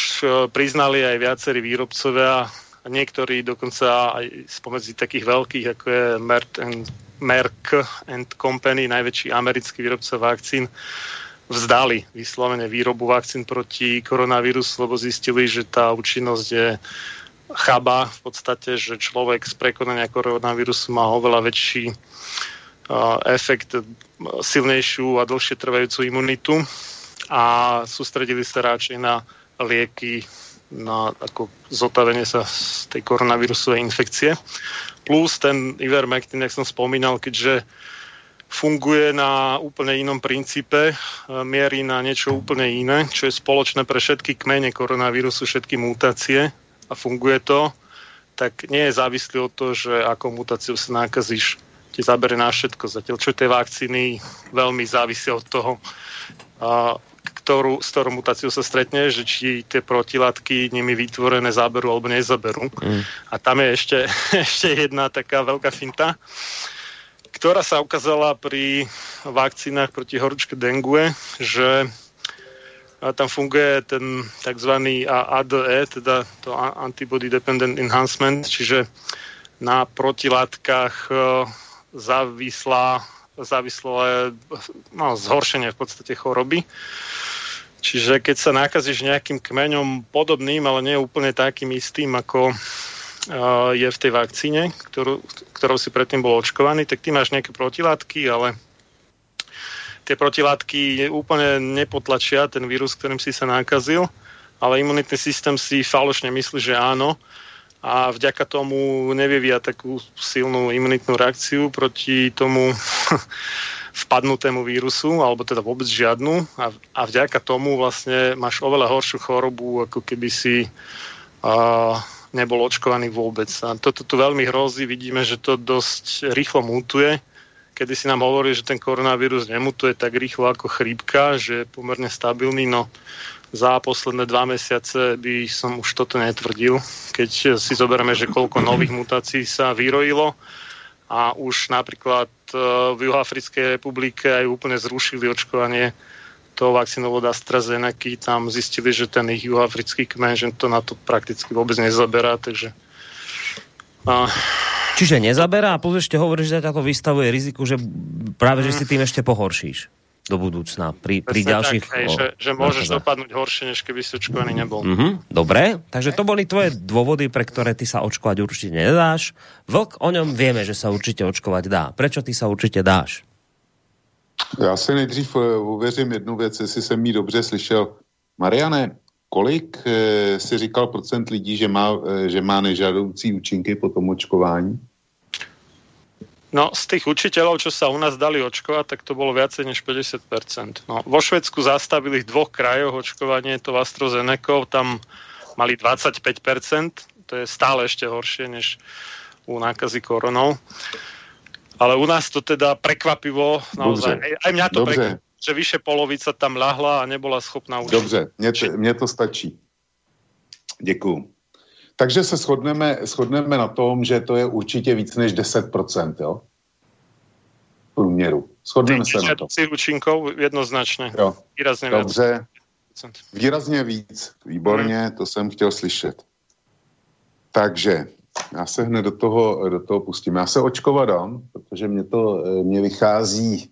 priznali aj viacerí výrobcovia, a niektorí dokonca aj spomedzi takých veľkých, ako je Merck and Company, najväčší americký výrobca vakcín, vzdali vyslovene výrobu vakcín proti koronavírusu, lebo zistili, že tá účinnosť je chabá v podstate, že človek z prekonania koronavírusu má oveľa väčší efekt, silnejšiu a dlhšie trvajúcu imunitu a sústredili sa radšej na lieky, na ako zotavenie sa z tej koronavírusovej infekcie. Plus ten Ivermectin, jak som spomínal, keďže funguje na úplne inom princípe, mierí na niečo úplne iné, čo je spoločné pre všetky kmene koronavírusu, všetky mutácie a funguje to, tak nie je závislý od toho, že akou mutáciou sa nákazíš. Ti zabere na všetko. Zatiaľ, čo tie vakcíny veľmi závisia od toho, a ktorú, s ktorou mutáciou sa stretne, že či tie protilátky nimi vytvorené záberú alebo nezaberú. Mm. A tam je ešte, ešte jedna taká veľká finta, ktorá sa ukázala pri vakcínach proti horúčke dengue, že tam funguje ten takzvaný á dé é, teda to Antibody Dependent Enhancement, čiže na protilátkach závislá závislé no, zhoršenie v podstate choroby. Čiže keď sa nakazíš nejakým kmeňom podobným, ale nie úplne takým istým, ako je v tej vakcíne, ktorú, ktorou si predtým bol očkovaný, tak ty máš nejaké protilátky, ale tie protilátky úplne nepotlačia ten vírus, ktorým si sa nakazil, ale imunitný systém si falošne myslí, že áno, a vďaka tomu nevyvíja takú silnú imunitnú reakciu proti tomu vpadnutému vírusu, alebo teda vôbec žiadnu. A, a vďaka tomu vlastne máš oveľa horšiu chorobu, ako keby si uh, nebol očkovaný vôbec. A toto tu veľmi hrozí, vidíme, že to dosť rýchlo mutuje. kedy si nám hovorí, že ten koronavírus nemutuje tak rýchlo ako chrípka, že je pomerne stabilný, no za posledné dva mesiace by som už toto netvrdil, keď si zoberieme, že koľko nových mutácií sa vyrojilo a už napríklad v Juhoafrickej republike aj úplne zrušili očkovanie toho vakcínou od AstraZeneca, tam zistili, že ten ich juhoafrický kmeň, že to na to prakticky vôbec nezaberá, takže a... Čiže nezaberá a plus ešte hovoríš, že tako vystavuje riziku, že práve, že si tým ešte pohoršíš do budúcna, pri, pri ďalších... Tak, hej, o, že, že môžeš nákaza. dopadnúť horšie, než keby si očkovaný nebol. Mm-hmm. Dobre, takže to boli tvoje dôvody, pre ktoré ty sa očkovať určite nedáš. Vlk, o ňom vieme, že sa určite očkovať dá. Prečo ty sa určite dáš? Já se nejdřív uvěřím jednu věc, jestli jsem ji dobře slyšel. Mariane, kolik e, si říkal procent lidí, že má, e, že má nežádoucí účinky po tom očkování? No, z tých učiteľov, čo sa u nás dali očkovať, tak to bolo viacej než päťdesiat percent. No, vo Švédsku zastavili v dvoch krajoch očkovanie, to v AstraZeneca, tam mali dvadsaťpäť percent, to je stále ešte horšie než u nákazy koronou. Ale u nás to teda prekvapivo, naozaj, Dobře. aj mňa to Dobře. prekvapilo, že vyše polovica tam ľahla a nebola schopná učiť. Dobře, mne to, mne to stačí. Děkuju. Takže se shodneme, shodneme na tom, že to je určitě víc než deset procent, jo? V průměru. Shodneme se na tom. S účinkou jednoznačně. Jo. Výrazně víc. Dobře. Výrazně víc. Výborně, hmm. to jsem chtěl slyšet. Takže, já se hned do toho, do toho pustím. Já se očkovat dám, protože mě to, mě vychází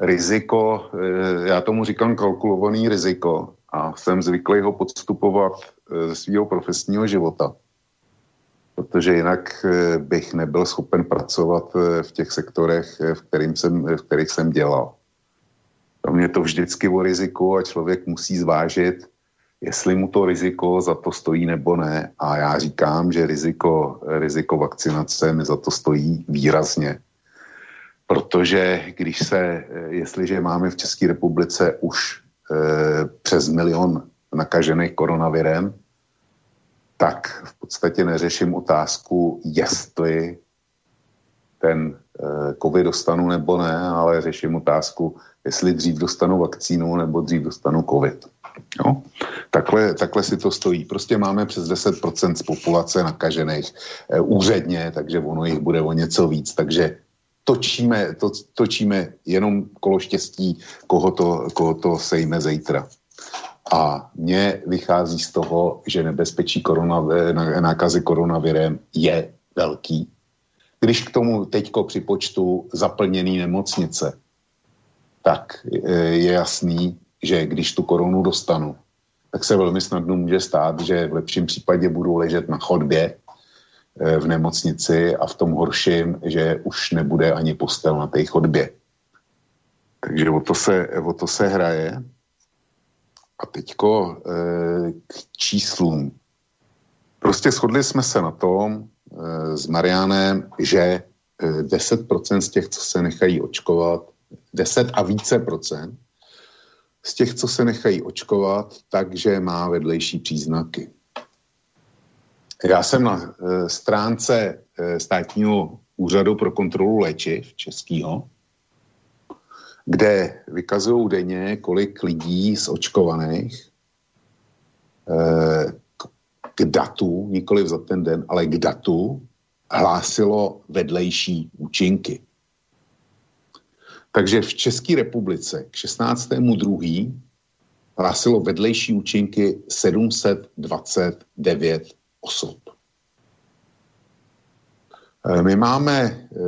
riziko, já tomu říkám kalkulovaný riziko, a jsem zvyklý ho podstupovat ze svého profesního života. Protože jinak bych nebyl schopen pracovat v těch sektorech, v, kterým jsem, v kterých jsem dělal. Pro mě to vždycky o riziku a člověk musí zvážit, jestli mu to riziko za to stojí nebo ne. A já říkám, že riziko, riziko vakcinace mi za to stojí výrazně. Protože když se, jestliže máme v České republice už přes milion nakažených koronavirem, tak v podstatě neřeším otázku, jestli ten covid dostanu nebo ne, ale řeším otázku, jestli dřív dostanu vakcínu nebo dřív dostanu covid. Jo? Takhle, takhle si to stojí. Prostě máme přes deset procent z populace nakažených úředně, takže ono jich bude o něco víc, takže točíme, to, točíme jenom kolo štěstí, koho to, koho to sejme zítra. A mně vychází z toho, že nebezpečí korona, nákazy koronavirem je velký. Když k tomu teďko připočtu zaplněný nemocnice, tak je jasný, že když tu koronu dostanu, tak se velmi snadno může stát, že v lepším případě budu ležet na chodbě v nemocnici a v tom horším, že už nebude ani postel na té chodbě. Takže o to se, o to se hraje. A teďko e, k číslům. Prostě shodli jsme se na tom e, s Marianem, že deset procent z těch, co se nechají očkovat, deset a více procent z těch, co se nechají očkovat, takže má vedlejší příznaky. Já jsem na e, stránce e, Státního úřadu pro kontrolu léčiv českého, kde vykazují denně, kolik lidí z očkovaných e, k, k datu, nikoliv za ten den, ale k datu hlásilo vedlejší účinky. Takže v České republice k šestnáctému druhého hlásilo vedlejší účinky sedm set dvacet devět osob. E, my máme... E,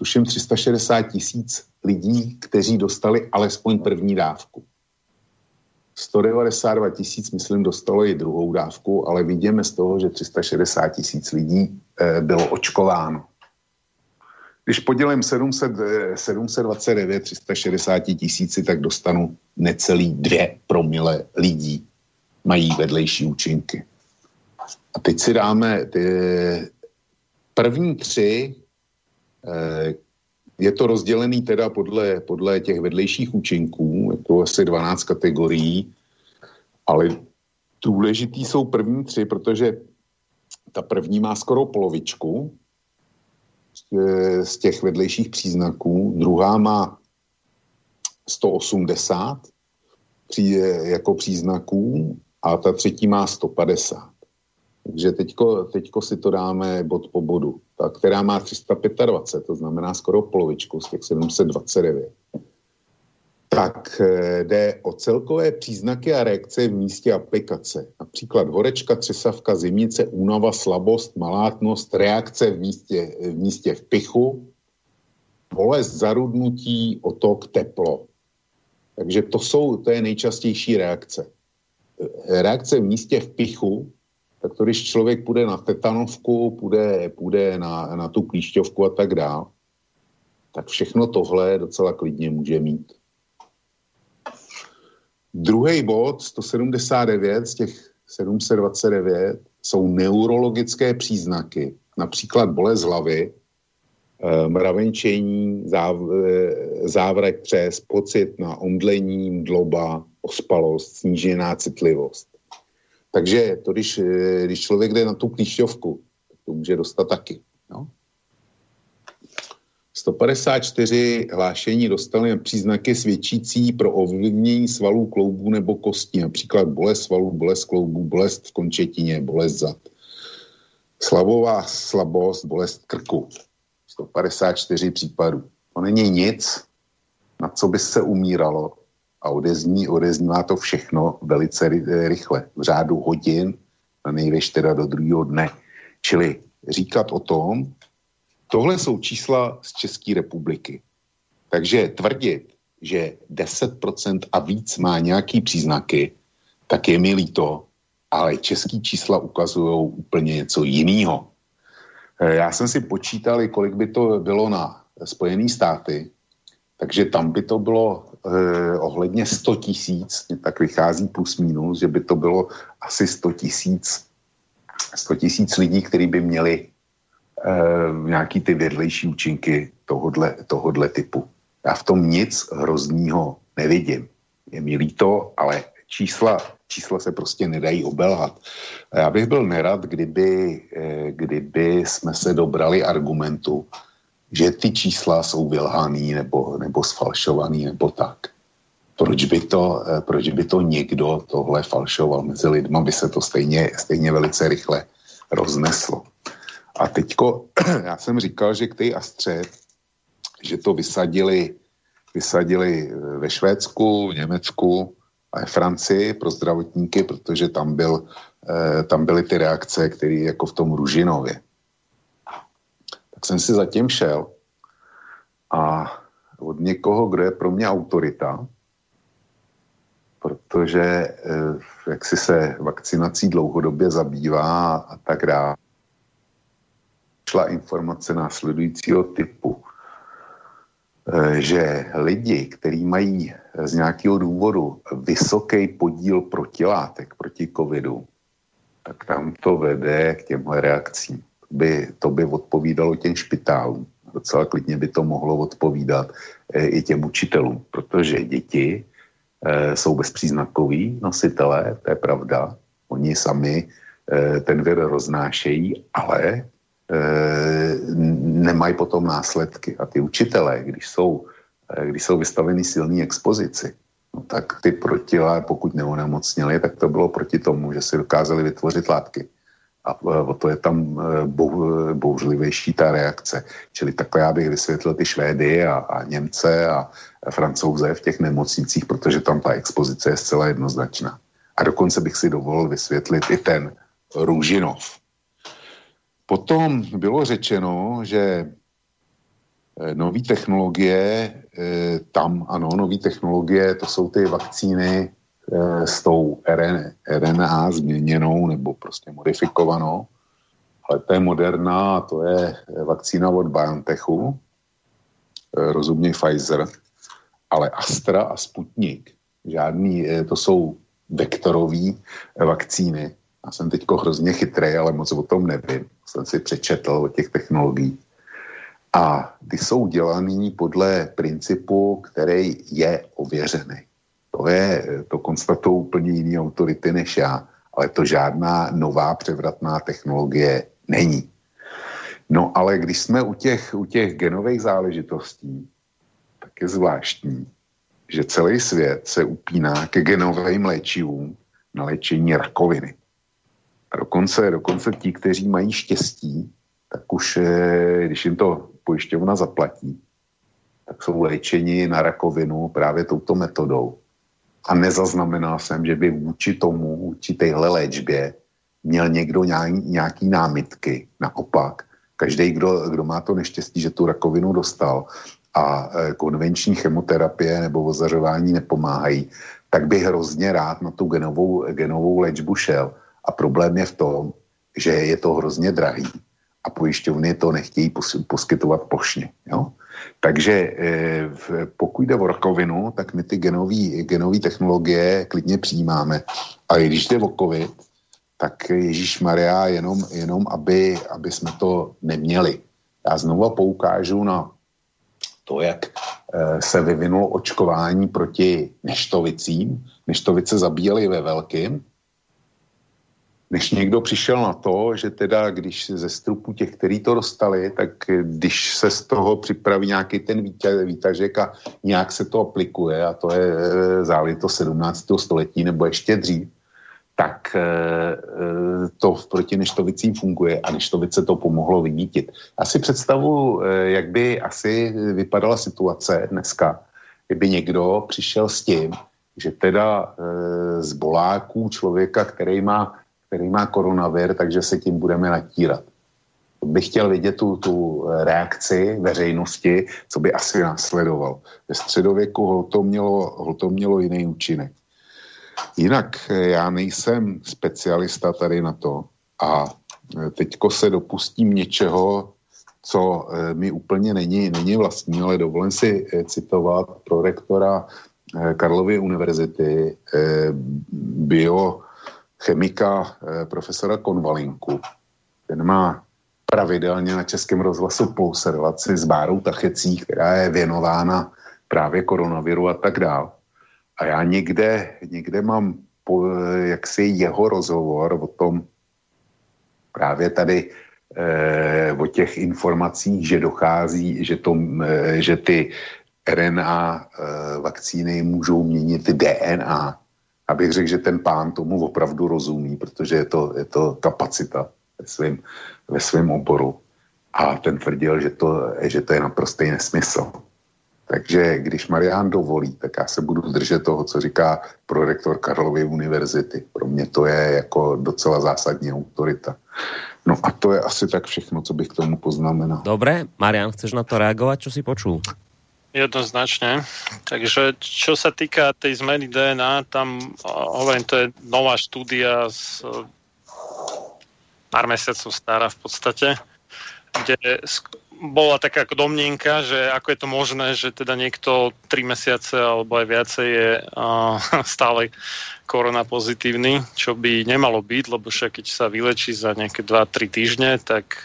tuším tři sta šedesát tisíc lidí, kteří dostali alespoň první dávku. sto devadesát dva tisíc, myslím, dostalo i druhou dávku, ale vidíme z toho, že tři sta šedesát tisíc lidí e, bylo očkováno. Když podělím sedm set dvacet devět tři sta šedesát tisíci, tak dostanu necelý dvě promile lidí. Mají vedlejší účinky. A teď si dáme ty první tři. Je to rozdělený teda podle, podle těch vedlejších účinků, je to asi dvanáct kategorií, ale důležitý jsou první tři, protože ta první má skoro polovičku, z těch vedlejších příznaků, druhá má sto osmdesát jako příznaků a ta třetí má sto padesát. Takže teďko, teďko si to dáme bod po bodu. Ta, která má tři sta dvacet pět, to znamená skoro polovičku z těch sedm set dvacet devět, tak jde o celkové příznaky a reakce v místě aplikace. Například horečka, třesavka, zimnice, únava, slabost, malátnost, reakce v místě, v místě vpichu, bolest, zarudnutí, otok, teplo. Takže to jsou, to je nejčastější reakce. Reakce v místě vpichu, tak to, když člověk půjde na tetanovku, půjde, půjde na, na tu klíšťovku a tak dále, tak všechno tohle docela klidně může mít. Druhý bod, sto sedmdesát devět z těch sedm set dvacet devět, jsou neurologické příznaky, například bolest hlavy, mravenčení, závrek přes, pocit na omdlení, mdloba, ospalost, snížená citlivost. Takže to, když, když člověk jde na tu klíšťovku, tak to může dostat taky. No? sto padesát čtyři hlášení dostali příznaky svědčící pro ovlivnění svalů, kloubů nebo kostí, například bolest svalů, bolest kloubů, bolest v končetině, bolest zad. Slavová slabost, bolest krku. sto padesát čtyři případů. To není nic, na co by se umíralo, a odezní, odeznívá to všechno velice rychle, v řádu hodin, a nejvíc teda do druhého dne. Čili říkat o tom, tohle jsou čísla z České republiky. Takže tvrdit, že deset procent a víc má nějaký příznaky, tak je mi líto, ale český čísla ukazují úplně něco jiného. Já jsem si počítal, kolik by to bylo na Spojené státy, takže tam by to bylo eh, ohledně sto tisíc, tak vychází plus minus, že by to bylo asi sto tisíc lidí, kteří by měli eh, nějaký ty vedlejší účinky tohodle, tohodle typu. Já v tom nic hroznýho nevidím. Je mi líto, ale čísla, čísla se prostě nedají obelhat. Já bych byl nerad, kdyby, eh, kdyby jsme se dobrali argumentu, že ty čísla jsou vylhaný nebo, nebo sfalšovaný nebo tak. Proč by to, proč by to někdo tohle falšoval mezi lidma? By se to stejně, stejně velice rychle rozneslo. A teďko, já jsem říkal, že k té Astře, že to vysadili, vysadili ve Švédsku, v Německu a ve Francii pro zdravotníky, protože tam, byl, tam byly ty reakce, které jako v tom Ružinově. Tak jsem si zatím šel a od někoho, kdo je pro mě autorita, protože jak si se vakcinací dlouhodobě zabývá a tak dále, šla informace následujícího typu, že lidi, kteří mají z nějakého důvodu vysoký podíl protilátek proti covidu, tak tam to vede k těmhle reakcím. By, to by odpovídalo těm špitálům. Docela klidně by to mohlo odpovídat e, i těm učitelům, protože děti e, jsou bezpříznakoví nositelé, to je pravda. Oni sami e, ten vir roznášejí, ale e, nemají potom následky. A ty učitelé, když jsou, e, když jsou vystaveni silné expozici, no tak ty protilátky, pokud neonemocněli, tak to bylo proti tomu, že si dokázali vytvořit látky. A o to je tam bouřlivější ta reakce. Čili takhle já bych vysvětlil ty Švédy a, a Němce a Francouze v těch nemocnicích, protože tam ta expozice je zcela jednoznačná. A dokonce bych si dovolil vysvětlit i ten Růžinov. Potom bylo řečeno, že nový technologie, tam ano, nový technologie, to jsou ty vakcíny, s tou R N A změněnou nebo prostě modifikovanou. Ale to je Moderna, to je vakcína od BioNTechu, rozumně Pfizer, ale Astra a Sputnik. Žádný, to jsou vektorové vakcíny. Já jsem teďko hrozně chytrý, ale moc o tom nevím. Jsem si přečetl o těch technologiích. A ty jsou dělaný podle principu, který je ověřený. To je, to konstatují úplně jiné autority než já, ale to žádná nová převratná technologie není. No ale když jsme u těch, u těch genových záležitostí, tak je zvláštní, že celý svět se upíná ke genovým léčivům na léčení rakoviny. A dokonce, dokonce ti, kteří mají štěstí, tak už, když jim to pojišťovna zaplatí, tak jsou léčeni na rakovinu právě touto metodou. A nezaznamenal jsem, že by vůči tomu, vůči téhle léčbě měl někdo nějaký námitky. Naopak, každý, kdo, kdo má to neštěstí, že tu rakovinu dostal a konvenční chemoterapie nebo ozařování nepomáhají, tak by hrozně rád na tu genovou, genovou léčbu šel. A problém je v tom, že je to hrozně drahý a pojišťovny to nechtějí poskytovat plošně. Jo? Takže pokud jde o rakovinu, tak my ty genové technologie klidně přijímáme. A když jde o COVID, tak ježíšmarja, jenom, jenom aby, aby jsme to neměli. Já znova poukážu na to, jak se vyvinulo očkování proti neštovicím. Neštovice zabíjeli ve velkým. Než někdo přišel na to, že teda když ze strupu těch, kteří to dostali, tak když se z toho připraví nějaký ten výtažek a nějak se to aplikuje, a to je záležitost sedmnáctého století nebo ještě dřív, tak to proti neštovicím funguje a neštovice to pomohlo vymítit. Já si představu, jak by asi vypadala situace dneska, kdyby někdo přišel s tím, že teda z boláků člověka, který má který má koronavir, takže se tím budeme natírat. Bych chtěl vidět tu, tu reakci veřejnosti, co by asi následovalo. Ve středověku ho to mělo, ho to mělo jiný účinek. Jinak já nejsem specialista tady na to a teďko se dopustím něčeho, co mi úplně není, není vlastní, ale dovolím si citovat prorektora Karlovy univerzity bio chemika profesora Konvalinku. Ten má pravidelně na Českém rozhlasu Plus relaci s Bárou Tachecí, která je věnována právě koronaviru a tak dál. A já někde, někde mám po, jaksi jeho rozhovor o tom právě tady eh, o těch informacích, že dochází, že, to, eh, že ty R N A eh, vakcíny můžou měnit D N A. Abych řekl, že ten pán tomu opravdu rozumí, protože je to, je to kapacita ve svém ve svém oboru. A ten tvrdil, že to, že to je naprostý nesmysl. Takže když Marian dovolí, tak já se budu držet toho, co říká prorektor Karlovy univerzity. Pro mě to je jako docela zásadní autorita. No a to je asi tak všechno, co bych k tomu poznamenal. Dobre, Marian, chceš na to reagovať? Čo si počul? Jednoznačne. Takže čo sa týka tej zmeny D N A, tam hovorím, to je nová štúdia z pár mesiacov stará v podstate, kde bola taká ako domnienka, že ako je to možné, že teda niekto tri mesiace alebo aj viacej je stále korona pozitívny, čo by nemalo byť, lebo však keď sa vylečí za nejaké dva až tri týždne, tak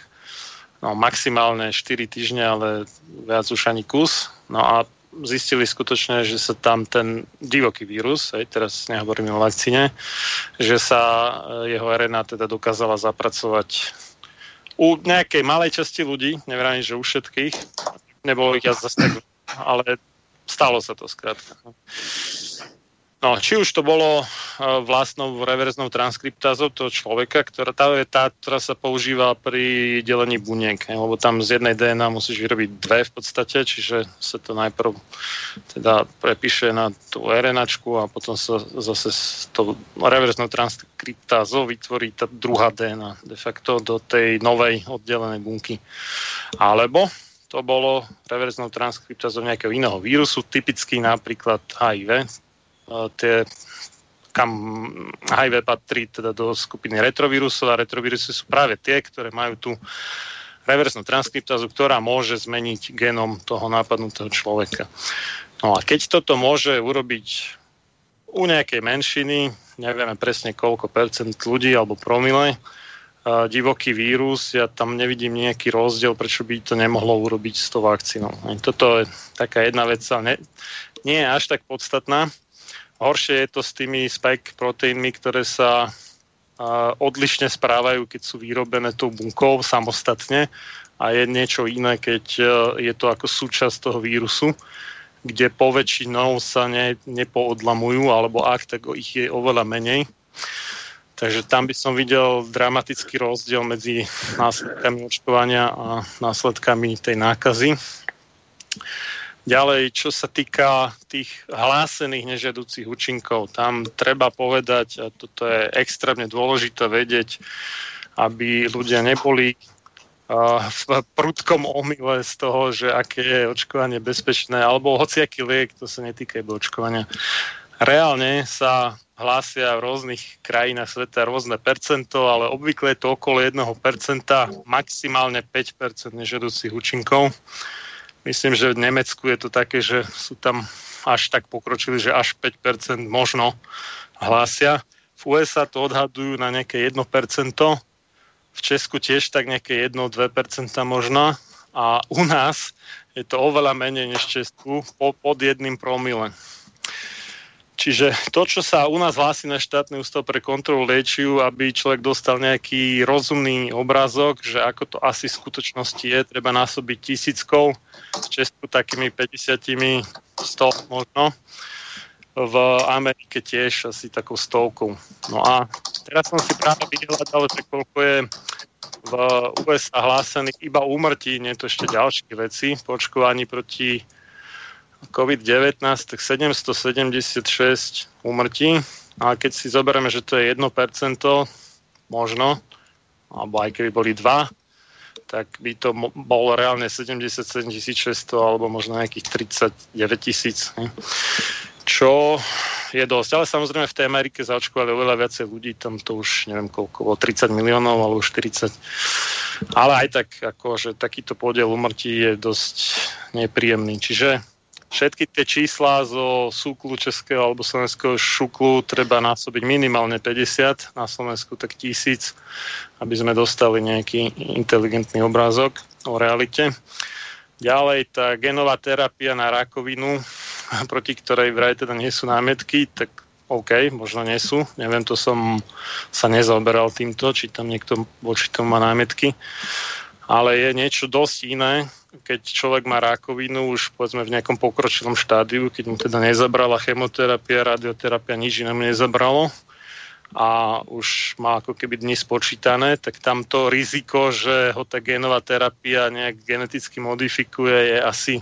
no, maximálne štyri týždne, ale viac už ani kus. No a zistili skutočne, že sa tam ten divoký vírus, aj teraz nehovorím o vakcíne, že sa jeho R N A teda dokázala zapracovať u nejakej malej časti ľudí, nevrám, že u všetkých, nebolo ich ja zase tak, ale stalo sa to skrátka. No, či už to bolo vlastnou reverznou transkriptázou toho človeka, ktorá tá je tá, ktorá sa používa pri delení buniek, lebo tam z jednej D N A musíš vyrobiť dve v podstate, čiže sa to najprv teda prepíše na tú RNAčku a potom sa zase s tou reverznou transkriptázou vytvorí tá druhá D N A de facto do tej novej oddelenej bunky. Alebo to bolo reverznou transkriptázou nejakého iného vírusu, typicky napríklad H I V, tie, kam H I V patrí teda do skupiny retrovírusov, a retrovírusy sú práve tie, ktoré majú tú reversnú transkriptázu, ktorá môže zmeniť genom toho nápadnutého človeka. No a keď toto môže urobiť u nejakej menšiny, nevieme presne koľko percent ľudí alebo promile, divoký vírus, ja tam nevidím nejaký rozdiel, prečo by to nemohlo urobiť s tou vakcínou. Toto je taká jedna vec, ale nie je až tak podstatná. Horšie je to s tými spike proteinmi, ktoré sa odlišne správajú, keď sú vyrobené tou bunkou samostatne a je niečo iné, keď je to ako súčasť toho vírusu, kde poväčšinou sa ne, nepoodlamujú, alebo ak, tak ich je oveľa menej. Takže tam by som videl dramatický rozdiel medzi následkami očkovania a následkami tej nákazy. Ďalej, čo sa týka tých hlásených nežiaducich účinkov, tam treba povedať, a toto je extrémne dôležité vedieť, aby ľudia neboli v prudkom omyle z toho, že aké je očkovanie bezpečné, alebo hociaký liek, to sa netýka iba očkovania. Reálne sa hlásia v rôznych krajinách sveta rôzne percento, ale obvykle je to okolo jedno percento, maximálne päť percent nežiaducich účinkov. Myslím, že v Nemecku je to také, že sú tam až tak pokročili, že až päť percent možno hlásia. V U S A to odhadujú na nejaké jedno percento, v Česku tiež tak nejaké jedno až dve percentá možno a u nás je to oveľa menej než v Česku, po, pod jedným promile. Čiže to, čo sa u nás hlási na štátny ústav pre kontrolu liečiv, aby človek dostal nejaký rozumný obrázok, že ako to asi v skutočnosti je, treba násobiť tisíckou, v Česku takými päťdesiatimi, sto možno, v Amerike tiež asi takou stovkou. No a teraz som si práve vyhľadal, že koľko je v U S A hlásených iba úmrtí, nie to ešte ďalšie veci, po očkovaní proti COVID devätnásť, tak sedemstosedemdesiatšesť úmrtí. A keď si zoberieme, že to je jedno percento, možno, alebo aj keby boli dva, tak by to bolo reálne sedemdesiatsedemtisícšesťsto alebo možno nejakých tridsaťdeväťtisíc. Čo je dosť. Ale samozrejme v tej Amerike zaočkovali oveľa viacej ľudí, tam to už neviem koľko, bolo tridsať miliónov alebo štyridsať. Ale aj tak, akože takýto podiel úmrtí je dosť nepríjemný. Čiže všetky tie čísla zo súklu českého alebo slovenského šuklu treba násobiť minimálne päťdesiat, na Slovensku tak tisíc, aby sme dostali nejaký inteligentný obrázok o realite. Ďalej tá genová terapia na rakovinu, proti ktorej vraj teda nie sú námietky, tak OK, možno nie sú. Neviem, to som sa nezaoberal týmto, či tam niekto voči tomu má námietky. Ale je niečo dosť iné, keď človek má rakovinu už povedzme v nejakom pokročilom štádiu, keď mu teda nezabrala chemoterapia, radioterapia, nič inému nezabralo a už má ako keby dni spočítané, tak tamto riziko, že ho tá génová terapia nejak geneticky modifikuje, je asi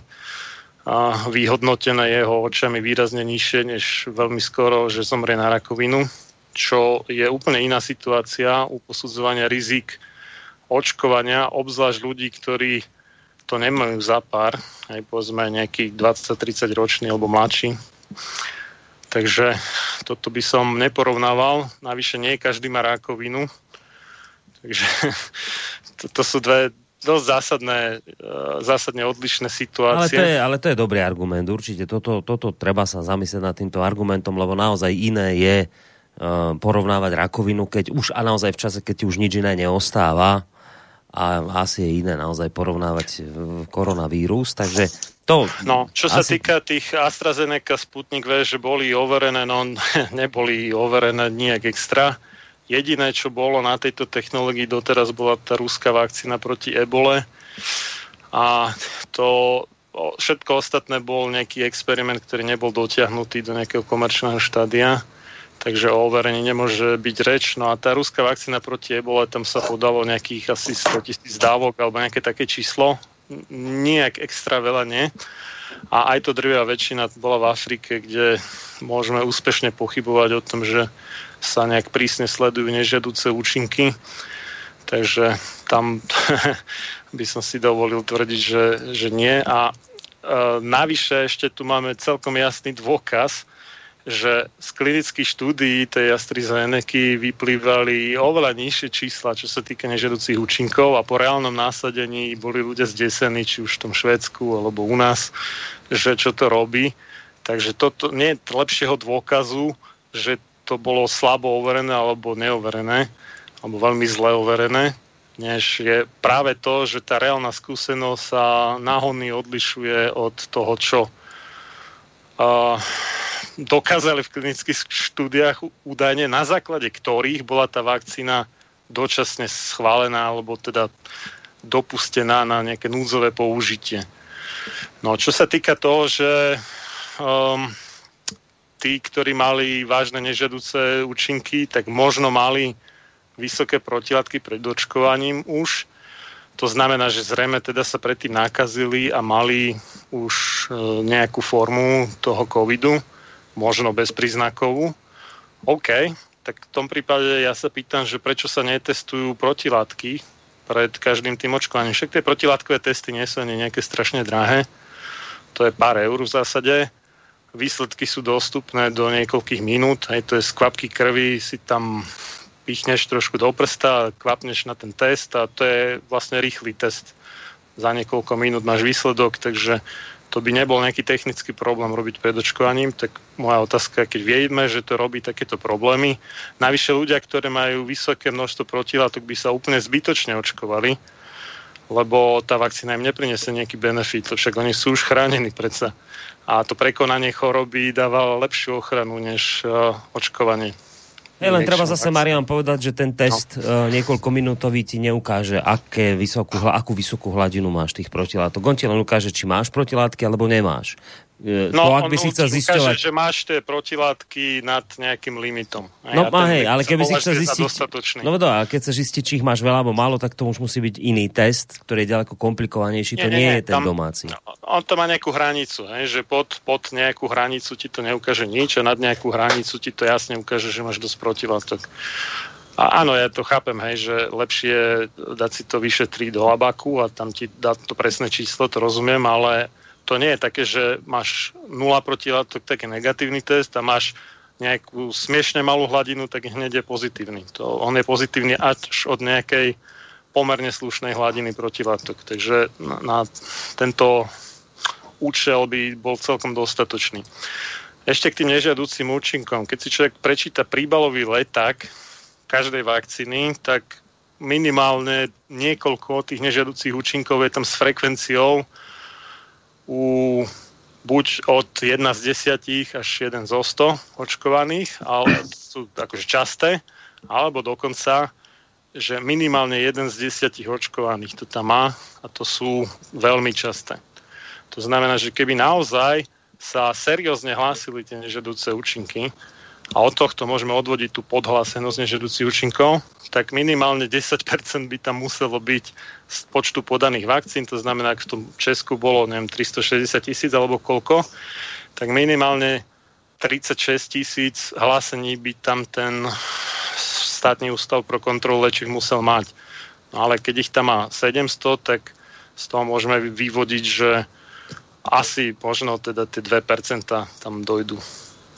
vyhodnotené jeho očami výrazne nižšie, než veľmi skoro, že zomrie na rakovinu, čo je úplne iná situácia u posudzovania rizik očkovania, obzvlášť ľudí, ktorí to nemajú za pár, aj povedzme nejakých dvadsať tridsať roční alebo mladší. Takže toto by som neporovnával. Navyše nie každý má rakovinu. Takže to, to sú dve dosť zásadné, zásadne odlišné situácie. Ale to je, ale to je dobrý argument. Určite toto, toto treba sa zamyslieť nad týmto argumentom, lebo naozaj iné je porovnávať rakovinu, keď už a naozaj v čase, keď už nič iné neostáva, a asi je iné naozaj porovnávať koronavírus, takže to... No, čo asi... sa týka tých AstraZeneca, Sputnik V, že boli overené, no neboli overené nijak extra. Jediné, čo bolo na tejto technológii doteraz, bola tá ruská vakcína proti ebole a to všetko ostatné bol nejaký experiment, ktorý nebol dotiahnutý do nejakého komerčného štádia. Takže o overení nemôže byť reč. No a tá ruská vakcína proti ebole, tam sa podalo nejakých asi sto tisíc dávok alebo nejaké také číslo. Nijak extra veľa nie. A aj to drvivá väčšina bola v Afrike, kde môžeme úspešne pochybovať o tom, že sa nejak prísne sledujú nežiaduce účinky. Takže tam by som si dovolil tvrdiť, že, že nie. A e, navyše ešte tu máme celkom jasný dôkaz, že z klinických štúdií tej AstraZeneca vyplývali oveľa nižšie čísla, čo sa týka nežiaducich účinkov a po reálnom násadení boli ľudia zdesení, či už v tom Švédsku alebo u nás, že čo to robí. Takže toto nie je lepšieho dôkazu, že to bolo slabo overené alebo neoverené, alebo veľmi zle overené, než je práve to, že tá reálna skúsenosť sa náhodne odlišuje od toho, čo uh, dokázali v klinických štúdiách údajne, na základe ktorých bola tá vakcína dočasne schválená alebo teda dopustená na nejaké núdzové použitie. No, čo sa týka toho, že um, tí, ktorí mali vážne nežiaduce účinky, tak možno mali vysoké protilátky pred očkovaním už. To znamená, že zrejme teda sa predtým nakazili a mali už nejakú formu toho covidu, možno bezpríznakovú. OK, tak v tom prípade ja sa pýtam, že prečo sa netestujú protilátky pred každým tým očkovaním. Však tie protilátkové testy nie sú ani nejaké strašne drahé. To je pár eur v zásade. Výsledky sú dostupné do niekoľkých minút. Aj to je z kvapky krvi, si tam pichneš trošku do prsta, kvapneš na ten test a to je vlastne rýchly test. Za niekoľko minút máš výsledok, takže to by nebol nejaký technický problém robiť pred očkovaním, tak moja otázka, keď vieme, že to robí takéto problémy, navyše ľudia, ktorí majú vysoké množstvo protilátok, by sa úplne zbytočne očkovali, lebo tá vakcína im nepriniesie nejaký benefit, však oni sú už chránení predsa. A to prekonanie choroby dáva lepšiu ochranu než uh, očkovanie. Hey, len treba zase, Marian, povedať, že ten test no. uh, niekoľkominútový ti neukáže, aké vysokú, akú vysokú hladinu máš tých protilátok. On ti len ukáže, či máš protilátky, alebo nemáš. Uh, no, to, ak by si chcel zisťovať... ukáže, že máš tie protilátky nad nejakým limitom. No, ja má, hej, ale keby si chcel zistiť... No, do, a keď sa zistiť, či ich máš veľa, alebo málo, tak to už musí byť iný test, ktorý je ďaleko komplikovanejší. Nie, to nie, nie je ten tam, domáci. On to má nejakú hranicu, hej, že pod, pod nejakú hranicu ti to neukáže nič a nad nejakú hranicu ti to jasne ukáže, že máš dosť protilátok. A áno, ja to chápem, hej, že lepšie dať si to vyšetriť do labaku a tam ti dá to presné číslo, to rozumiem, ale to nie je také, že máš nula protilátok, tak je negatívny test a máš nejakú smiešne malú hladinu, tak hneď je pozitívny. To, on je pozitívny až od nejakej pomerne slušnej hladiny protilátok. Takže na, na tento účel by bol celkom dostatočný. Ešte k tým nežiaducím účinkom. Keď si človek prečíta príbalový leták každej vakcíny, tak minimálne niekoľko tých nežiaducích účinkov je tam s frekvenciou u buď od jeden z desať až jeden zo sto očkovaných, ale sú akože časté, alebo dokonca, že minimálne jeden z desať očkovaných to tam má a to sú veľmi časté. To znamená, že keby naozaj sa seriózne hlásili tie nežiaduce účinky a od tohto môžeme odvodiť tú podhlásenosť nežiaducich účinkov, tak minimálne desať percent by tam muselo byť z počtu podaných vakcín, to znamená, ak v tom Česku bolo, neviem, tristošesťdesiat tisíc alebo koľko, tak minimálne tridsaťšesť tisíc hlásení by tam ten Státny ústav pro kontrolu léčiv musel mať. No ale keď ich tam má sedemsto, tak z toho môžeme vyvodiť, že asi možno teda tie dve percentá tam dojdú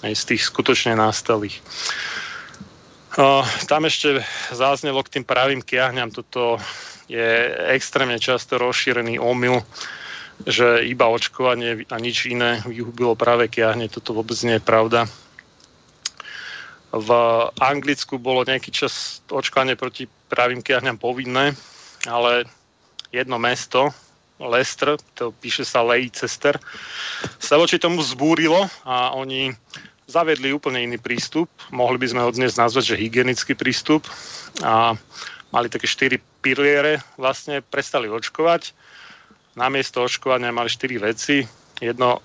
aj z tých skutočne nastalých. O, tam ešte záznelo k tým pravým kiahňam. Toto je extrémne často rozšírený omyl, že iba očkovanie a nič iné vyhubilo práve kiahne. Toto vôbec nie je pravda. V Anglicku bolo nejaký čas očkovanie proti pravým kiahňam povinné, ale jedno mesto, Leicester, to píše sa Leicester, sa voči tomu vzbúrilo a oni zavedli úplne iný prístup. Mohli by sme ho dnes nazvať, že hygienický prístup. A mali také štyri piliere, vlastne prestali očkovať. Namiesto očkovania mali štyri veci. Jedno,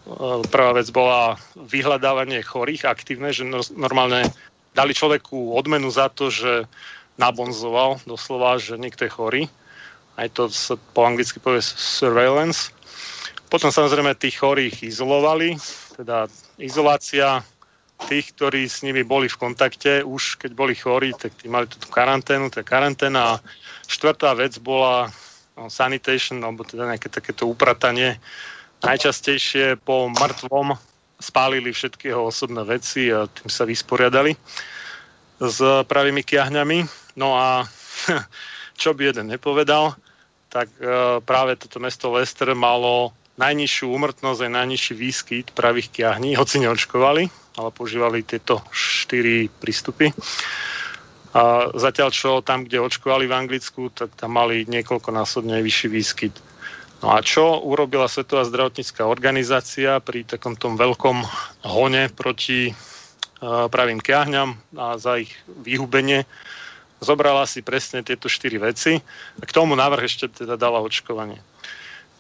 prvá vec bola vyhľadávanie chorých, aktívne, že normálne dali človeku odmenu za to, že nabonzoval doslova, že niekto je chorý. Aj to sa po anglicky povie surveillance. Potom samozrejme tých chorých izolovali, teda izolácia tých, ktorí s nimi boli v kontakte, už keď boli chorí, tak tí mali tú karanténu, tá karanténa. A štvrtá vec bola sanitation, alebo teda nejaké takéto upratanie. Najčastejšie po mŕtvom spálili všetky jeho osobné veci a tým sa vysporiadali s pravými kiahňami. No a čo by jeden nepovedal, tak e, práve toto mesto Leicester malo najnižšiu úmrtnosť aj najnižší výskyt pravých kiahní, hoci neočkovali, ale používali tieto štyri prístupy. A zatiaľ čo tam, kde očkovali v Anglicku, tak tam mali niekoľkonásobne vyšší výskyt. No a čo urobila Svetová zdravotnícka organizácia pri takomto veľkom hone proti pravým kiahňam a za ich vyhubenie? Zobrala si presne tieto štyri veci a k tomu návrh ešte teda dala očkovanie.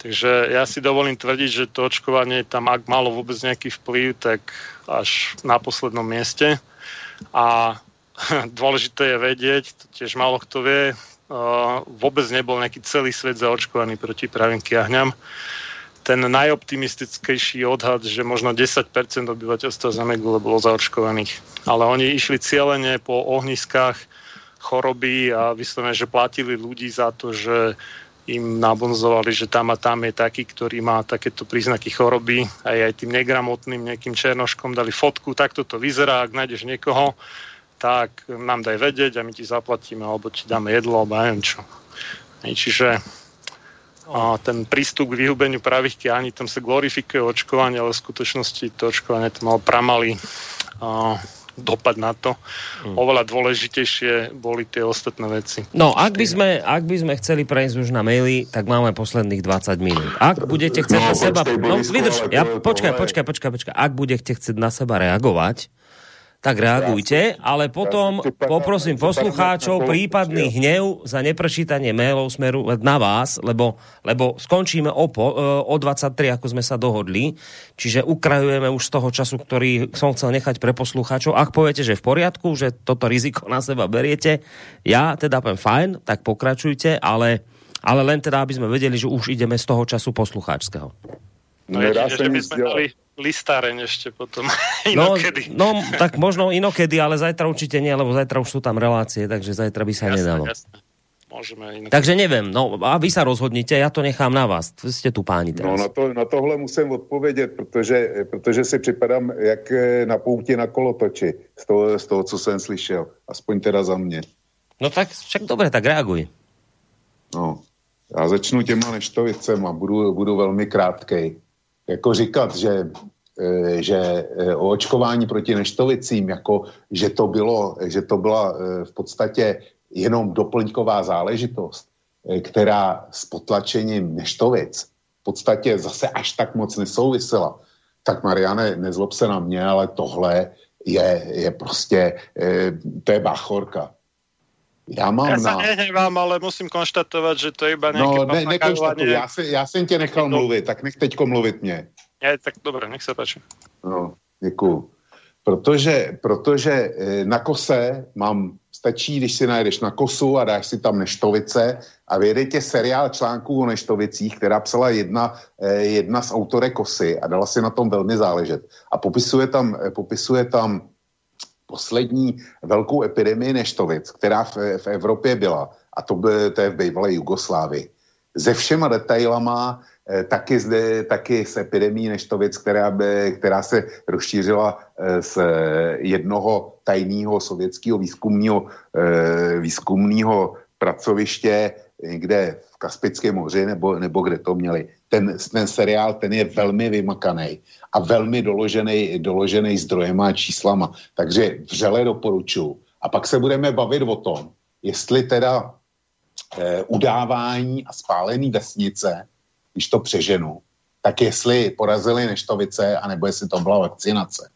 Takže ja si dovolím tvrdiť, že to očkovanie tam, ak malo vôbec nejaký vplyv, tak až na poslednom mieste. A dôležité je vedieť, to tiež málo kto vie, vôbec nebol nejaký celý svet zaočkovaný proti pravým kiahňam. Ten najoptimistickejší odhad, že možno desať percent obyvateľstva Zemegule bolo zaočkovaných. Ale oni išli cieľene po ohniskách choroby a vyslovene, že platili ľudí za to, že im nabonzovali, že tam a tam je taký, ktorý má takéto príznaky choroby. Aj aj tým negramotným nejakým černoškom dali fotku, takto to vyzerá, ak nájdeš niekoho, tak nám daj vedieť a my ti zaplatíme, alebo ti dáme jedlo, alebo neviem čo. Čiže ten prístup k vyhubeniu pravých kiahní, tam sa glorifikuje očkovanie, ale v skutočnosti to očkovanie to malo pramalý dopad na to. Oveľa dôležitejšie boli tie ostatné veci. No, ak by sme, ak by sme chceli prejsť už na maily, tak máme posledných dvadsať minút. Ak budete chcieť na seba... No, vydrž, ja, počkaj, počkaj, počkaj, počkaj. Ak budete chcieť na seba reagovať, tak reagujte, ale potom poprosím poslucháčov prípadný hnev za neprečítanie mailov smeru na vás, lebo, lebo skončíme opo, o dvadsaťtri, ako sme sa dohodli, čiže ukrajujeme už z toho času, ktorý som chcel nechať pre poslucháčov. Ak poviete, že v poriadku, že toto riziko na seba beriete, ja teda poviem fajn, tak pokračujte, ale, ale len teda, aby sme vedeli, že už ideme z toho času poslucháčského. No je tiež, že by sme dali listáreň ešte potom inokedy. No, no, tak možno inokedy, ale zajtra určite nie, lebo zajtra už sú tam relácie, takže zajtra by sa jasne, nedalo. Jasne. Môžeme inokedy. Takže neviem, no a vy sa rozhodnite, ja to nechám na vás. Vy ste tu páni teraz. No na, to, na tohle musím odpovědět, protože, protože si připadám jak na pouti na kolotoči z toho, z toho, co jsem slyšel. Aspoň teda za mě. No tak však dobre, tak reaguj. No, já začnu těma neštovicema, budu, budu velmi krátkej. Jako říkat, že, že o očkování proti neštovicím, jako, že, to bylo, že to byla v podstatě jenom doplňková záležitost, která s potlačením neštovic v podstatě zase až tak moc nesouvisela. Tak Mariane, nezlob se na mě, ale tohle je, je prostě, to je bachorka. Ja, mám ja sa na... nehnevám, ale musím konštatovať, že to je iba nejaké... No, ne, nekonštatuj, ja, ja som ťa nechal no. mluviť, tak nech teďko mluvit mne. Ja, tak dobre, nech sa páči. No, děkuju. Protože, protože na kose mám, stačí, když si najdeš na kosu a dáš si tam neštovice a vyjede tě seriál článků o neštovicích, která psala jedna, jedna z autore kosy a dala si na tom velmi záležet. A popisuje tam, popisuje tam poslední velkou epidemii neštovic, která v, v Evropě byla, a to, by, to je v bývalé Jugoslávii. Se všema detailama, eh, taky, zde, taky s epidemií neštovic, která, by, která se rozšířila eh, z jednoho tajného sovětského výzkumního, eh, výzkumního pracoviště někde v Kaspickém moři, nebo, nebo kde to měli. Ten, ten seriál, ten je velmi vymakaný a velmi doložený, doložený zdrojem a číslama. Takže vřele doporučuji. A pak se budeme bavit o tom, jestli teda eh, udávání a spálený vesnice, když to přeženu, tak jestli porazili neštovice, anebo jestli to byla vakcinace.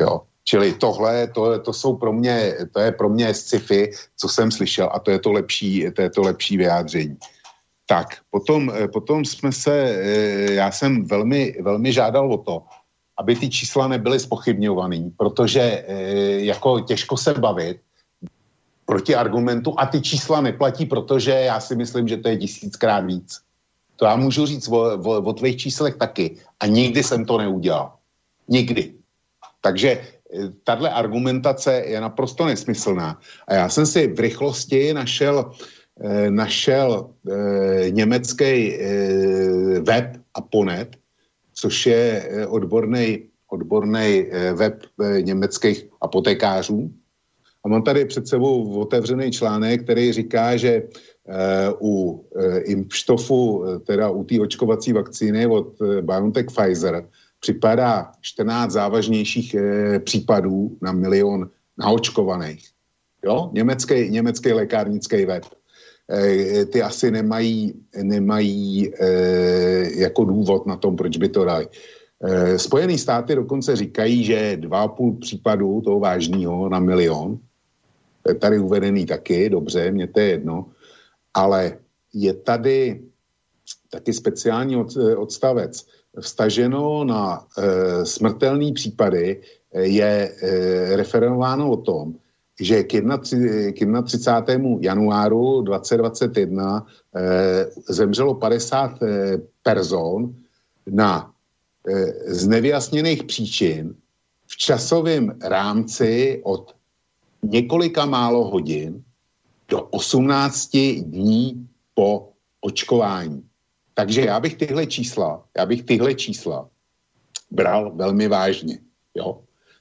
Jo. Čili tohle, to, to jsou pro mě, to je pro mě sci-fi, co jsem slyšel, a to je to lepší, to je to lepší vyjádření. Tak, potom, potom jsme se, já jsem velmi, velmi žádal o to, aby ty čísla nebyly zpochybňovaný, protože jako těžko se bavit proti argumentu a ty čísla neplatí, protože já si myslím, že to je tisíckrát víc. To já můžu říct o, o, o tvých číslech taky a nikdy jsem to neudělal. Nikdy. Takže tahle argumentace je naprosto nesmyslná. A já jsem si v rychlosti našel našel eh, německý eh, web Aponet, což je eh, odborný, odborný eh, web eh, německých apotekářů. A mám tady před sebou otevřený článek, který říká, že eh, u eh, Impfstoffu, teda u té očkovací vakcíny od eh, BioNTech Pfizer, připadá čtrnáct závažnějších eh, případů na milion naočkovaných. Jo? Německý, německý lékárnický web. Ty asi nemají, nemají e, jako důvod na tom, proč by to dali. E, Spojené státy dokonce říkají, že dva a půl případů toho vážného na milion, je tady uvedený taky, dobře, mně to je jedno, ale je tady taky speciální od, odstavec. Vstaženo na e, smrtelné případy je e, referováno o tom, že k třicátému prvnímu januáru dva tisíce dvacet jedna eh, zemřelo padesát eh, person na eh, z nevyjasněných příčin v časovém rámci od několika málo hodin do osmnácti dní po očkování. Takže já bych tyhle čísla, já bych tyhle čísla bral velmi vážně, jo.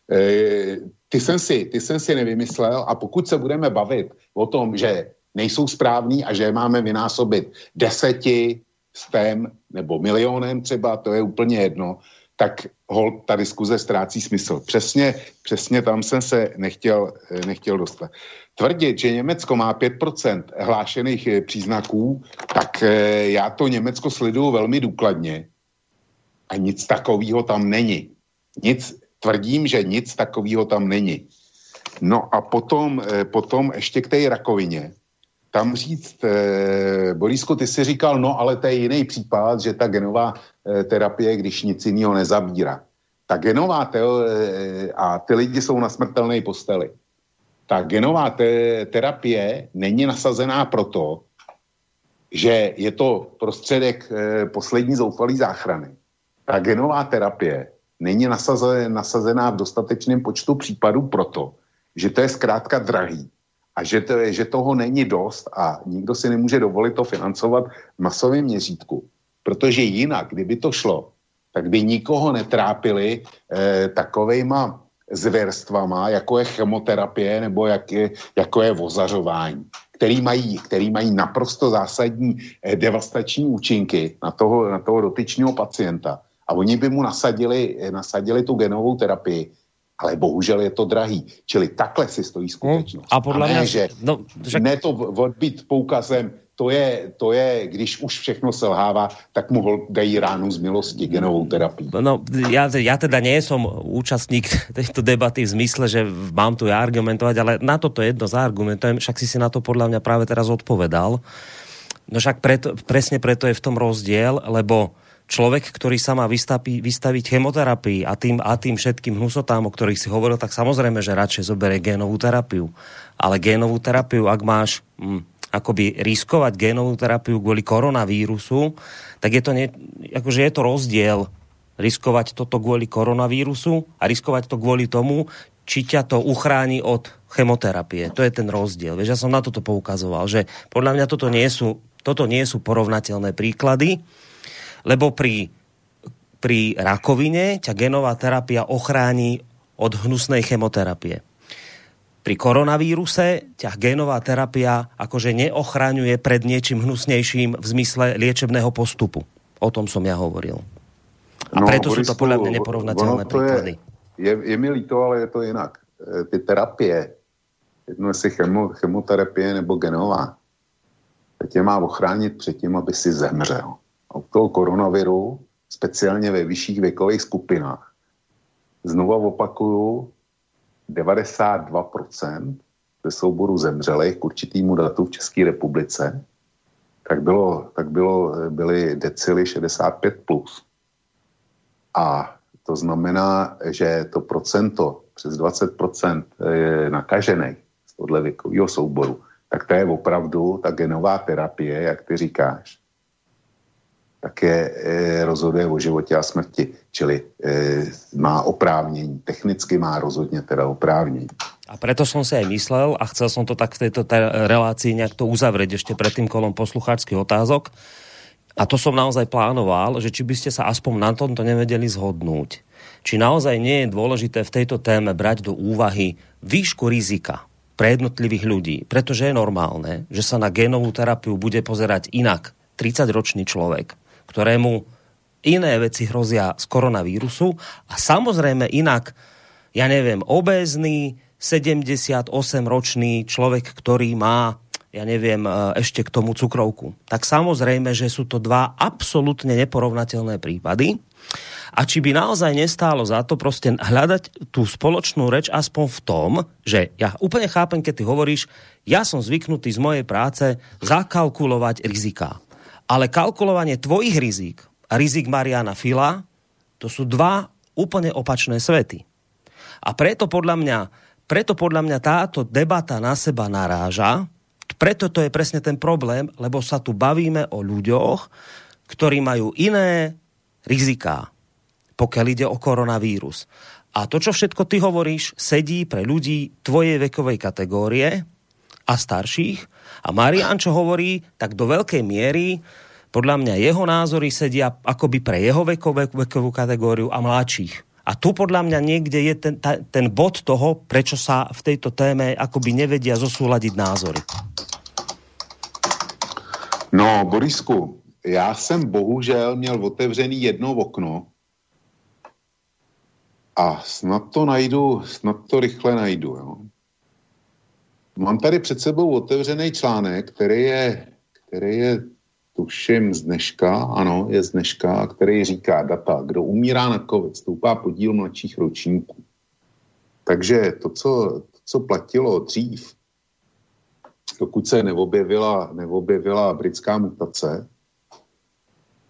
Eh, Ty jsem, si, ty jsem si nevymyslel a pokud se budeme bavit o tom, že nejsou správný a že máme vynásobit deseti, stem nebo milionem třeba, to je úplně jedno, tak hol, ta diskuze ztrácí smysl. Přesně, přesně tam jsem se nechtěl, nechtěl dostat. Tvrdit, že Německo má pět procent hlášených příznaků, tak já to Německo sleduju velmi důkladně a nic takového tam není. Nic Tvrdím, že nic takového tam není. No a potom, potom ještě k té rakovině. Tam říct, eh, Borisku, ty jsi říkal, no ale to je jiný případ, že ta genová eh, terapie, když nic jiného nezabírá. Ta genová, te- a ty lidi jsou na smrtelné posteli. Ta genová te- terapie není nasazená proto, že je to prostředek eh, poslední zoufalý záchrany. Ta genová terapie není nasazená v dostatečném počtu případů proto, že to je zkrátka drahý a že, to, že toho není dost a nikdo si nemůže dovolit to financovat v masovém měřítku. Protože jinak, kdyby to šlo, tak by nikoho netrápili eh, takovejma zvěrstvama, jako je chemoterapie nebo jak je, jako je vozařování, který mají, který mají naprosto zásadní eh, devastační účinky na toho, na toho dotyčného pacienta. A oni by mu nasadili, nasadili tu genovou terapii, ale bohužel je to drahý. Čili takhle si stojí skutečnost. Hmm, a podle a ne, mě... Že, no, však... ne to odbít poukazem, to je, to je, když už všechno selhává, tak mu dají ránu z milosti genovou terapii. No, ja, ja teda nie som účastník tejto debaty v zmysle, že mám tu ja argumentovať, ale na toto jedno zaargumentujem, však si si na to podľa mňa práve teraz odpovedal. No však preto, presne preto je v tom rozdiel, lebo človek, ktorý sa má vystaví, vystaviť chemoterapii a tým, a tým všetkým hnusotám, o ktorých si hovoril, tak samozrejme, že radšej zoberie génovú terapiu. Ale génovú terapiu, ak máš hm, akoby riskovať génovú terapiu kvôli koronavírusu, tak je to, nie, akože je to rozdiel riskovať toto kvôli koronavírusu a riskovať to kvôli tomu, či ťa to uchráni od chemoterapie. To je ten rozdiel. Vieš, ja som na toto poukazoval, že podľa mňa toto nie sú, toto nie sú porovnateľné príklady, lebo pri, pri rakovine ťa genová terapia ochráni od hnusnej chemoterapie. Pri koronavíruse ťa genová terapia akože neochraňuje pred niečím hnusnejším v zmysle liečebného postupu. O tom som ja hovoril. A no, preto Boris, sú to podľa mňa neporovnateľné príklady. Je, je, je mi líto, ale je to inak. Ty terapie, jedno je si chemo, chemoterapie nebo genová, tě má ochránit před tím, aby si zemřel. Od toho koronaviru, speciálně ve vyšších věkových skupinách. Znova opakuju, devadesát dva procent ze souboru zemřelých k určitýmu datu v České republice, tak, bylo, tak bylo, byly decily šedesát pět plus. A to znamená, že to procento, přes dvacet procent nakažených z tohle věkového souboru, tak to je opravdu ta genová terapie, jak ty říkáš, tak je, e, rozhoduje o životě a smrti. Čili e, má oprávnění. Technicky má rozhodně teda oprávnění. A preto som si aj myslel, a chcel som to tak v tejto relácii nejak to uzavrieť ešte pred tým kolom poslucháčskych otázok. A to som naozaj plánoval, že či by ste sa aspoň na tomto nevedeli zhodnúť. Či naozaj nie je dôležité v tejto téme brať do úvahy výšku rizika pre jednotlivých ľudí. Pretože je normálne, že sa na génovú terapiu bude pozerať inak tridsaťročný človek, ktorému iné veci hrozia z koronavírusu a samozrejme inak, ja neviem, obézny sedemdesiatosemročný človek, ktorý má ja neviem, ešte k tomu cukrovku. Tak samozrejme, že sú to dva absolútne neporovnateľné prípady. A či by naozaj nestálo za to proste hľadať tú spoločnú reč aspoň v tom, že ja úplne chápem, keď ty hovoríš, ja som zvyknutý z mojej práce zakalkulovať riziká. Ale kalkulovanie tvojich rizík a rizik Mariana Fila, to sú dva úplne opačné svety. A preto podľa mňa, preto podľa mňa táto debata na seba naráža, preto to je presne ten problém, lebo sa tu bavíme o ľuďoch, ktorí majú iné riziká, pokiaľ ide o koronavírus. A to, čo všetko ty hovoríš, sedí pre ľudí tvojej vekovej kategórie a starších. A Marian, čo hovorí, tak do veľkej miery, podľa mňa jeho názory sedia akoby pre jeho vekovú, vekovú kategóriu a mladších. A tu podľa mňa niekde je ten, ta, ten bod toho, prečo sa v tejto téme akoby nevedia zosúladiť názory. No, Borisku, já jsem bohužel měl otevřený jedno okno a snad to najdu, snad to rychle najdu. Jo. Mám tady před sebou otevřený článek, který je, který je tuším z dneška, ano, je z dneška, který říká data, kdo umírá na COVID, stoupá podíl mladších ročníků. Takže to, co, to, co platilo dřív, dokud se neobjevila, neobjevila britská mutace,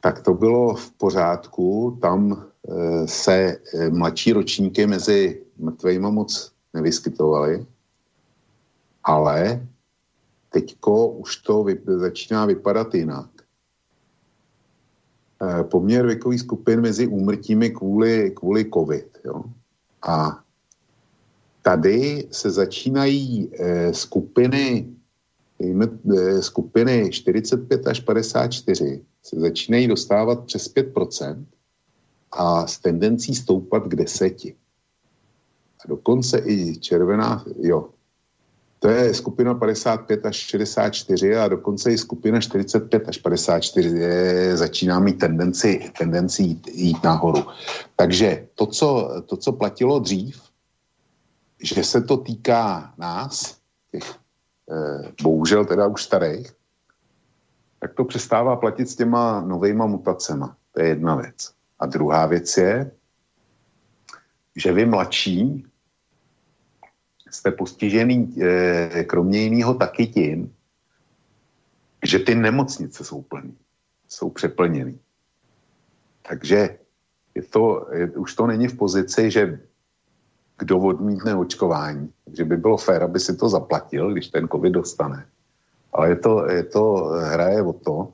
tak to bylo v pořádku, tam e, se e, mladší ročníky mezi mrtvejma moc nevyskytovaly, ale teďko už to vy, začíná vypadat jinak. E, poměr věkových skupin mezi úmrtími kvůli, kvůli COVID. Jo? A tady se začínají e, skupiny skupiny čtyřicet pět až padesát čtyři se začínají dostávat přes pět procent a s tendencí stoupat k deseti. A dokonce i červená, jo, to je skupina padesát pět až šedesát čtyři a dokonce i skupina čtyřicet pět až padesát čtyři je, začíná mít tendenci, tendenci jít, jít nahoru. Takže to co, to, co platilo dřív, že se to týká nás, těch bohužel teda už starých, tak to přestává platit s těma novejma mutacema. To je jedna věc. A druhá věc je, že vy mladší jste postižený kromě jiného taky tím, že ty nemocnice jsou plný, jsou přeplněný. Takže je to, je, už to není v pozici, že kdo odmítne očkování. Takže by bylo fér, aby si to zaplatil, když ten COVID dostane. Ale je to, je to, hraje o to,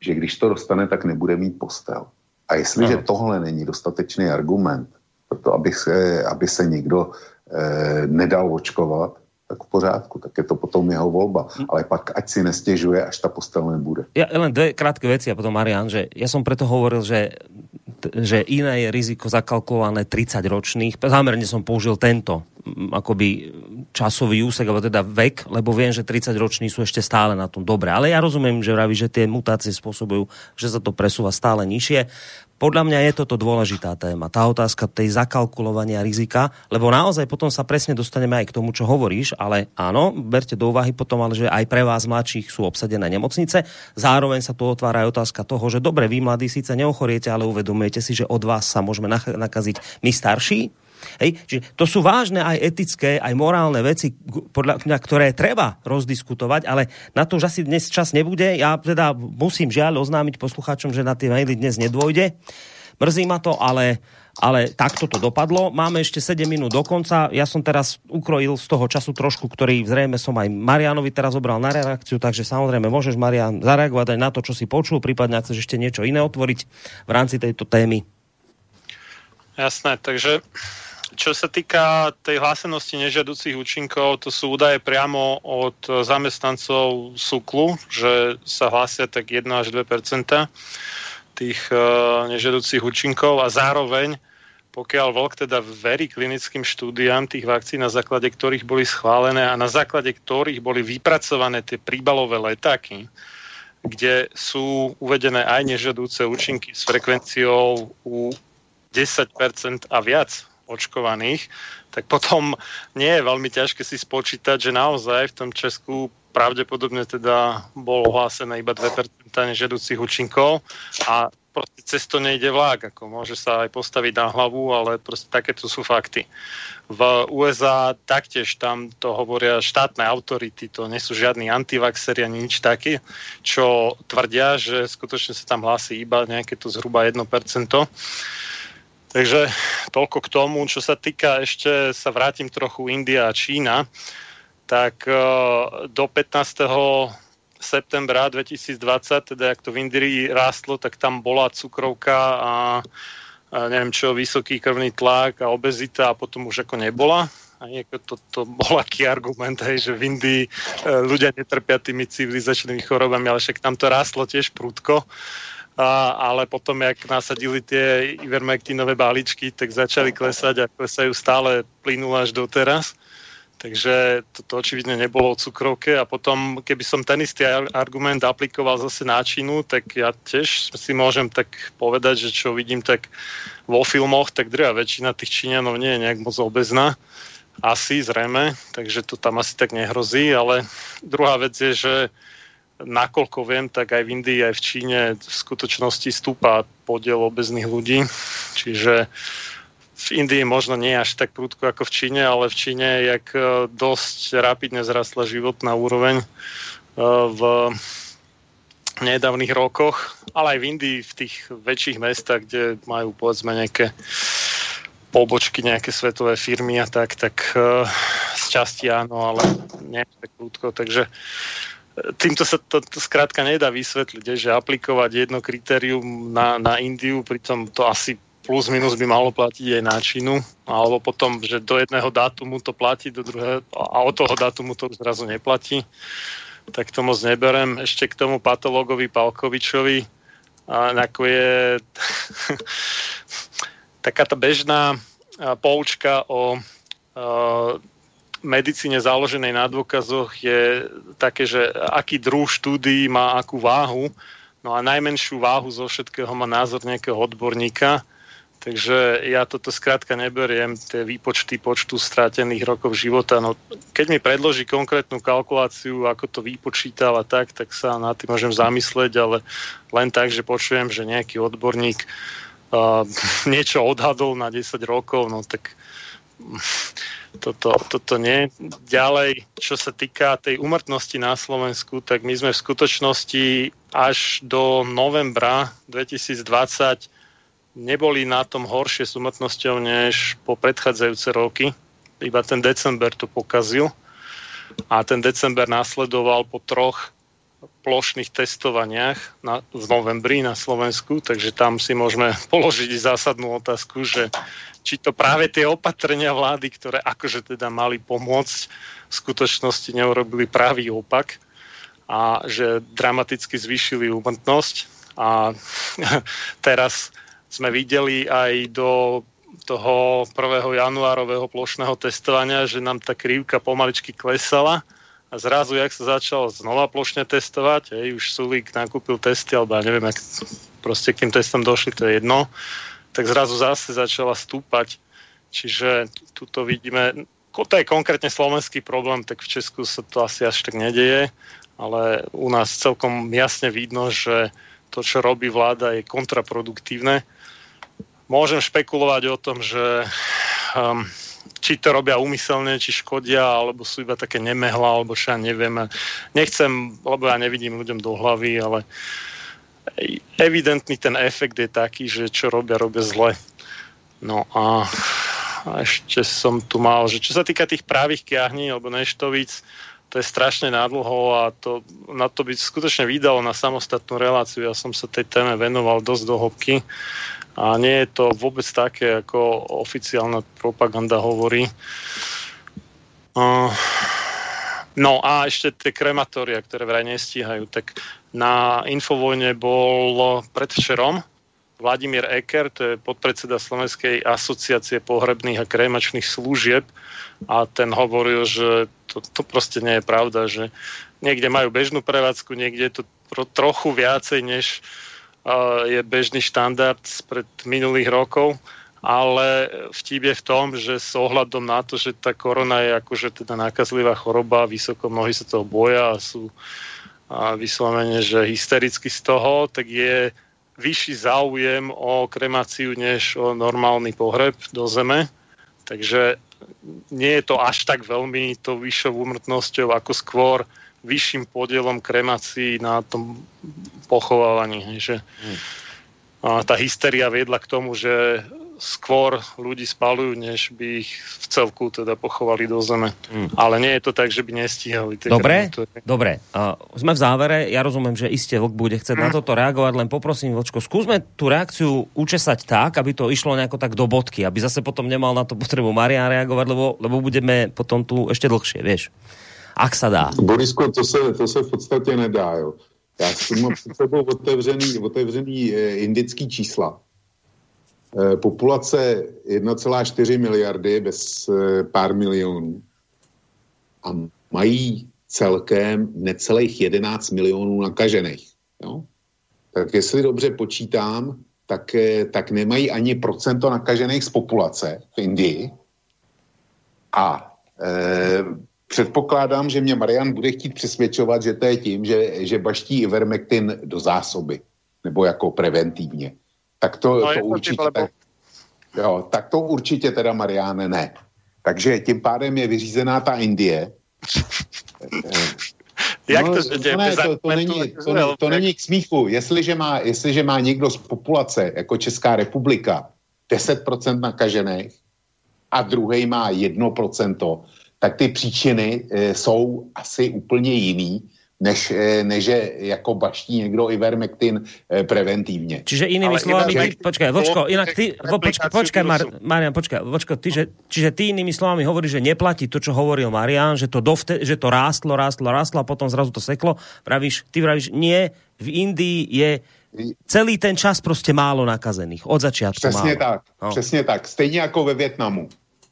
že když to dostane, tak nebude mít postel. A jestliže no. tohle není dostatečný argument, proto aby se, aby se nikdo eh, nedal očkovat, tak v pořádku, tak je to potom jeho voľba. Ale pak, ať si nestěžuje, až tá postel nebude. Ja len dve krátke veci a potom Marian, že ja som preto hovoril, že, že iné je riziko zakalkulované tridsaťročných. Zámerne som použil tento akoby časový úsek, alebo teda vek, lebo viem, že tridsaťroční sú ešte stále na tom dobre. Ale ja rozumiem, že vraví, že tie mutácie spôsobujú, že sa to presúva stále nižšie. Podľa mňa je toto dôležitá téma, tá otázka tej zakalkulovania rizika, lebo naozaj potom sa presne dostaneme aj k tomu, čo hovoríš, ale áno, berte do úvahy potom, ale že aj pre vás mladších sú obsadené nemocnice. Zároveň sa tu otvára aj otázka toho, že dobre, vy mladí síce neochoriete, ale uvedomujete si, že od vás sa môžeme nakaziť my starší. Hej, čiže to sú vážne aj etické, aj morálne veci, podľa mňa, ktoré treba rozdiskutovať, ale na to už asi dnes čas nebude. Ja teda musím žiaľ oznámiť poslucháčom, že na tie maily dnes nedôjde. Mrzí ma to, ale, ale takto to dopadlo. Máme ešte sedem minút do konca. Ja som teraz ukrojil z toho času trošku, ktorý zrejme som aj Marianovi teraz obral na reakciu, takže samozrejme môžeš, Marian, zareagovať aj na to, čo si počul, prípadne ak chceš ešte niečo iné otvoriť v rámci tejto témy. Jasné, takže čo sa týka tej hlásenosti nežiaducich účinkov, to sú údaje priamo od zamestnancov Súklu, že sa hlásia tak jedno až dve percentá tých nežiaducich účinkov a zároveň, pokiaľ Vlk teda verí klinickým štúdiám tých vakcín, na základe ktorých boli schválené a na základe ktorých boli vypracované tie príbalové letáky, kde sú uvedené aj nežiaduce účinky s frekvenciou u desať percent a viac očkovaných, tak potom nie je veľmi ťažké si spočítať, že naozaj v tom Česku pravdepodobne teda bolo hlásené iba dve percentá nežiaducich účinkov a proste cez to nejde vlák, ako môže sa aj postaviť na hlavu, ale proste takéto sú fakty. V ú es á taktiež tam to hovoria štátne autority, to nie sú žiadni antivaxeri ani nič taký, čo tvrdia, že skutočne sa tam hlási iba nejaké to zhruba jedno percento. Takže toľko k tomu. Čo sa týka, ešte sa vrátim trochu India a Čína, tak do pätnásteho septembra dvetisícdvadsať, teda jak to v Indii rástlo, tak tam bola cukrovka a, a neviem čo, vysoký krvný tlak a obezita a potom už ako nebola. A niekto, to, to bol aký argument, hej, že v Indii ľudia netrpia tými civilizačnými chorobami, ale však tam to rástlo tiež prudko. A, ale potom, jak nasadili tie ivermectinové balíčky, tak začali klesať a klesajú stále plynule až doteraz. Takže toto očividne nebolo o cukrovke. A potom, keby som ten istý argument aplikoval zase na Čínu, tak ja tiež si môžem tak povedať, že čo vidím tak vo filmoch, tak drvá väčšina tých Číňanov nie je nejak moc obezná. Asi, zrejme. Takže to tam asi tak nehrozí. Ale druhá vec je, že nakoľko viem, tak aj v Indii, aj v Číne v skutočnosti stúpa podiel obezných ľudí. Čiže v Indii možno nie až tak prudko ako v Číne, ale v Číne jak dosť rapidne zrastla životná úroveň v nedávnych rokoch, ale aj v Indii v tých väčších mestách, kde majú povedzme nejaké pobočky, nejaké svetové firmy a tak, tak z časti áno, ale nie tak prudko, takže týmto sa to, to skrátka nedá vysvetliť, je, že aplikovať jedno kritérium na, na Indiu, pritom to asi plus minus by malo platiť aj na Čínu, alebo potom, že do jedného dátumu to platí, do druhého, a od toho dátumu to zrazu neplatí, tak to moc neberem. Ešte k tomu patológovi Palkovičovi, ako je taká tá bežná poučka o E, medicíne založenej na dôkazoch je také, že aký druh štúdií má akú váhu, no a najmenšiu váhu zo všetkého má názor nejakého odborníka, takže ja toto skrátka neberiem, tie výpočty počtu stratených rokov života. No, keď mi predloží konkrétnu kalkuláciu, ako to vypočítal a tak, tak sa na tým môžem zamyslieť, ale len tak, že počujem, že nejaký odborník uh, niečo odhadol na desať rokov, no tak Toto, toto nie. Ďalej, čo sa týka tej úmrtnosti na Slovensku, tak my sme v skutočnosti až do novembra dvetisícdvadsať neboli na tom horšie s úmrtnosťou než po predchádzajúce roky. Iba ten december to pokazil. A ten december nasledoval po troch plošných testovaniach na, v novembri na Slovensku, takže tam si môžeme položiť zásadnú otázku, že či to práve tie opatrenia vlády, ktoré akože teda mali pomôcť, v skutočnosti neurobili pravý opak a že dramaticky zvýšili úmrtnosť. A teraz sme videli aj do toho prvého januárového plošného testovania, že nám tá krivka pomaličky klesala. A zrazu, jak sa začalo znova plošne testovať, hej, už Sulík nakúpil testy, alebo ja neviem, jak proste k tým testom došli, to je jedno, tak zrazu zase začala stúpať. Čiže tuto vidíme, to je konkrétne slovenský problém, tak v Česku sa to asi až tak nedeje, ale u nás celkom jasne vidno, že to, čo robí vláda, je kontraproduktívne. Môžem špekulovať o tom, že Um, či to robia úmyselne, či škodia, alebo sú iba také nemehla, alebo čo ja neviem. Nechcem, lebo ja nevidím ľuďom do hlavy, ale evidentný ten efekt je taký, že čo robia, robia zle. No a, a ešte som tu mal, že čo sa týka tých právých kiahní, alebo Neštovic, to je strašne nádlho a to, na to by skutočne vydalo na samostatnú reláciu. Ja som sa tej téme venoval dosť do hĺbky a nie je to vôbec také, ako oficiálna propaganda hovorí. No a ešte tie krematória, ktoré vraj nestíhajú. Tak na Infovojne bol predvčerom Vladimír Eker, to je podpredseda Slovenskej asociácie pohrebných a kremačných služieb, a ten hovoril, že to, to proste nie je pravda, že niekde majú bežnú prevádzku, niekde je to trochu viacej, než uh, je bežný štandard spred minulých rokov, ale vtip je v tom, že s ohľadom na to, že tá korona je akože teda nákazlivá choroba, vysoko mnohí sa toho boja a sú a vyslovene, že hystericky z toho, tak je vyšší záujem o kremáciu než o normálny pohreb do zeme. Takže nie je to až tak veľmi tou vyššou úmrtnosťou, ako skôr vyšším podielom kremácií na tom pochovávaní. Že tá hysteria viedla k tomu, že skôr ľudí spalujú, než by ich v celku teda pochovali do zeme. Mm. Ale nie je to tak, že by nestíhali. Dobre, krematóry. Dobre. Uh, sme v závere. Ja rozumiem, že iste Vlk bude chcieť mm. na toto reagovať, len poprosím, Vlčko, skúsme tú reakciu učesať tak, aby to išlo nejako tak do bodky, aby zase potom nemal na to potrebu Marian reagovať, lebo, lebo budeme potom tu ešte dlhšie, vieš. Ak sa dá. Borisko, to se, to se v podstate nedá, jo. Já mám před sebou otevřený, otevřený indický čísla. Populace jedna celá čtyři miliardy bez pár milionů a mají celkem necelých jedenáct milionů nakažených. Jo? Tak jestli dobře počítám, tak, tak nemají ani procento nakažených z populace v Indii. A e, předpokládám, že mě Marian bude chtít přesvědčovat, že to je tím, že, že baští Ivermectin do zásoby, nebo jako preventivně. Tak to, no to určitě, tak, jo, tak to určitě teda, Mariáne, ne. Takže tím pádem je vyřízená ta Indie. Jak no, to, že tě, ne, to, to, není, to, to není k smíchu. Jestliže má, jestliže má někdo z populace, jako Česká republika, deset procent nakažených a druhej má jedno procento, tak ty příčiny e, jsou asi úplně jiný, než, než jako baští někdo Ivermectin preventivně. Čiže inými slovami, Ivermectin... počkaj, Vočko, inak ty, vo, počkaj, počkaj, Mar, Marian, počkaj, Vočko, ty, že, čiže ty inými slovami hovoríš, že neplatí to, čo hovoril Marian, že to, dovte, že to rástlo, rástlo, rástlo a potom zrazu to seklo. Pravíš, ty vravíš, nie, v Indii je celý ten čas prostě málo nakazených, od začiatku přesně málo. Tak, no. Přesně tak, stejně jako ve Vietnamu.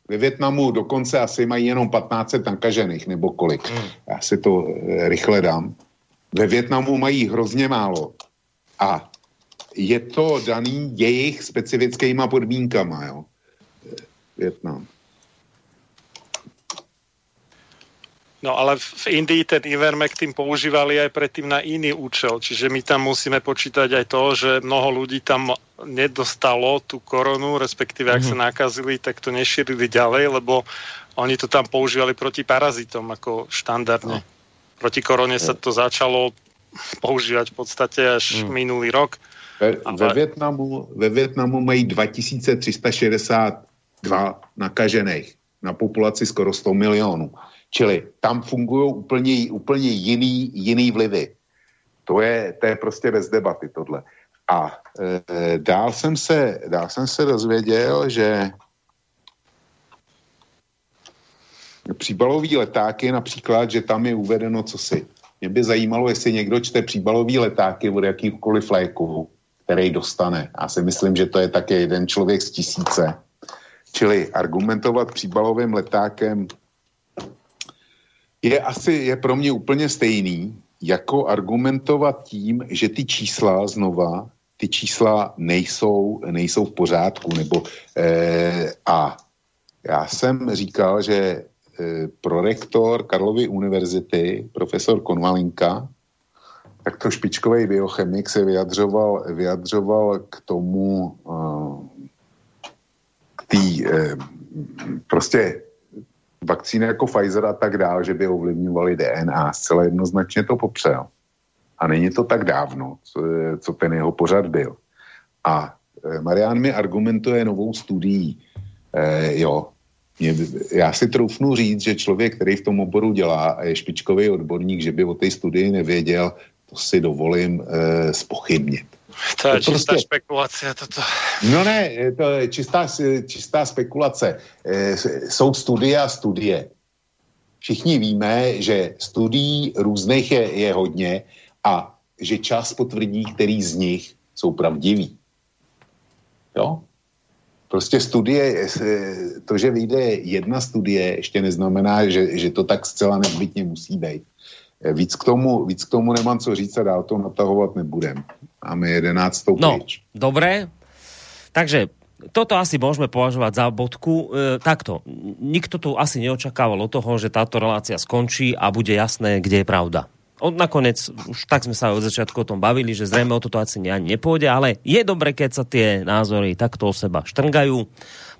Ve Vietnamu dokonce asi mají jenom patnáct set nakažených, nebo kolik. Hmm. Já si to e, rychle dám. Ve Vietnamu mají hrozně málo. A je to daný jejich specifickýma podmínkama, jo. Vietnam. No ale v Indii ten Ivermectin používali aj predtým na iný účel. Čiže my tam musíme počítať aj to, že mnoho ľudí tam nedostalo tú koronu, respektíve ak sa nakazili, tak to nešírili ďalej, lebo oni to tam používali proti parazitom ako štandardne. Proti korone sa to začalo používať v podstate až hmm. minulý rok. Ve, ve, ale... Vietnamu, ve Vietnamu mají dva tisíce tři sta šedesát dva nakažených na populaci skoro sto miliónů. Čili tam fungují úplně, úplně jiný, jiný vlivy. To je, to je prostě bez debaty tohle. A e, dál, jsem se, dál jsem se dozvěděl, že příbalový letáky například, že tam je uvedeno cosi. Mě by zajímalo, jestli někdo čte příbalový letáky od jakýchkoliv léků, který dostane. Já si myslím, že to je také jeden člověk z tisíce. Čili argumentovat příbalovým letákem je asi je pro mě úplně stejný, jako argumentovat tím, že ty čísla znova, ty čísla nejsou, nejsou v pořádku. Nebo, eh, a já jsem říkal, že eh, prorektor Karlovy univerzity, profesor Konvalinka, tak to špičkový biochemik se vyjadřoval, vyjadřoval k tomu, eh, k tý, eh, prostě vakcíny jako Pfizer a tak dál, že by ovlivňovali D N A. Zcela jednoznačně to popřel. A není to tak dávno, co, co ten jeho pořad byl. A Marian mi argumentuje novou studií. E, jo, mě, já si troufnu říct, že člověk, který v tom oboru dělá a je špičkový odborník, že by o té studii nevěděl, to si dovolím e, spochybnit. To je to čistá prostě... spekulace. Toto. No ne, to je čistá, čistá spekulace. E, jsou studie a studie. Všichni víme, že studií různých je, je hodně a že čas potvrdí, který z nich jsou pravdivý. Jo? Prostě studie, to, že vyjde jedna studie, ještě neznamená, že, že to tak zcela nezbytně musí být. Víc k tomu, víc k tomu nemám co říct a dál to natahovat nebudem. Máme jedenáctou píč. No, dobre. Takže toto asi môžeme považovať za bodku. E, takto, nikto tu asi neočakával od toho, že táto relácia skončí a bude jasné, kde je pravda. Od nakoniec, už tak sme sa od začiatku o tom bavili, že zrejme o toto asi ani nepôjde, ale je dobre, keď sa tie názory takto o seba štrngajú.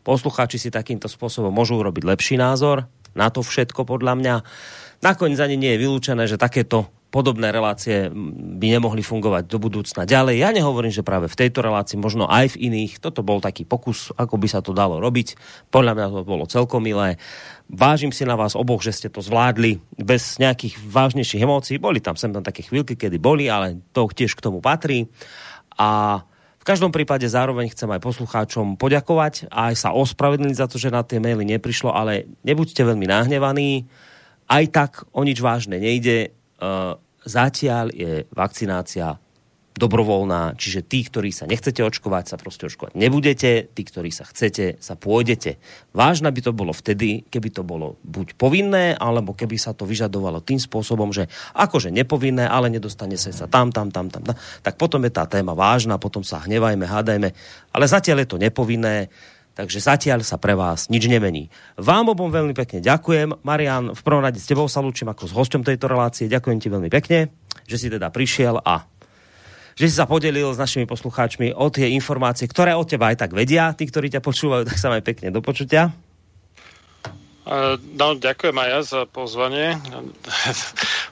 Poslucháči si takýmto spôsobom môžu urobiť lepší názor na to všetko, podľa mňa. Nakoniec ani nie je vylúčené, že takéto podobné relácie by nemohli fungovať do budúcna ďalej. Ja nehovorím, že práve v tejto relácii, možno aj v iných. Toto bol taký pokus, ako by sa to dalo robiť. Podľa mňa to bolo celkom milé. Vážim si na vás oboch, že ste to zvládli bez nejakých vážnejších emócií. Boli tam sem tam také chvíľky, kedy boli, ale to tiež k tomu patrí. A v každom prípade zároveň chcem aj poslucháčom poďakovať a aj sa ospravedlniť za to, že na tie maily neprišlo, ale nebuďte veľmi nahnevaní. Aj tak o nič vážne nejde. Zatiaľ je vakcinácia dobrovoľná, čiže tí, ktorí sa nechcete očkovať, sa proste očkovať nebudete, tí, ktorí sa chcete, sa pôjdete. Vážne by to bolo vtedy, keby to bolo buď povinné, alebo keby sa to vyžadovalo tým spôsobom, že akože nepovinné, ale nedostane sa sa tam, tam, tam, tam, tam, tak potom je tá téma vážna, potom sa hnevajme, hádajme, ale zatiaľ je to nepovinné. Takže zatiaľ sa pre vás nič nemení. Vám obom veľmi pekne ďakujem. Marian, v prvom rade s tebou sa lúčim ako s hosťom tejto relácie. Ďakujem ti veľmi pekne, že si teda prišiel a že si sa podelil s našimi poslucháčmi o tie informácie, ktoré od teba aj tak vedia. Tí, ktorí ťa počúvajú, tak sa maj pekne do počutia. No, ďakujem aj ja za pozvanie.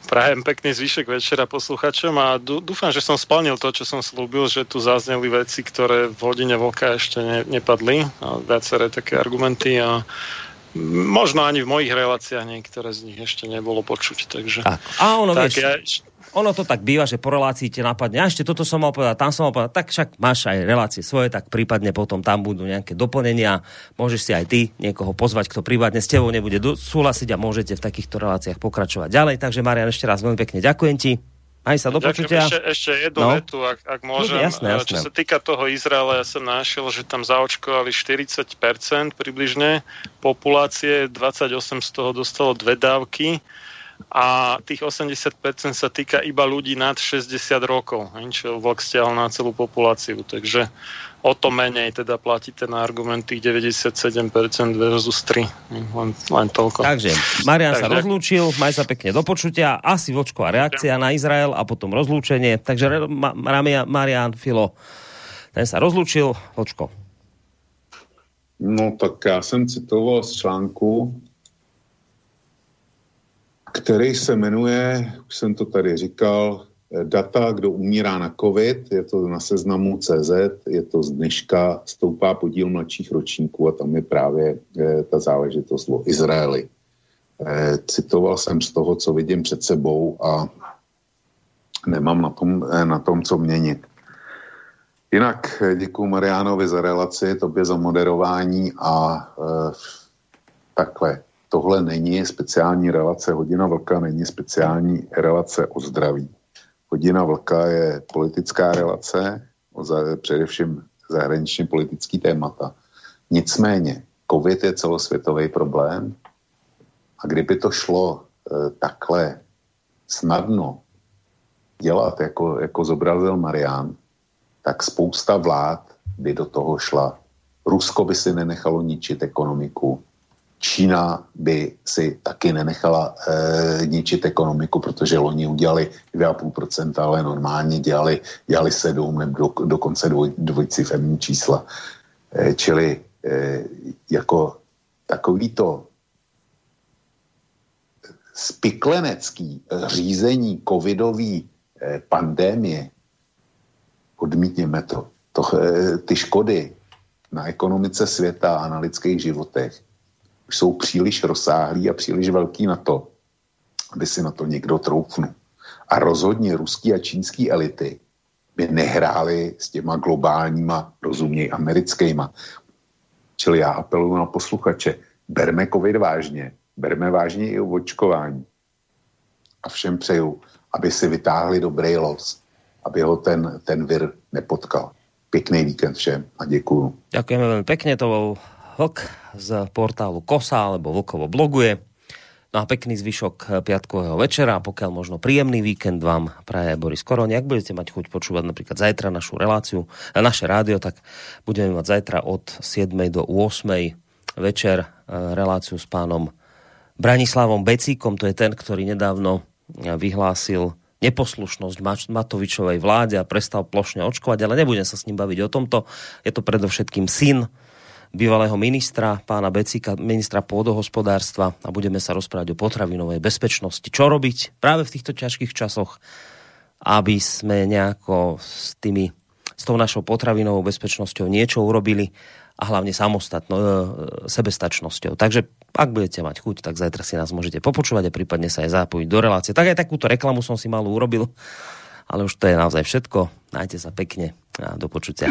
Prajem pekný zvyšek večera posluchačom a dúfam, že som splnil to, čo som slúbil, že tu zazneli veci, ktoré v hodine Vlka ešte ne, nepadli. A viaceré také argumenty a možno ani v mojich reláciách niektoré z nich ešte nebolo počuť. Takže... Tak. A ono, tak, vieš, ja... ono to tak býva, že po relácii ti napadne. A ešte toto som mal povedať, tam som mal povedať. Tak však máš aj relácie svoje, tak prípadne potom tam budú nejaké doplnenia. Môžeš si aj ty niekoho pozvať, kto prípadne s tebou nebude súhlasiť a môžete v takýchto reláciách pokračovať ďalej. Takže Marian, ešte raz veľmi pekne ďakujem ti. Aj sa do počutia. Ešte, ešte jednu no. vetu, ak, ak môžem. Jasné, jasné. Čo sa týka toho Izraela, ja som našiel, že tam zaočkovali štyridsať percent približne populácie, dvadsaťosem percent z toho dostalo dve dávky a tých osemdesiat percent sa týka iba ľudí nad šesťdesiat rokov, čo Vlk stiahol na celú populáciu. Takže o to menej teda platí ten argument tých deväťdesiatsedem percent versus tri. Len, len toľko. Takže Marian Takže. sa rozlúčil, maj sa pekne do počutia, asi vočková reakcia ja. na Izrael a potom rozlúčenie. Takže ma, Ramia, Marian Filo, ten sa rozlúčil, vočko. No tak ja som citoval z článku, který se jmenuje, už jsem to tady říkal, Data, kdo umírá na COVID, je to na seznamu cé zet, je to z dneška, stoupá podíl mladších ročníků a tam je právě eh, ta záležitost o Izraeli. Eh, citoval jsem z toho, co vidím před sebou a nemám na tom, eh, na tom co měnit. Jinak děkuju Mariánovi za relaci, tobě za moderování a eh, takhle. Tohle není speciální relace. Hodina Vlka není speciální relace o zdraví. Hodina Vlka je politická relace, o za, především zahraniční politický témata. Nicméně, COVID je celosvětový problém a kdyby to šlo e, takhle snadno dělat, jako, jako zobrazil Marián, tak spousta vlád by do toho šla. Rusko by si nenechalo ničit ekonomiku, Čína by si taky nenechala e, ničit ekonomiku, protože loni udělali dva a půl procenta, ale normálně dělali, dělali sedm, do, dokonce dvoj, dvojcifrní čísla. E, čili e, jako takovýto spiklenecký řízení covidový e, pandémie, odmítněme to, to e, ty škody na ekonomice světa a na lidských životech jsou příliš rozsáhlí a příliš velký na to, aby si na to někdo troufnul. A rozhodně ruský a čínský elity by nehrály s těma globálníma, rozuměj, americkýma. Čili já apeluju na posluchače, berme COVID vážně, berme vážně i očkování. A všem přeju, aby si vytáhli dobrý los, aby ho ten, ten vir nepotkal. Pěkný víkend všem a děkuju. Děkujeme velmi pěkně, to bol Vlk z portálu Kosa, alebo Vlkovo bloguje. No a pekný zvyšok piatkového večera, pokiaľ možno príjemný víkend vám praje Boris Koroni. Ak budete mať chuť počúvať napríklad zajtra našu reláciu, naše rádio, tak budeme mať zajtra od siedmej do ôsmej večer reláciu s pánom Branislavom Becíkom, to je ten, ktorý nedávno vyhlásil neposlušnosť Matovičovej vláde a prestal plošne očkovať, ale nebudem sa s ním baviť o tomto. Je to predovšetkým syn bývalého ministra, pána Becíka, ministra pôdohospodárstva, a budeme sa rozprávať o potravinovej bezpečnosti. Čo robiť práve v týchto ťažkých časoch, aby sme nejako s tými, s tou našou potravinovou bezpečnosťou niečo urobili a hlavne samostatnou sebestačnosťou. Takže ak budete mať chuť, tak zajtra si nás môžete popočúvať a prípadne sa aj zapojiť do relácie. Tak aj takúto reklamu som si malo urobil, ale už to je naozaj všetko. Majte sa pekne a do počutia.